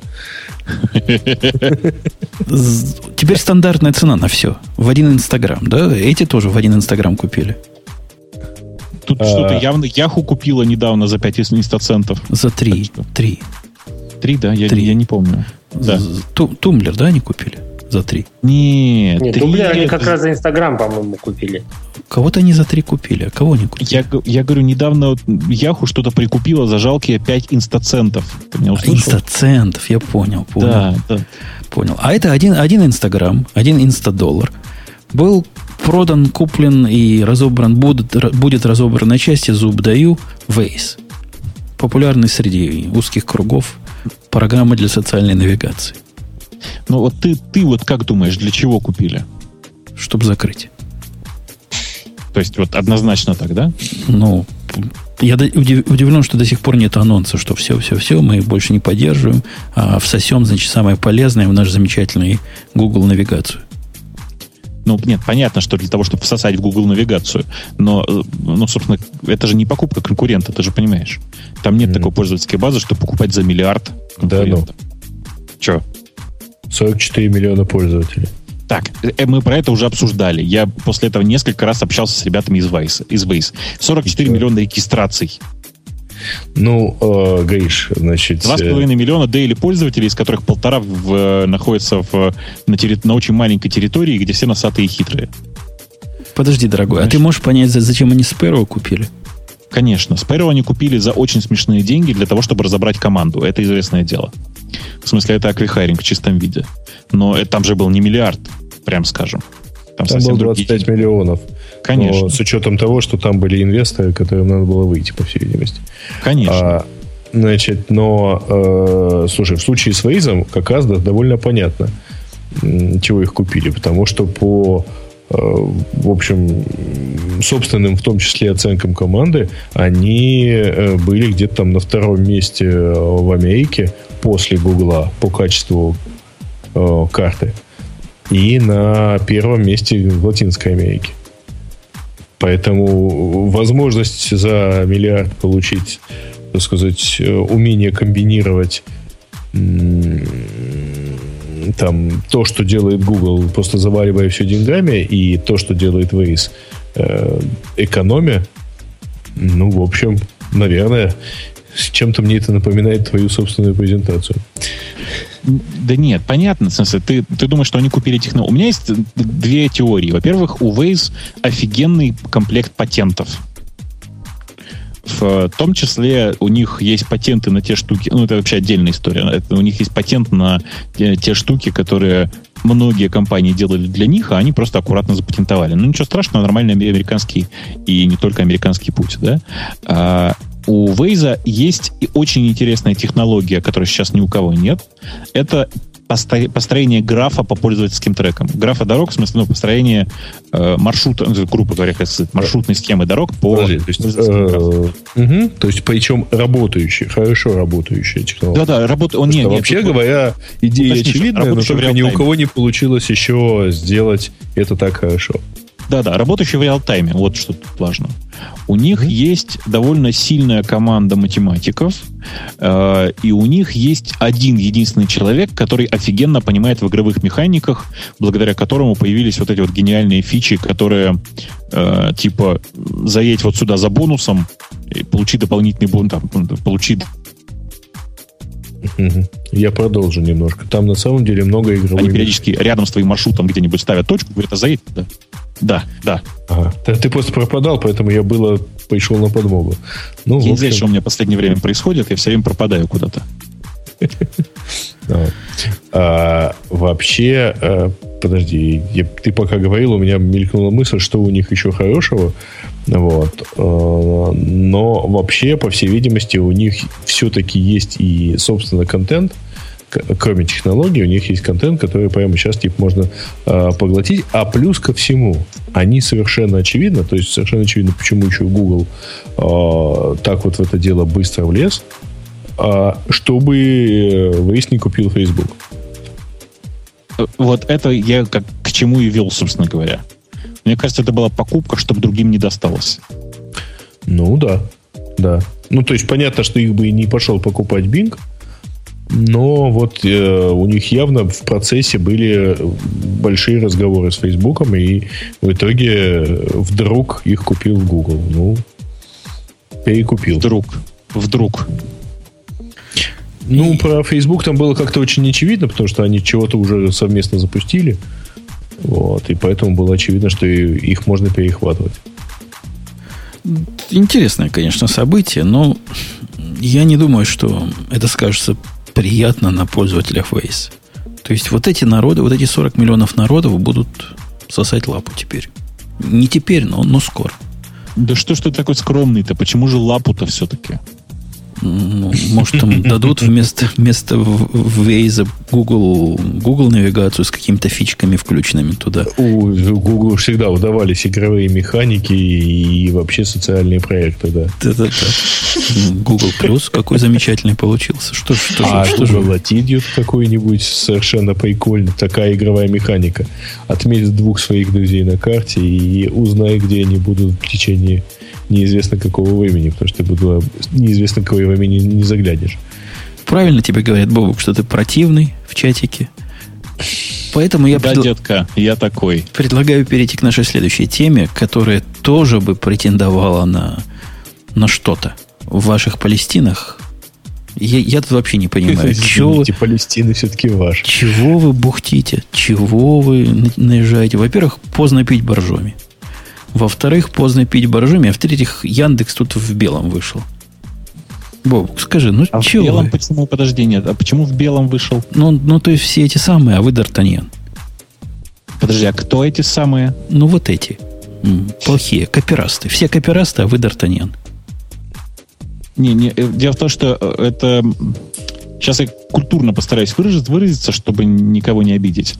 Теперь стандартная цена на все. В один Инстаграм, да? Эти тоже в один Инстаграм купили. Тут что-то явно... Яху купила недавно за пять инста центов. За три. Три. Три, да? Я не помню. Тумблер, да, они купили? За три. Нет, Нет три... Тумблер они как раз за Инстаграм, по-моему, купили. Кого-то они за три купили, а кого не купили? Я, я говорю, недавно Яху что-то прикупила за жалкие пять инстацентов. Ты меня услышал? Инстацентов, я понял, понял. Да, да. Понял. А это один, один Инстаграм, один инстадоллар был продан, куплен и разобран, будет, будет разобран на части, зуб даю, Waze. Популярный среди узких кругов программа для социальной навигации. Ну вот ты, ты вот как думаешь, для чего купили? Чтобы закрыть. То есть вот однозначно так, да? Ну, Я удивлен, что до сих пор нет анонса, что все-все-все, мы больше не поддерживаем, а всосем, значит, самое полезное в нашу замечательную Google навигацию. Ну, нет, понятно, что для того, чтобы всосать в Google навигацию, но, ну, собственно, это же не покупка конкурента, ты же понимаешь. Там нет mm-hmm. такой пользовательской базы, что покупать за миллиард конкурента. Да, ну. Че? сорок четыре миллиона пользователей. Так, мы про это уже обсуждали. Я после этого несколько раз общался с ребятами из Вайса, из Вейс. сорок четыре да. миллиона регистраций. Ну, э, Гриш, значит... два с половиной миллиона дейли пользователей, из которых полтора в, находятся в, на, терри, на очень маленькой территории, где все носатые и хитрые. Подожди, дорогой, Конечно. А ты можешь понять, зачем они Sparrow купили? Конечно, Sparrow они купили за очень смешные деньги для того, чтобы разобрать команду. Это известное дело. В смысле, это аквихайринг в чистом виде. Но это, там же был не миллиард, прям скажем. Там, там было двадцать пять миллионов. Конечно. Но с учетом того, что там были инвесторы, которым надо было выйти, по всей видимости. Конечно. А, значит, но, э, слушай, в случае с Waze как раз довольно понятно, чего их купили. Потому что по, э, в общем, собственным, в том числе, оценкам команды, они были где-то там на втором месте в Америке после Гугла по качеству э, карты. И на первом месте в Латинской Америке. Поэтому возможность за миллиард получить, так сказать, умение комбинировать там, то, что делает Google, просто заваливая все деньгами, и то, что делает Waze, экономия, ну, в общем, наверное, чем-то мне это напоминает твою собственную презентацию. Да нет, понятно, в смысле, ты, ты думаешь, что они купили технологию. У меня есть две теории. Во-первых, у Waze офигенный комплект патентов. В том числе у них есть патенты на те штуки, ну это вообще отдельная история, это, у них есть патент на те, те штуки, которые многие компании делали для них, а они просто аккуратно запатентовали. Ну ничего страшного, нормальный американский и не только американский путь, да? А, у Waze есть и очень интересная технология, которой сейчас ни у кого нет. Это построение графа по пользовательским трекам. Графа дорог, в смысле, ну, построение э, маршрута, грубо говоря, маршрутной схемы дорог по Подожди, то, есть, э, угу, то есть, причем работающая, хорошо работающая технология. Да-да, работ... он, не, что, не, вообще нет, говоря, идея уточнишь, очевидная, но только ни у кого не получилось еще сделать это так хорошо. Да-да, работающий в реал-тайме, вот что тут важно. У них mm-hmm. есть довольно сильная команда математиков, э, и у них есть один единственный человек, который офигенно понимает в игровых механиках, благодаря которому появились вот эти вот гениальные фичи, которые э, типа заедь вот сюда за бонусом, и получи дополнительный бонус, там, получи... Я продолжу немножко. Там на самом деле много игровых... Они периодически рядом с твоим маршрутом где-нибудь ставят точку, говорят, а заедь туда. Да, да. Ага. Ты, ты просто пропадал, поэтому я было пришел на подмогу. Ну, я общем... не знаю, что у меня в последнее время происходит, я все время пропадаю куда-то. Вообще, подожди, ты пока говорил, у меня мелькнула мысль, что у них еще хорошего. Вот. Но вообще, по всей видимости, у них все-таки есть и, собственно, контент. Кроме технологий, у них есть контент, который прямо сейчас типа, можно э, поглотить. А плюс ко всему, они совершенно очевидно, то есть совершенно очевидно, почему еще Google э, так вот в это дело быстро влез, э, чтобы Waze не купил Facebook. Вот это я как, к чему и вел, собственно говоря. Мне кажется, это была покупка, чтобы другим не досталось. Ну да, да. Ну то есть понятно, что их бы и не пошел покупать Bing, но вот э, у них явно в процессе были большие разговоры с Фейсбуком, и в итоге вдруг их купил Google. Ну, перекупил. Вдруг. Вдруг. Ну, и... про Facebook там было как-то очень очевидно, потому что они чего-то уже совместно запустили. Вот, и поэтому было очевидно, что их можно перехватывать. Интересное, конечно, событие, но я не думаю, что это скажется приятно на пользователях Waze. То есть вот эти народы, вот эти сорок миллионов народов будут сосать лапу теперь. Не теперь, но, но скоро. Да что ж ты такой скромный-то? Почему же лапу-то все-таки? Может, там дадут вместо, вместо Waze Google, Google навигацию с какими-то фичками включенными туда. У Google всегда удавались игровые механики и вообще социальные проекты, да. Да-да-да. Google Plus какой замечательный получился. Что, что, а что же Latitude какой-нибудь совершенно прикольный. Такая игровая механика. Отметь двух своих друзей на карте и узнай, где они будут в течение неизвестно какого времени, потому что ты буду неизвестно какого времени не заглянешь. Правильно тебе говорят, Бобок, что ты противный в чатике. Поэтому я да, предла... детка, я такой. Предлагаю перейти к нашей следующей теме, которая тоже бы претендовала на, на что-то. В ваших Палестинах я, я тут вообще не понимаю. Чего Палестины все-таки ваши? Чего вы бухтите? Чего вы наезжаете? Во-первых, поздно пить боржоми. Во-вторых, поздно пить боржоми. А в-третьих, Яндекс тут в белом вышел. Боб, скажи, ну а чего? В белом почему? Подожди, нет. А почему в белом вышел? Ну, ну, то есть все эти самые, а вы Д'Артаньян. Подожди, а кто эти самые? Ну, вот эти. Плохие, копирасты. Все копирасты, а вы Д'Артаньян. Не, не, дело в том, что это... Сейчас я культурно постараюсь выразить, выразиться, чтобы никого не обидеть.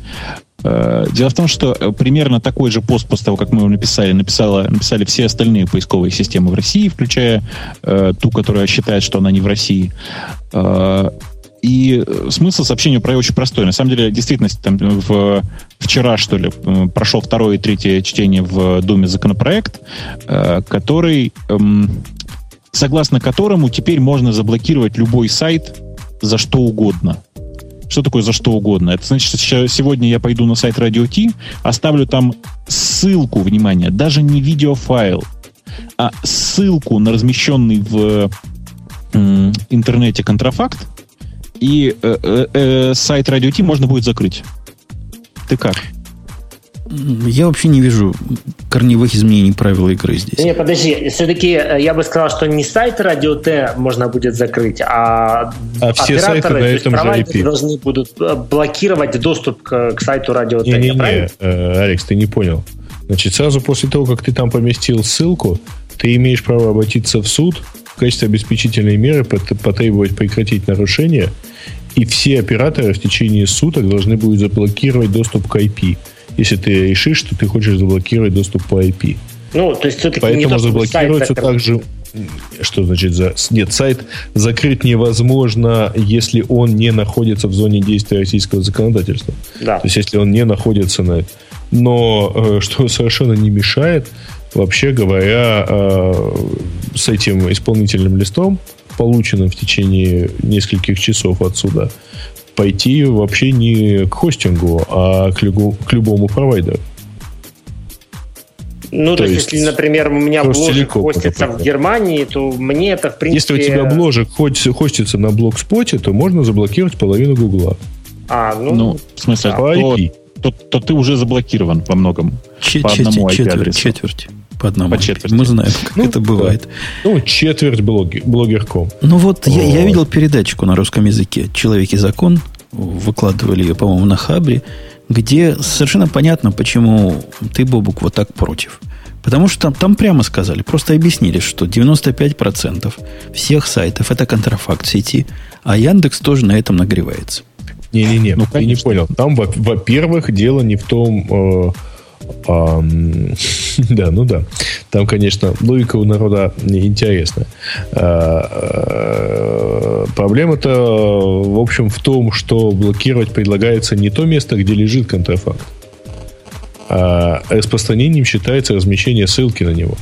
Дело в том, что примерно такой же пост после того, как мы его написали, написала, написали все остальные поисковые системы в России, включая э, ту, которая считает, что она не в России. Э, и смысл сообщения очень простой. На самом деле, действительно, там, в, вчера, что ли, прошло второе и третье чтение в Думе законопроект, э, который, э, согласно которому теперь можно заблокировать любой сайт за что угодно. Что такое за что угодно? Это значит, что сегодня я пойду на сайт Радио Ти, оставлю там ссылку, внимание, даже не видеофайл, а ссылку на размещенный в м, интернете контрафакт, и э, э, э, сайт Радио Ти можно будет закрыть. Ты как? Я вообще не вижу корневых изменений правил игры здесь. Не, подожди, все-таки я бы сказал, что не сайт Радио Т можно будет закрыть, а, а все сайты на этом же ай пи должны будут блокировать доступ к, к сайту Радио Т. Не-не-не, Алекс, ты не понял. Значит, сразу после того, как ты там поместил ссылку, ты имеешь право обратиться в суд в качестве обеспечительной меры, потребовать прекратить нарушение, и все операторы в течение суток должны будут заблокировать доступ к ай пи. Если ты решишь, что ты хочешь заблокировать доступ по ай пи. Ну, то есть все-таки поэтому не заблокируется также... Что значит за... Нет, сайт закрыть невозможно, если он не находится в зоне действия российского законодательства. Да. То есть если он не находится на... Но что совершенно не мешает, вообще говоря, с этим исполнительным листом, полученным в течение нескольких часов отсюда, пойти вообще не к хостингу, а к, любу, к любому провайдеру. Ну, то, то есть, если, например, у меня бложик хостится в Германии, то мне это, в принципе... Если у тебя бложик хостится на блогспоте, то можно заблокировать половину Гугла. А, ну... ну в смысле, по ай пи. То, то, то ты уже заблокирован во многом. Ч- по одному ай пи-адресу. Четверть. По одному. По четверти. Мы знаем, как ну, это бывает. Да. Ну, четверть блогер, блогер точка ком. Ну, вот я, я видел передачку на русском языке «Человек и закон». Выкладывали ее, по-моему, на Хабре, где совершенно понятно, почему ты, Бобук, вот так против. Потому что там, там прямо сказали, просто объяснили, что девяносто пять процентов всех сайтов – это контрафакт сети, а Яндекс тоже на этом нагревается. Не-не-не, ну, ты не понял. Там, во- во-первых, дело не в том... Э- А, да, ну да. Там, конечно, логика у народа интересная. А, а, проблема-то, в общем, в том, что блокировать предлагается не то место, где лежит контрафакт, а распространением считается размещение ссылки на него.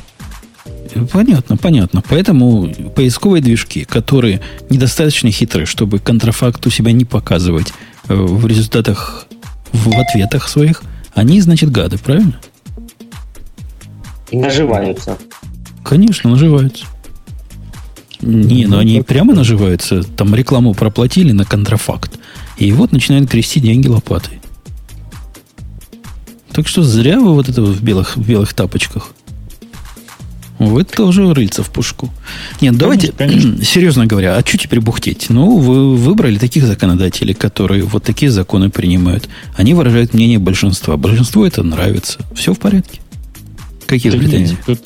Понятно, понятно. Поэтому поисковые движки, которые недостаточно хитры, чтобы контрафакт у себя не показывать в результатах, в ответах своих, они, значит, гады, правильно? И наживаются. Конечно, наживаются. Не, но они прямо наживаются. Там рекламу проплатили на контрафакт. И вот начинают грести деньги лопатой. Так что зря вы вот это в белых, в белых тапочках. Вы тоже рыльца в пушку. Нет, давайте, конечно, конечно. Серьезно говоря, а что теперь бухтеть? Ну, вы выбрали таких законодателей, которые вот такие законы принимают. Они выражают мнение большинства. Большинству это нравится. Все в порядке. Каких да претензий? Нет,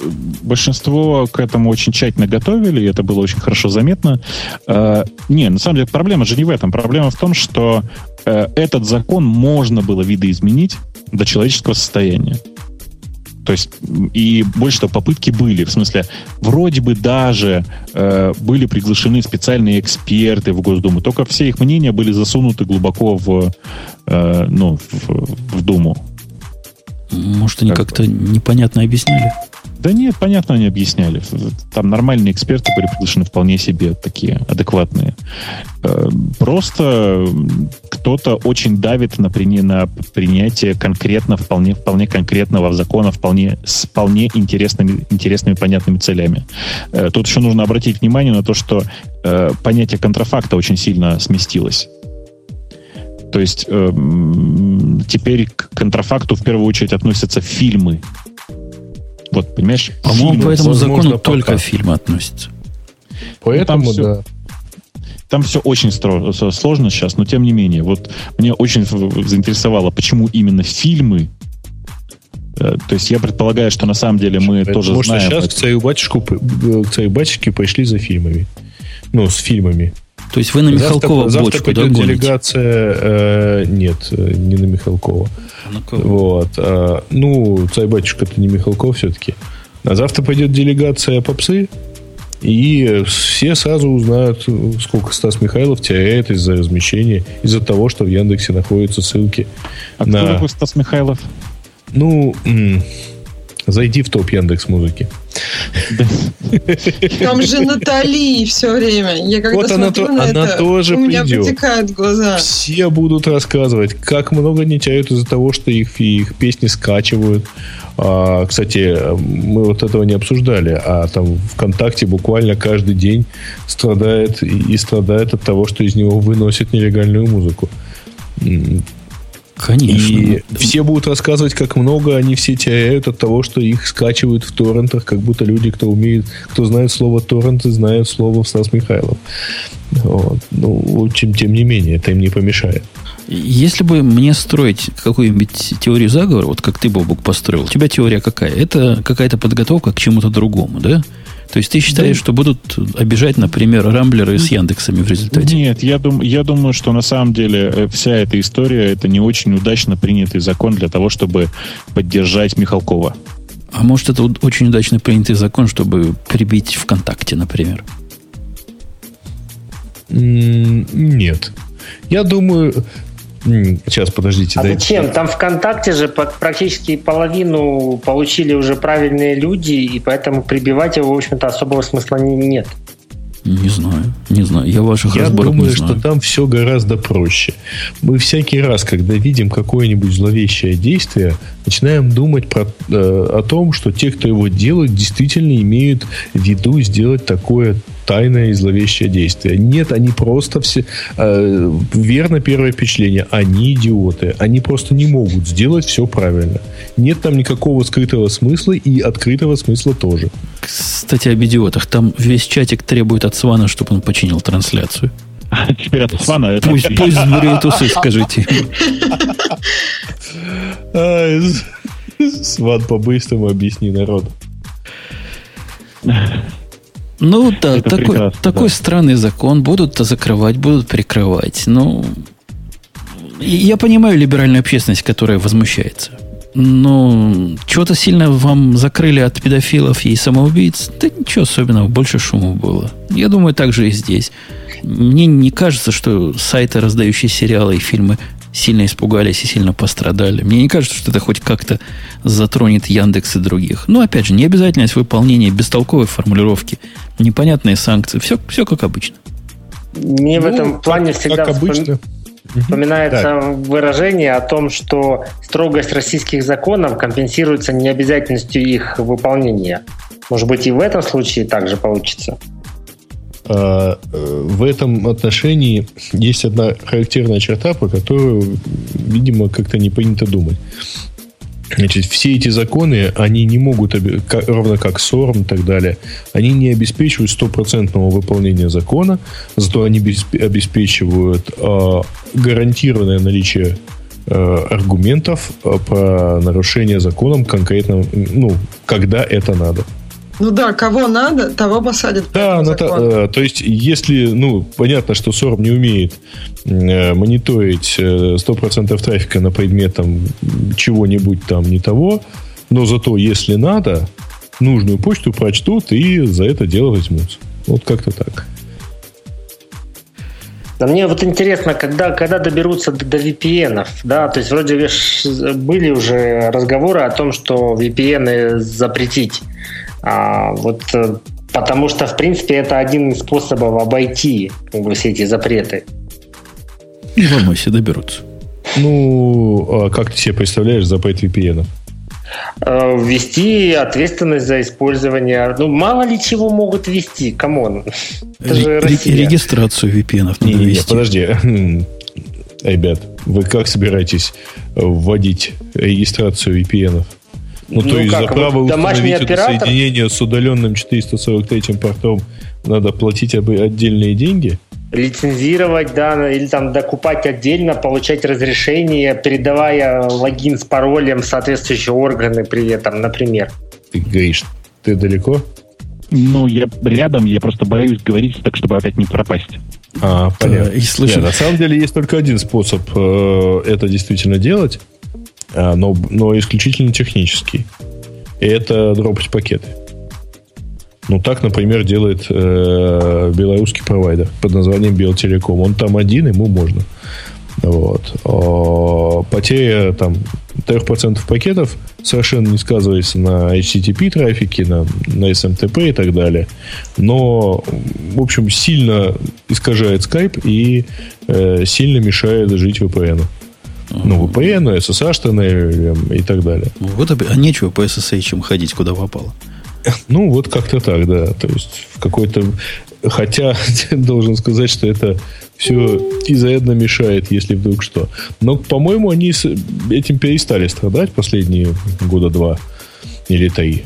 большинство к этому очень тщательно готовили, и это было очень хорошо заметно. Э, не, на самом деле проблема же не в этом. Проблема в том, что э, этот закон можно было видоизменить до человеческого состояния. То есть, и больше того, попытки были. В смысле, вроде бы даже э, были приглашены специальные эксперты в Госдуму, только все их мнения были засунуты глубоко в, э, ну, в, в Думу. Может, они как как-то непонятно объясняли? Да нет, понятно они объясняли. Там нормальные эксперты были приглашены вполне себе, такие адекватные. Просто кто-то очень давит на принятие конкретно, вполне, вполне конкретного закона, вполне, с вполне интересными, интересными, понятными целями. Тут еще нужно обратить внимание на то, что понятие контрафакта очень сильно сместилось. То есть э, теперь к контрафакту в первую очередь относятся фильмы. Вот, понимаешь? По-моему, по этому закону только фильмы относятся. Поэтому, ну, там да. Все, там все очень стро- сложно сейчас, но тем не менее. Вот меня очень заинтересовало, почему именно фильмы. Э, то есть я предполагаю, что на самом деле мы это тоже знаем. Потому что сейчас к царю батюшке пошли за фильмами. Ну, с фильмами. То есть вы на Михалкова завтра, бочку, завтра да, гоните? Делегация... Э, нет, не на Михалкова. На кого? Вот, э, ну, царь-батюшка-то не Михалков все-таки. А завтра пойдет делегация попсы, и все сразу узнают, сколько Стас Михайлов теряет из-за размещения, из-за того, что в Яндексе находятся ссылки. А на... кто такой Стас Михайлов? Ну... М- Зайди в топ Яндекс.Музыки. Там же Натали все время. Я когда вот смотрю она, на она это, тоже у меня придет. Потекают глаза. Все будут рассказывать, как много они теряют из-за того, что их, их песни скачивают. А, кстати, мы вот этого не обсуждали, а там ВКонтакте буквально каждый день страдает и страдает от того, что из него выносят нелегальную музыку. Конечно. И все будут рассказывать, как много они все теряют от того, что их скачивают в торрентах, как будто люди, кто умеет, кто знает слово торренты, знают слово Стас Михайлов. Вот. Ну, тем, тем не менее, это им не помешает. Если бы мне строить какую-нибудь теорию заговора, вот как ты, Бобук, построил, у тебя теория какая? Это какая-то подготовка к чему-то другому, да? То есть ты считаешь, да. что будут обижать, например, рамблеры с Яндексами в результате? Нет, я, дум, я думаю, что на самом деле вся эта история — это не очень удачно принятый закон для того, чтобы поддержать Михалкова. А может, это очень удачно принятый закон, чтобы прибить ВКонтакте, например? Нет. Я думаю... Сейчас, подождите. А зачем? Дайте. Там ВКонтакте же практически половину получили уже правильные люди, и поэтому прибивать его, в общем-то, особого смысла нет. Не знаю, не знаю. Я ваших Я разборок думаю, не знаю. Что там все гораздо проще. Мы всякий раз, когда видим какое-нибудь зловещее действие, начинаем думать про, э, о том, что те, кто его делает, действительно имеют в виду сделать такое тайное и зловещее действие. Нет, они просто все... Э, верно первое впечатление. Они идиоты. Они просто не могут сделать все правильно. Нет там никакого скрытого смысла и открытого смысла тоже. Кстати, об идиотах. Там весь чатик требует от Свана, чтобы он починил трансляцию. Теперь от Свана... Пусть сбреет усы, скажите. Сван, по-быстрому объясни народу. Ну да, это такой, прекрасно, такой да. странный закон. Будут закрывать, будут прикрывать. Ну, я понимаю либеральную общественность, которая возмущается. Но чего-то сильно вам закрыли от педофилов и самоубийц. Да ничего особенного, больше шума было. Я думаю, так же и здесь. Мне не кажется, что сайты, раздающие сериалы и фильмы, сильно испугались и сильно пострадали. Мне не кажется, что это хоть как-то затронет Яндекс и других. Но, опять же, необязательность выполнения бестолковой формулировки, непонятные санкции. Все, все как обычно. Мне ну, в этом плане как, всегда как вспом... вспоминается да. выражение о том, что строгость российских законов компенсируется необязательностью их выполнения. Может быть, и в этом случае так же получится? В этом отношении есть одна характерная черта, про которую, видимо, как-то не принято думать. Значит, все эти законы, они не могут, ровно как СОРМ и так далее, они не обеспечивают стопроцентного выполнения закона, зато они обеспечивают гарантированное наличие аргументов про нарушение законом конкретно, ну, когда это надо. Ну да, кого надо, того посадят. Да, на та, то есть, если, ну, понятно, что сорб не умеет э, мониторить сто процентов трафика на предмет там, чего-нибудь там не того, но зато, если надо, нужную почту прочтут и за это дело возьмутся. Вот как-то так. Да, мне вот интересно, когда, когда доберутся до, до ви пи эн-ов, да, то есть вроде видишь, были уже разговоры о том, что ви пи эн-ы запретить. А, вот, потому что, в принципе, это один из способов обойти как бы, все эти запреты. И в Амасе доберутся. Ну, а как ты себе представляешь запрет ви пи эн? А, ввести ответственность за использование. Ну, мало ли чего могут ввести, камон. Это же Россия. Регистрацию ви пи эн-ов надо ввести. Нет, подожди. Ребят, вы как собираетесь вводить регистрацию ви пи эн-ов? Ну, ну, то есть, как? За право вот установить это оператор? Соединение с удаленным четыреста сорок третьим портом надо платить отдельные деньги? Лицензировать, да, или там докупать отдельно, получать разрешение, передавая логин с паролем в соответствующие органы при этом, например. Ты, Гриш, ты далеко? Ну, я рядом, я просто боюсь говорить так, чтобы опять не пропасть. А, понятно. Да, Нет, на самом деле, есть только один способ э, это действительно делать. Но, но исключительно технический. И это дропать пакеты. Ну, так, например, делает э, белорусский провайдер под названием Белтелеком. Он там один, ему можно. Вот. О, потеря там, три процента пакетов совершенно не сказывается на эйч ти ти пи-трафике, на, на эс эм ти пи и так далее. Но, в общем, сильно искажает Skype и э, сильно мешает жить ви пи эн-у. Ну, ви пи эн, эс эс эйч и так далее. Вот, а нечего по эс эс эйч ходить, куда попало. Ну, вот как-то так, да. То есть, в какой-то... Хотя, должен сказать, что это все изрядно мешает, если вдруг что. Но, по-моему, они с этим перестали страдать последние года два или три.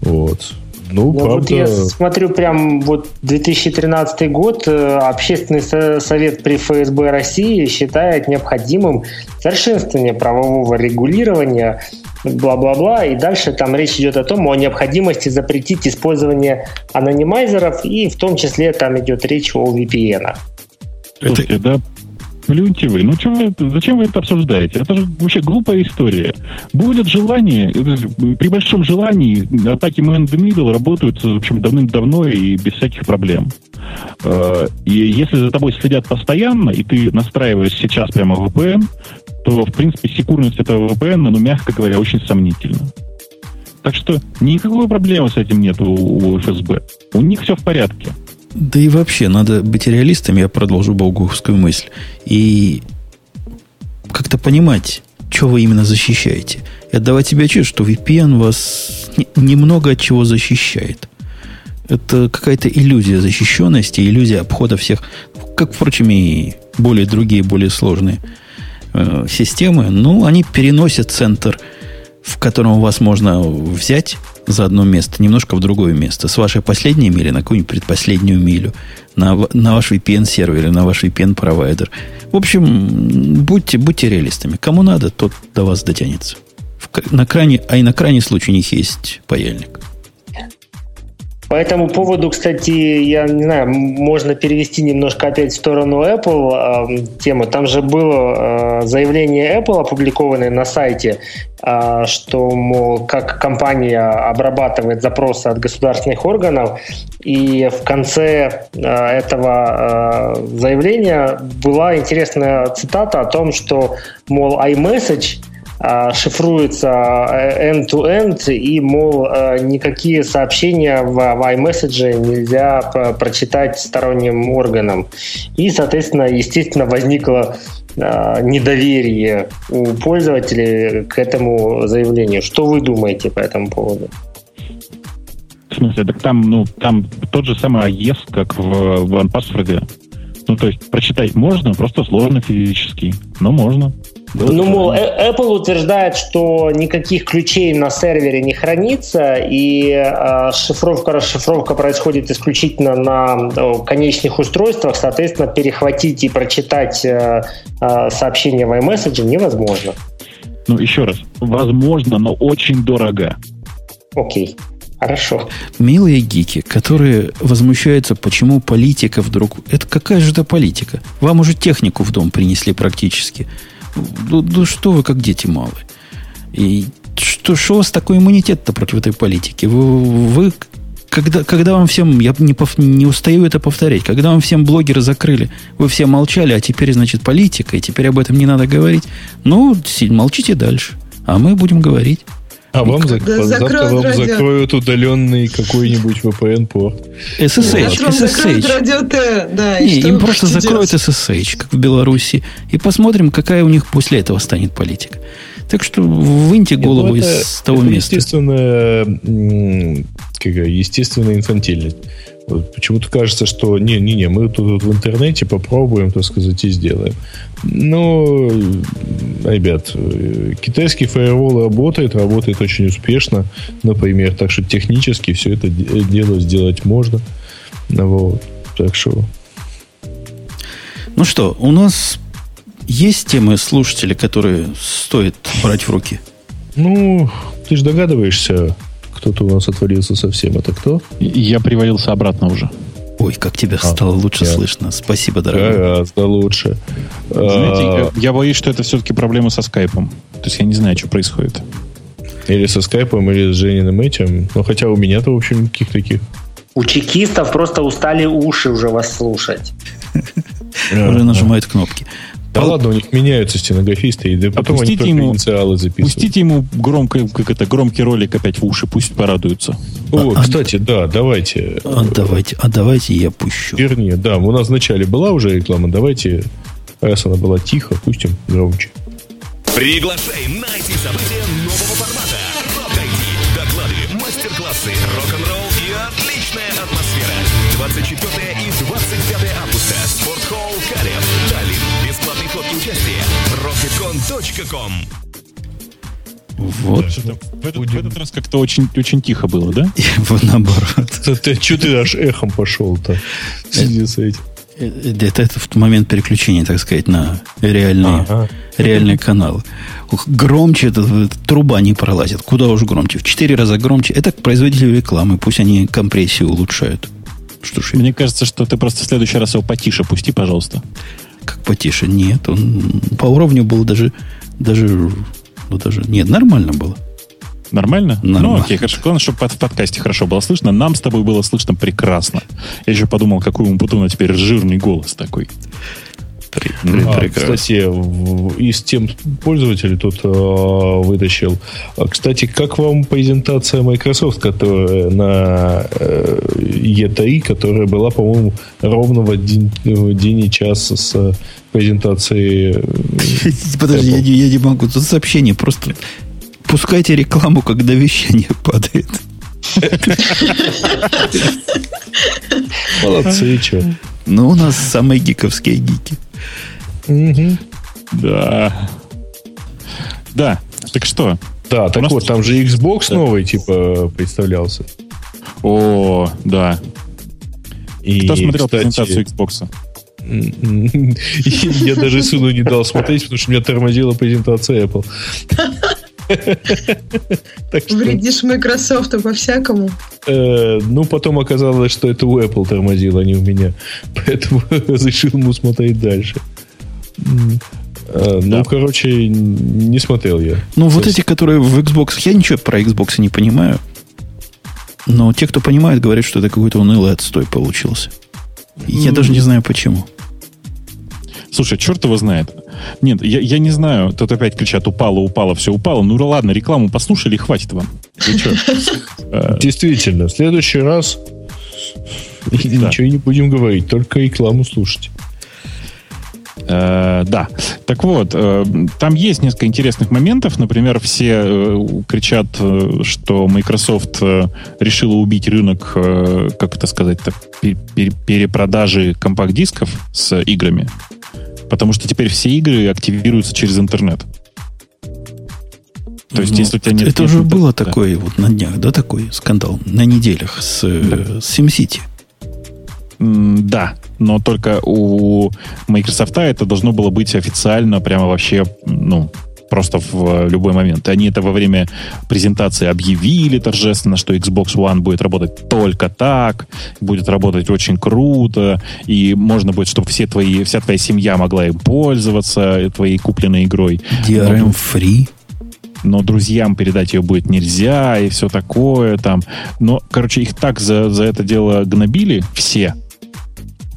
Вот. Ну, ну правда... Вот я смотрю, прям вот две тысячи тринадцатый год Общественный совет при эф эс бэ России считает необходимым совершенствование правового регулирования, бла-бла-бла, и дальше там речь идет о том, о необходимости запретить использование анонимайзеров, и в том числе там идет речь о ви пи эн-ах. Слушайте, да, плюньте вы. Ну, чем вы, зачем вы это обсуждаете? Это же вообще глупая история. Будет желание, при большом желании атаки man in the middle работают, в общем, давным-давно и без всяких проблем. И если за тобой следят постоянно, и ты настраиваешь сейчас прямо ви пи эн, то, в принципе, секурность этого ви пи эн, ну, мягко говоря, очень сомнительна. Так что никакой проблемы с этим нет у эф эс бэ. У них все в порядке. Да и вообще, надо быть реалистом, я продолжу болговскую мысль, и как-то понимать, что вы именно защищаете. И отдавать себе отчет, что ви пи эн вас немного от чего защищает. Это какая-то иллюзия защищенности, иллюзия обхода всех, как, впрочем, и более другие, более сложные э, системы. Ну, они переносят центр, в котором вас можно взять за одно место, немножко в другое место, с вашей последней мили на какую-нибудь предпоследнюю милю, на, на ваш ви пи эн-сервер или на ваш ви пи эн-провайдер. В общем, будьте, будьте реалистами. Кому надо, тот до вас дотянется. В, на крайне, а и на крайний случай у них есть паяльник. По этому поводу, кстати, я не знаю, можно перевести немножко опять в сторону Apple э, тему. Там же было э, заявление Apple, опубликованное на сайте, э, что, мол, как компания обрабатывает запросы от государственных органов, и в конце э, этого э, заявления была интересная цитата о том, что, мол, iMessage шифруется end-to-end, и, мол, никакие сообщения в iMessage нельзя прочитать сторонним органам. И, соответственно, естественно, возникло недоверие у пользователей к этому заявлению. Что вы думаете по этому поводу? В смысле, так там, ну, там тот же самый ай и эс, как в OnePassword. Ну, то есть, прочитать можно, просто сложно физически, но можно. Ну, мол, Apple утверждает, что никаких ключей на сервере не хранится, и э, шифровка, расшифровка происходит исключительно на э, конечных устройствах, соответственно, перехватить и прочитать э, э, сообщение в iMessage невозможно. Ну, еще раз, возможно, но очень дорого. Окей. Хорошо. Милые гики, которые возмущаются, почему политика вдруг... Это какая же это политика? Вам уже технику в дом принесли практически. Ну, ну что вы, как дети малые. И что, что у вас такой иммунитет-то против этой политики? Вы, вы когда, когда вам всем... Я не, пов, не устаю это повторять. Когда вам всем блогеры закрыли, вы все молчали, а теперь, значит, политика, и теперь об этом не надо говорить. Ну, молчите дальше, а мы будем говорить. А вам зак... завтра вам радио... закроют удаленный какой-нибудь ви пи эн-порт. эс эс эйч. Вот. Закроют радио Т, да. И, и им просто закроют эс эс эйч, как в Беларуси. И посмотрим, какая у них после этого станет политика. Так что выньте голову это, из того это места. Естественная, какая, естественная инфантильность. Вот почему-то кажется, что не-не-не, мы тут в интернете попробуем, так сказать, и сделаем. Но, ребят, китайский фаервол работает, работает очень успешно, например. Так что технически все это дело сделать можно. Вот. Так что... Ну что, у нас есть темы слушателей, которые стоит брать в руки? Ну, ты же догадываешься... Кто-то у нас отвалился совсем. Это кто? Я привалился обратно уже. Ой, как тебя а, стало лучше я... слышно. Спасибо, дорогой. Гораздо лучше. Знаете, я, я боюсь, что это все-таки проблема со скайпом. То есть я не знаю, что происходит. Или со скайпом, или с Жениным этим. Ну, хотя у меня-то, в общем, никаких таких. У чекистов просто устали уши уже вас слушать. Уже нажимают кнопки. Да Пол... ладно, у них меняются стенографисты, и потом они только ему, инициалы записывают. Пустите ему громко, как это, громкий ролик опять в уши, пусть порадуются. О, а, кстати, а... да, давайте. А давайте, а давайте я пущу. Вернее, да, у нас вначале была уже реклама, давайте, раз она была тихо, пустим громче. Приглашаем на эти события нового формата. Доклады, мастер-классы, рок-н-ролл и отличная атмосфера. двадцать четвёртого и двадцать пятого августа. Спортхолл Карев. Таллин. Бесплатный вход и участие. рокеткон точка ком. Вот. Да, в, этот, в этот раз как-то очень, очень тихо было, да? Наоборот. Чего ты аж эхом пошел-то? Это в момент переключения, так сказать, на реальные каналы. Громче труба не пролазит. Куда уж громче. В четыре раза громче. Это к производителю рекламы. Пусть они компрессию улучшают. Что ж, мне кажется, что ты просто в следующий раз его потише пусти, пожалуйста. Как потише? Нет, он по уровню был даже... даже, ну, даже нет, нормально было. Нормально? Нормально. Ну, окей, хорошо. Главное, чтобы в подкасте хорошо было слышно. Нам с тобой было слышно прекрасно. Я еще подумал, какой у Путуна теперь жирный голос такой. А, кстати, из тем пользователей тут э, вытащил. Кстати, как вам презентация Microsoft, которая на э, и три, которая была, по-моему, ровно в один в день и час с презентацией Apple? Подожди, я, я не могу. Тут сообщение просто. Пускайте рекламу, когда вещание падает. Молодцы, что? Ну, у нас самые гиковские гики. Угу. Да. Да, так что? Да, так вот, там же Xbox да. новый, типа, представлялся. О, да. И, кто смотрел кстати, презентацию Xbox? Я даже сыну не дал смотреть, потому что меня тормозила презентация Apple. Вредишь Microsoft по-всякому. Ну, потом оказалось, что это у Apple тормозило, а не у меня. Поэтому разрешил ему смотреть дальше. Ну, короче, не смотрел я. Ну, вот эти, которые в Xbox... Я ничего про Xbox не понимаю. Но те, кто понимает, говорят, что это какой-то унылый отстой получился. Я даже не знаю, почему. Слушай, черт его знает. Нет, я, я не знаю. Тут опять кричат, упало, упало, все упало. Ну ладно, рекламу послушали, хватит вам. Действительно, в следующий раз ничего не будем говорить, только рекламу слушать. Да. Так вот, там есть несколько интересных моментов. Например, все кричат, что Microsoft решила убить рынок, как это сказать, перепродажи компакт-дисков с играми. потому что теперь все игры активируются через интернет. То есть, ну, если у тебя нет... Это уже было да. такое вот на днях, да, такой скандал? На неделях с, да. с SimCity. Да, но только у Microsoft это должно было быть официально, прямо вообще, ну, просто в любой момент. Они это во время презентации объявили торжественно, что Xbox One будет работать только так, будет работать очень круто, и можно будет, чтобы все твои, вся твоя семья могла им пользоваться, твоей купленной игрой. ди ар эм-free. Но друзьям передать ее будет нельзя, и все такое там. Но, короче, их так за, за это дело гнобили все,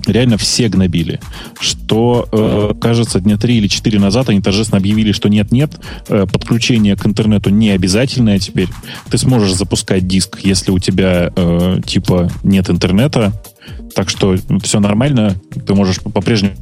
реально все гнобили, что, э, кажется, дня три или четыре назад они торжественно объявили, что нет-нет, э, подключение к интернету не обязательное теперь. Ты сможешь запускать диск, если у тебя, э, типа, нет интернета. Так что все нормально, ты можешь по-прежнему...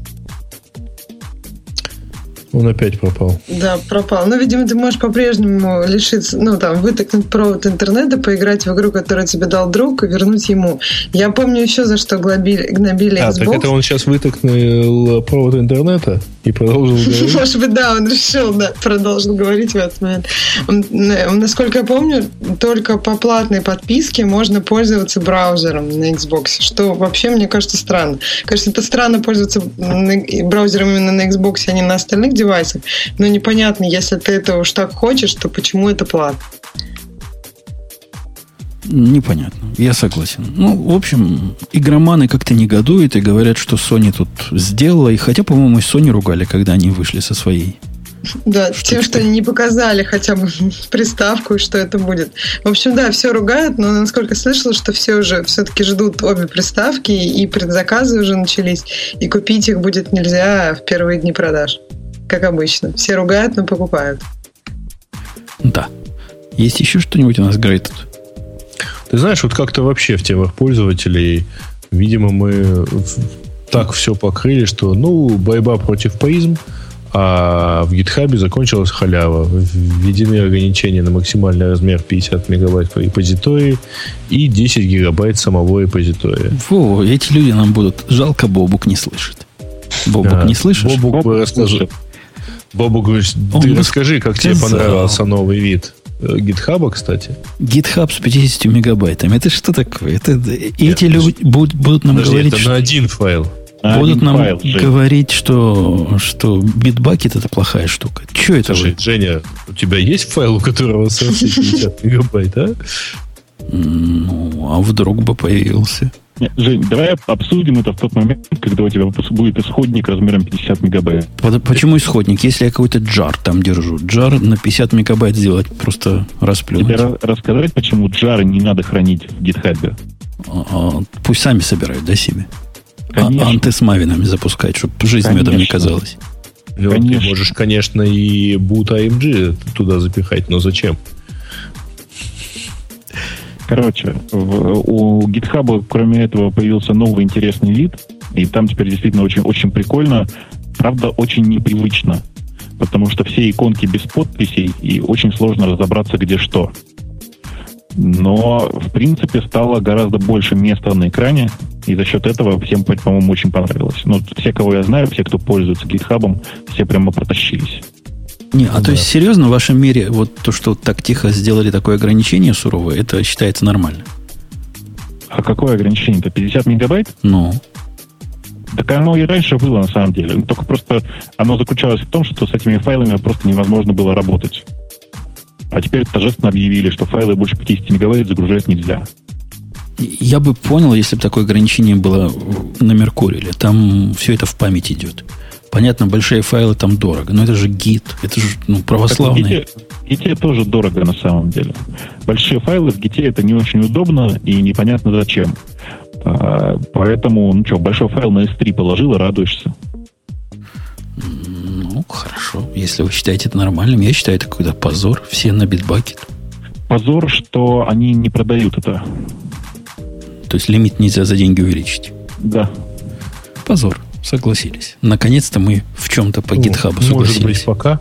Он опять пропал. Да, пропал. Ну, видимо, ты можешь по-прежнему лишиться, ну, там, вытыкнуть провод интернета, поиграть в игру, которую тебе дал друг, и вернуть ему. Я помню еще, за что гнобили, гнобили а, Xbox. А, так это он сейчас вытыкнул провод интернета и продолжил говорить? Может быть, да, он решил, да, продолжил говорить в этот момент. Насколько я помню, только по платной подписке можно пользоваться браузером на Xbox, что вообще, мне кажется, странно. Конечно, это странно пользоваться браузером именно на Xbox, а не на остальных девайсах. девайсов. Но непонятно, если ты это уж так хочешь, то почему это платно? Непонятно. Я согласен. Ну, в общем, игроманы как-то негодуют и говорят, что Sony тут сделала. И хотя, по-моему, Sony ругали, когда они вышли со своей. Да, что тем, что не показали хотя бы приставку и что это будет. В общем, да, все ругают, но насколько слышала, что все уже все-таки ждут обе приставки, и предзаказы уже начались, и купить их будет нельзя в первые дни продаж. Как обычно. Все ругают, но покупают. Да. Есть еще что-нибудь у нас, Грей, тут? Ты знаешь, вот как-то вообще в темах пользователей, видимо, мы так все покрыли, что, ну, борьба против призм, а в GitHub закончилась халява. Введены ограничения на максимальный размер пятьдесят мегабайт по репозитории и десять гигабайт самого репозитория. Фу, эти люди нам будут. Жалко, Бобук не слышит. Бобук, да. не слышишь? Бобук, Бобук расскажи. Бобук, ты Он расскажи, как сказал. Тебе понравился новый вид GitHub, кстати. GitHub с пятьюдесятью мегабайтами. Это что такое? Это... Эти люди будут, будут нам Подожди, говорить... Это что... на один файл. На будут один нам файл, говорить, что, что Bitbucket это плохая штука. Че это же? Женя, у тебя есть файл, у которого сто пятьдесят мегабайт, а? Ну, а вдруг бы появился... Жень, давай обсудим это в тот момент, когда у тебя будет исходник размером пятьдесят мегабайт. Почему исходник? Если я какой-то джар там держу. Джар на пятьдесят мегабайт сделать, просто расплюнуть. Тебе рассказать, почему джары не надо хранить в GitHub? А, пусть сами собирают, да, себе? А, анты с мавинами запускать, чтобы жизнь медом не казалась. Конечно. Ты можешь, конечно, и boot эй эм джи туда запихать, но зачем? Короче, в, у GitHub, кроме этого, появился новый интересный вид, и там теперь действительно очень, очень прикольно, правда, очень непривычно, потому что все иконки без подписей, и очень сложно разобраться, где что. Но, в принципе, стало гораздо больше места на экране, и за счет этого всем, по-моему, очень понравилось. Ну, все, кого я знаю, все, кто пользуется GitHub, все прямо протащились. Не, а да. то есть, серьезно, в вашем мире вот то, что так тихо сделали такое ограничение суровое, это считается нормально? А какое ограничение-то? пятьдесят мегабайт? Ну. Так оно и раньше было, на самом деле. Только просто оно заключалось в том, что с этими файлами просто невозможно было работать. А теперь торжественно объявили, что файлы больше пятьдесят мегабайт загружать нельзя. Я бы понял, если бы такое ограничение было на Меркурии. Там все это в память идет. Понятно, большие файлы там дорого, но это же гит, это же ну, православные. В гите тоже дорого на самом деле. Большие файлы в гите это не очень удобно и непонятно зачем. А, поэтому, ну что, большой файл на эс три положил и радуешься. Ну, хорошо. Если вы считаете это нормальным, я считаю это какой-то позор. Все на Bitbucket. Позор, что они не продают это. То есть лимит нельзя за деньги увеличить? Да. Позор. Согласились. Наконец-то мы в чем-то по GitHub согласились. Может быть, пока.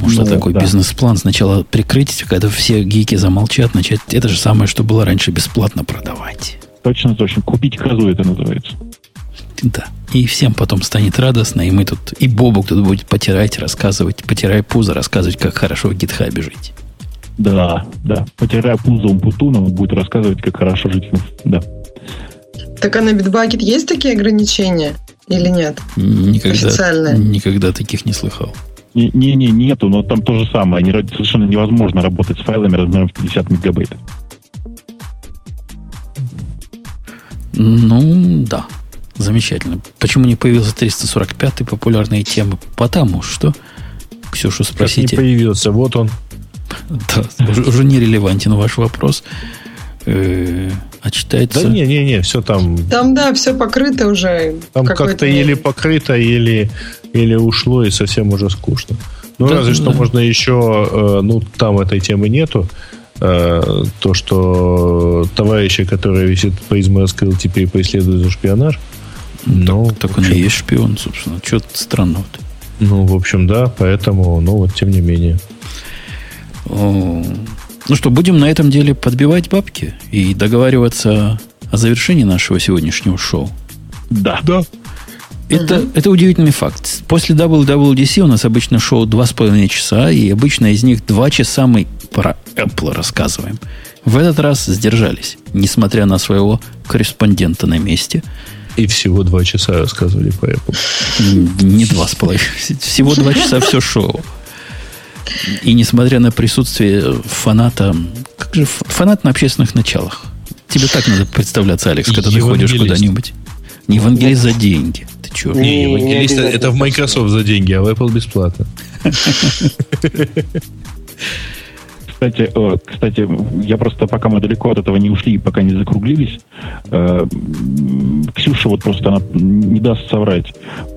Может, ну, такой да. бизнес-план сначала прикрыть, когда все гики замолчат, начать это же самое, что было раньше, бесплатно продавать. Точно, точно. Купить козу это называется. Да. И всем потом станет радостно, и мы тут, и Бобок тут будет потирать, рассказывать, потирая пузо, рассказывать, как хорошо в GitHub жить. Да, да. Потирая пузо Умпутуна, он будет рассказывать, как хорошо жить. Да. Так а на Bitbucket есть такие ограничения или нет? Никогда, официальные? Никогда таких не слыхал. Не-не, нету, но там то же самое. Не, совершенно невозможно работать с файлами размером в пятьдесят мегабайт. Ну, да. Замечательно. Почему не появился триста сорок пятый популярные темы? Потому что, Ксюшу спросите... Как не появился, вот он. Да, уже, уже нерелевантен ваш вопрос. Э-э, а читается... Да не-не-не, все там... Там, да, все покрыто уже. Там как-то или покрыто, или, или ушло, и совсем уже скучно. Ну, да, разве да. что можно еще... Ну, там этой темы нету. То, что товарищи, которые висят по эс эм эс ка эл теперь поисследуют за шпионаж. Ну, так, так он и есть шпион, собственно. Что-то странно-то. Ну, в общем, да, поэтому, ну, вот, тем не менее. О, ну что, будем на этом деле подбивать бабки и договариваться о завершении нашего сегодняшнего шоу? Да. Да. Это, uh-huh. это удивительный факт. После дабл ю дабл ю ди си у нас обычно шоу два с половиной часа, и обычно из них два часа мы про Apple рассказываем. В этот раз сдержались, несмотря на своего корреспондента на месте. И всего два часа рассказывали по Apple. Не два с половиной. Всего два часа все шоу. И несмотря на присутствие фаната... Как же фанат на общественных началах? Тебе так надо представляться, Алекс, когда ты ходишь куда-нибудь. Не евангелист за деньги. Ты чё? Не, евангелист это, это в Microsoft за деньги, а в Apple бесплатно. Кстати, кстати, я просто, пока мы далеко от этого не ушли и пока не закруглились, Ксюша вот просто, она не даст соврать.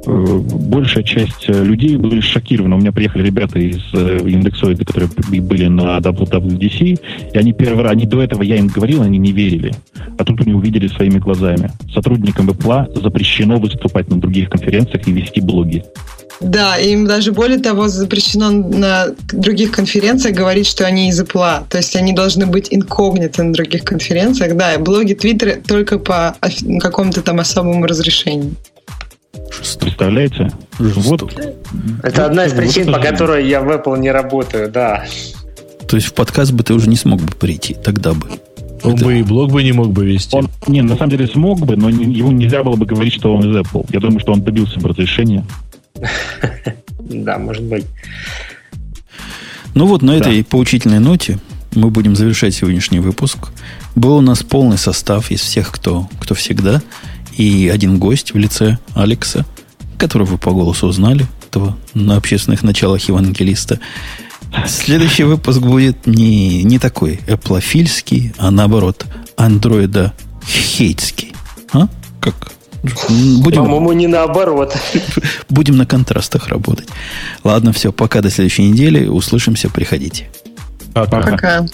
Большая часть людей были шокированы. У меня приехали ребята из индексоида, которые были на дабл ю дабл ю ди си, и они первый раз, они до этого, я им говорил, они не верили. А тут они увидели своими глазами. Сотрудникам Apple запрещено выступать на других конференциях и вести блоги. Да, им даже более того запрещено на других конференциях говорить, что они из Apple. То есть они должны быть инкогнито на других конференциях. Да, и блоги, твиттеры только по какому-то там особому разрешению. Жестоко. Представляете? Жестоко. Вот. Это одна из причин, Жестоко. по которой я в Apple не работаю, да. То есть в подкаст бы ты уже не смог бы прийти, тогда бы. Он да. бы и блог бы не мог бы вести. Он, не, на самом деле смог бы, но ему нельзя было бы говорить, что он из Apple. Я думаю, что он добился бы разрешения. Да, может быть. Ну вот, на да. этой поучительной ноте мы будем завершать сегодняшний выпуск. Был у нас полный состав из всех, кто, кто всегда. И один гость в лице Алекса, которого вы по голосу узнали, этого на общественных началах евангелиста. Следующий выпуск будет не, не такой эплофильский, а наоборот, андроидо-хейтский. А? Как? Будем, По-моему, не наоборот. Будем на контрастах работать. Ладно, все, пока, до следующей недели. Услышимся, приходите. Пока. Пока.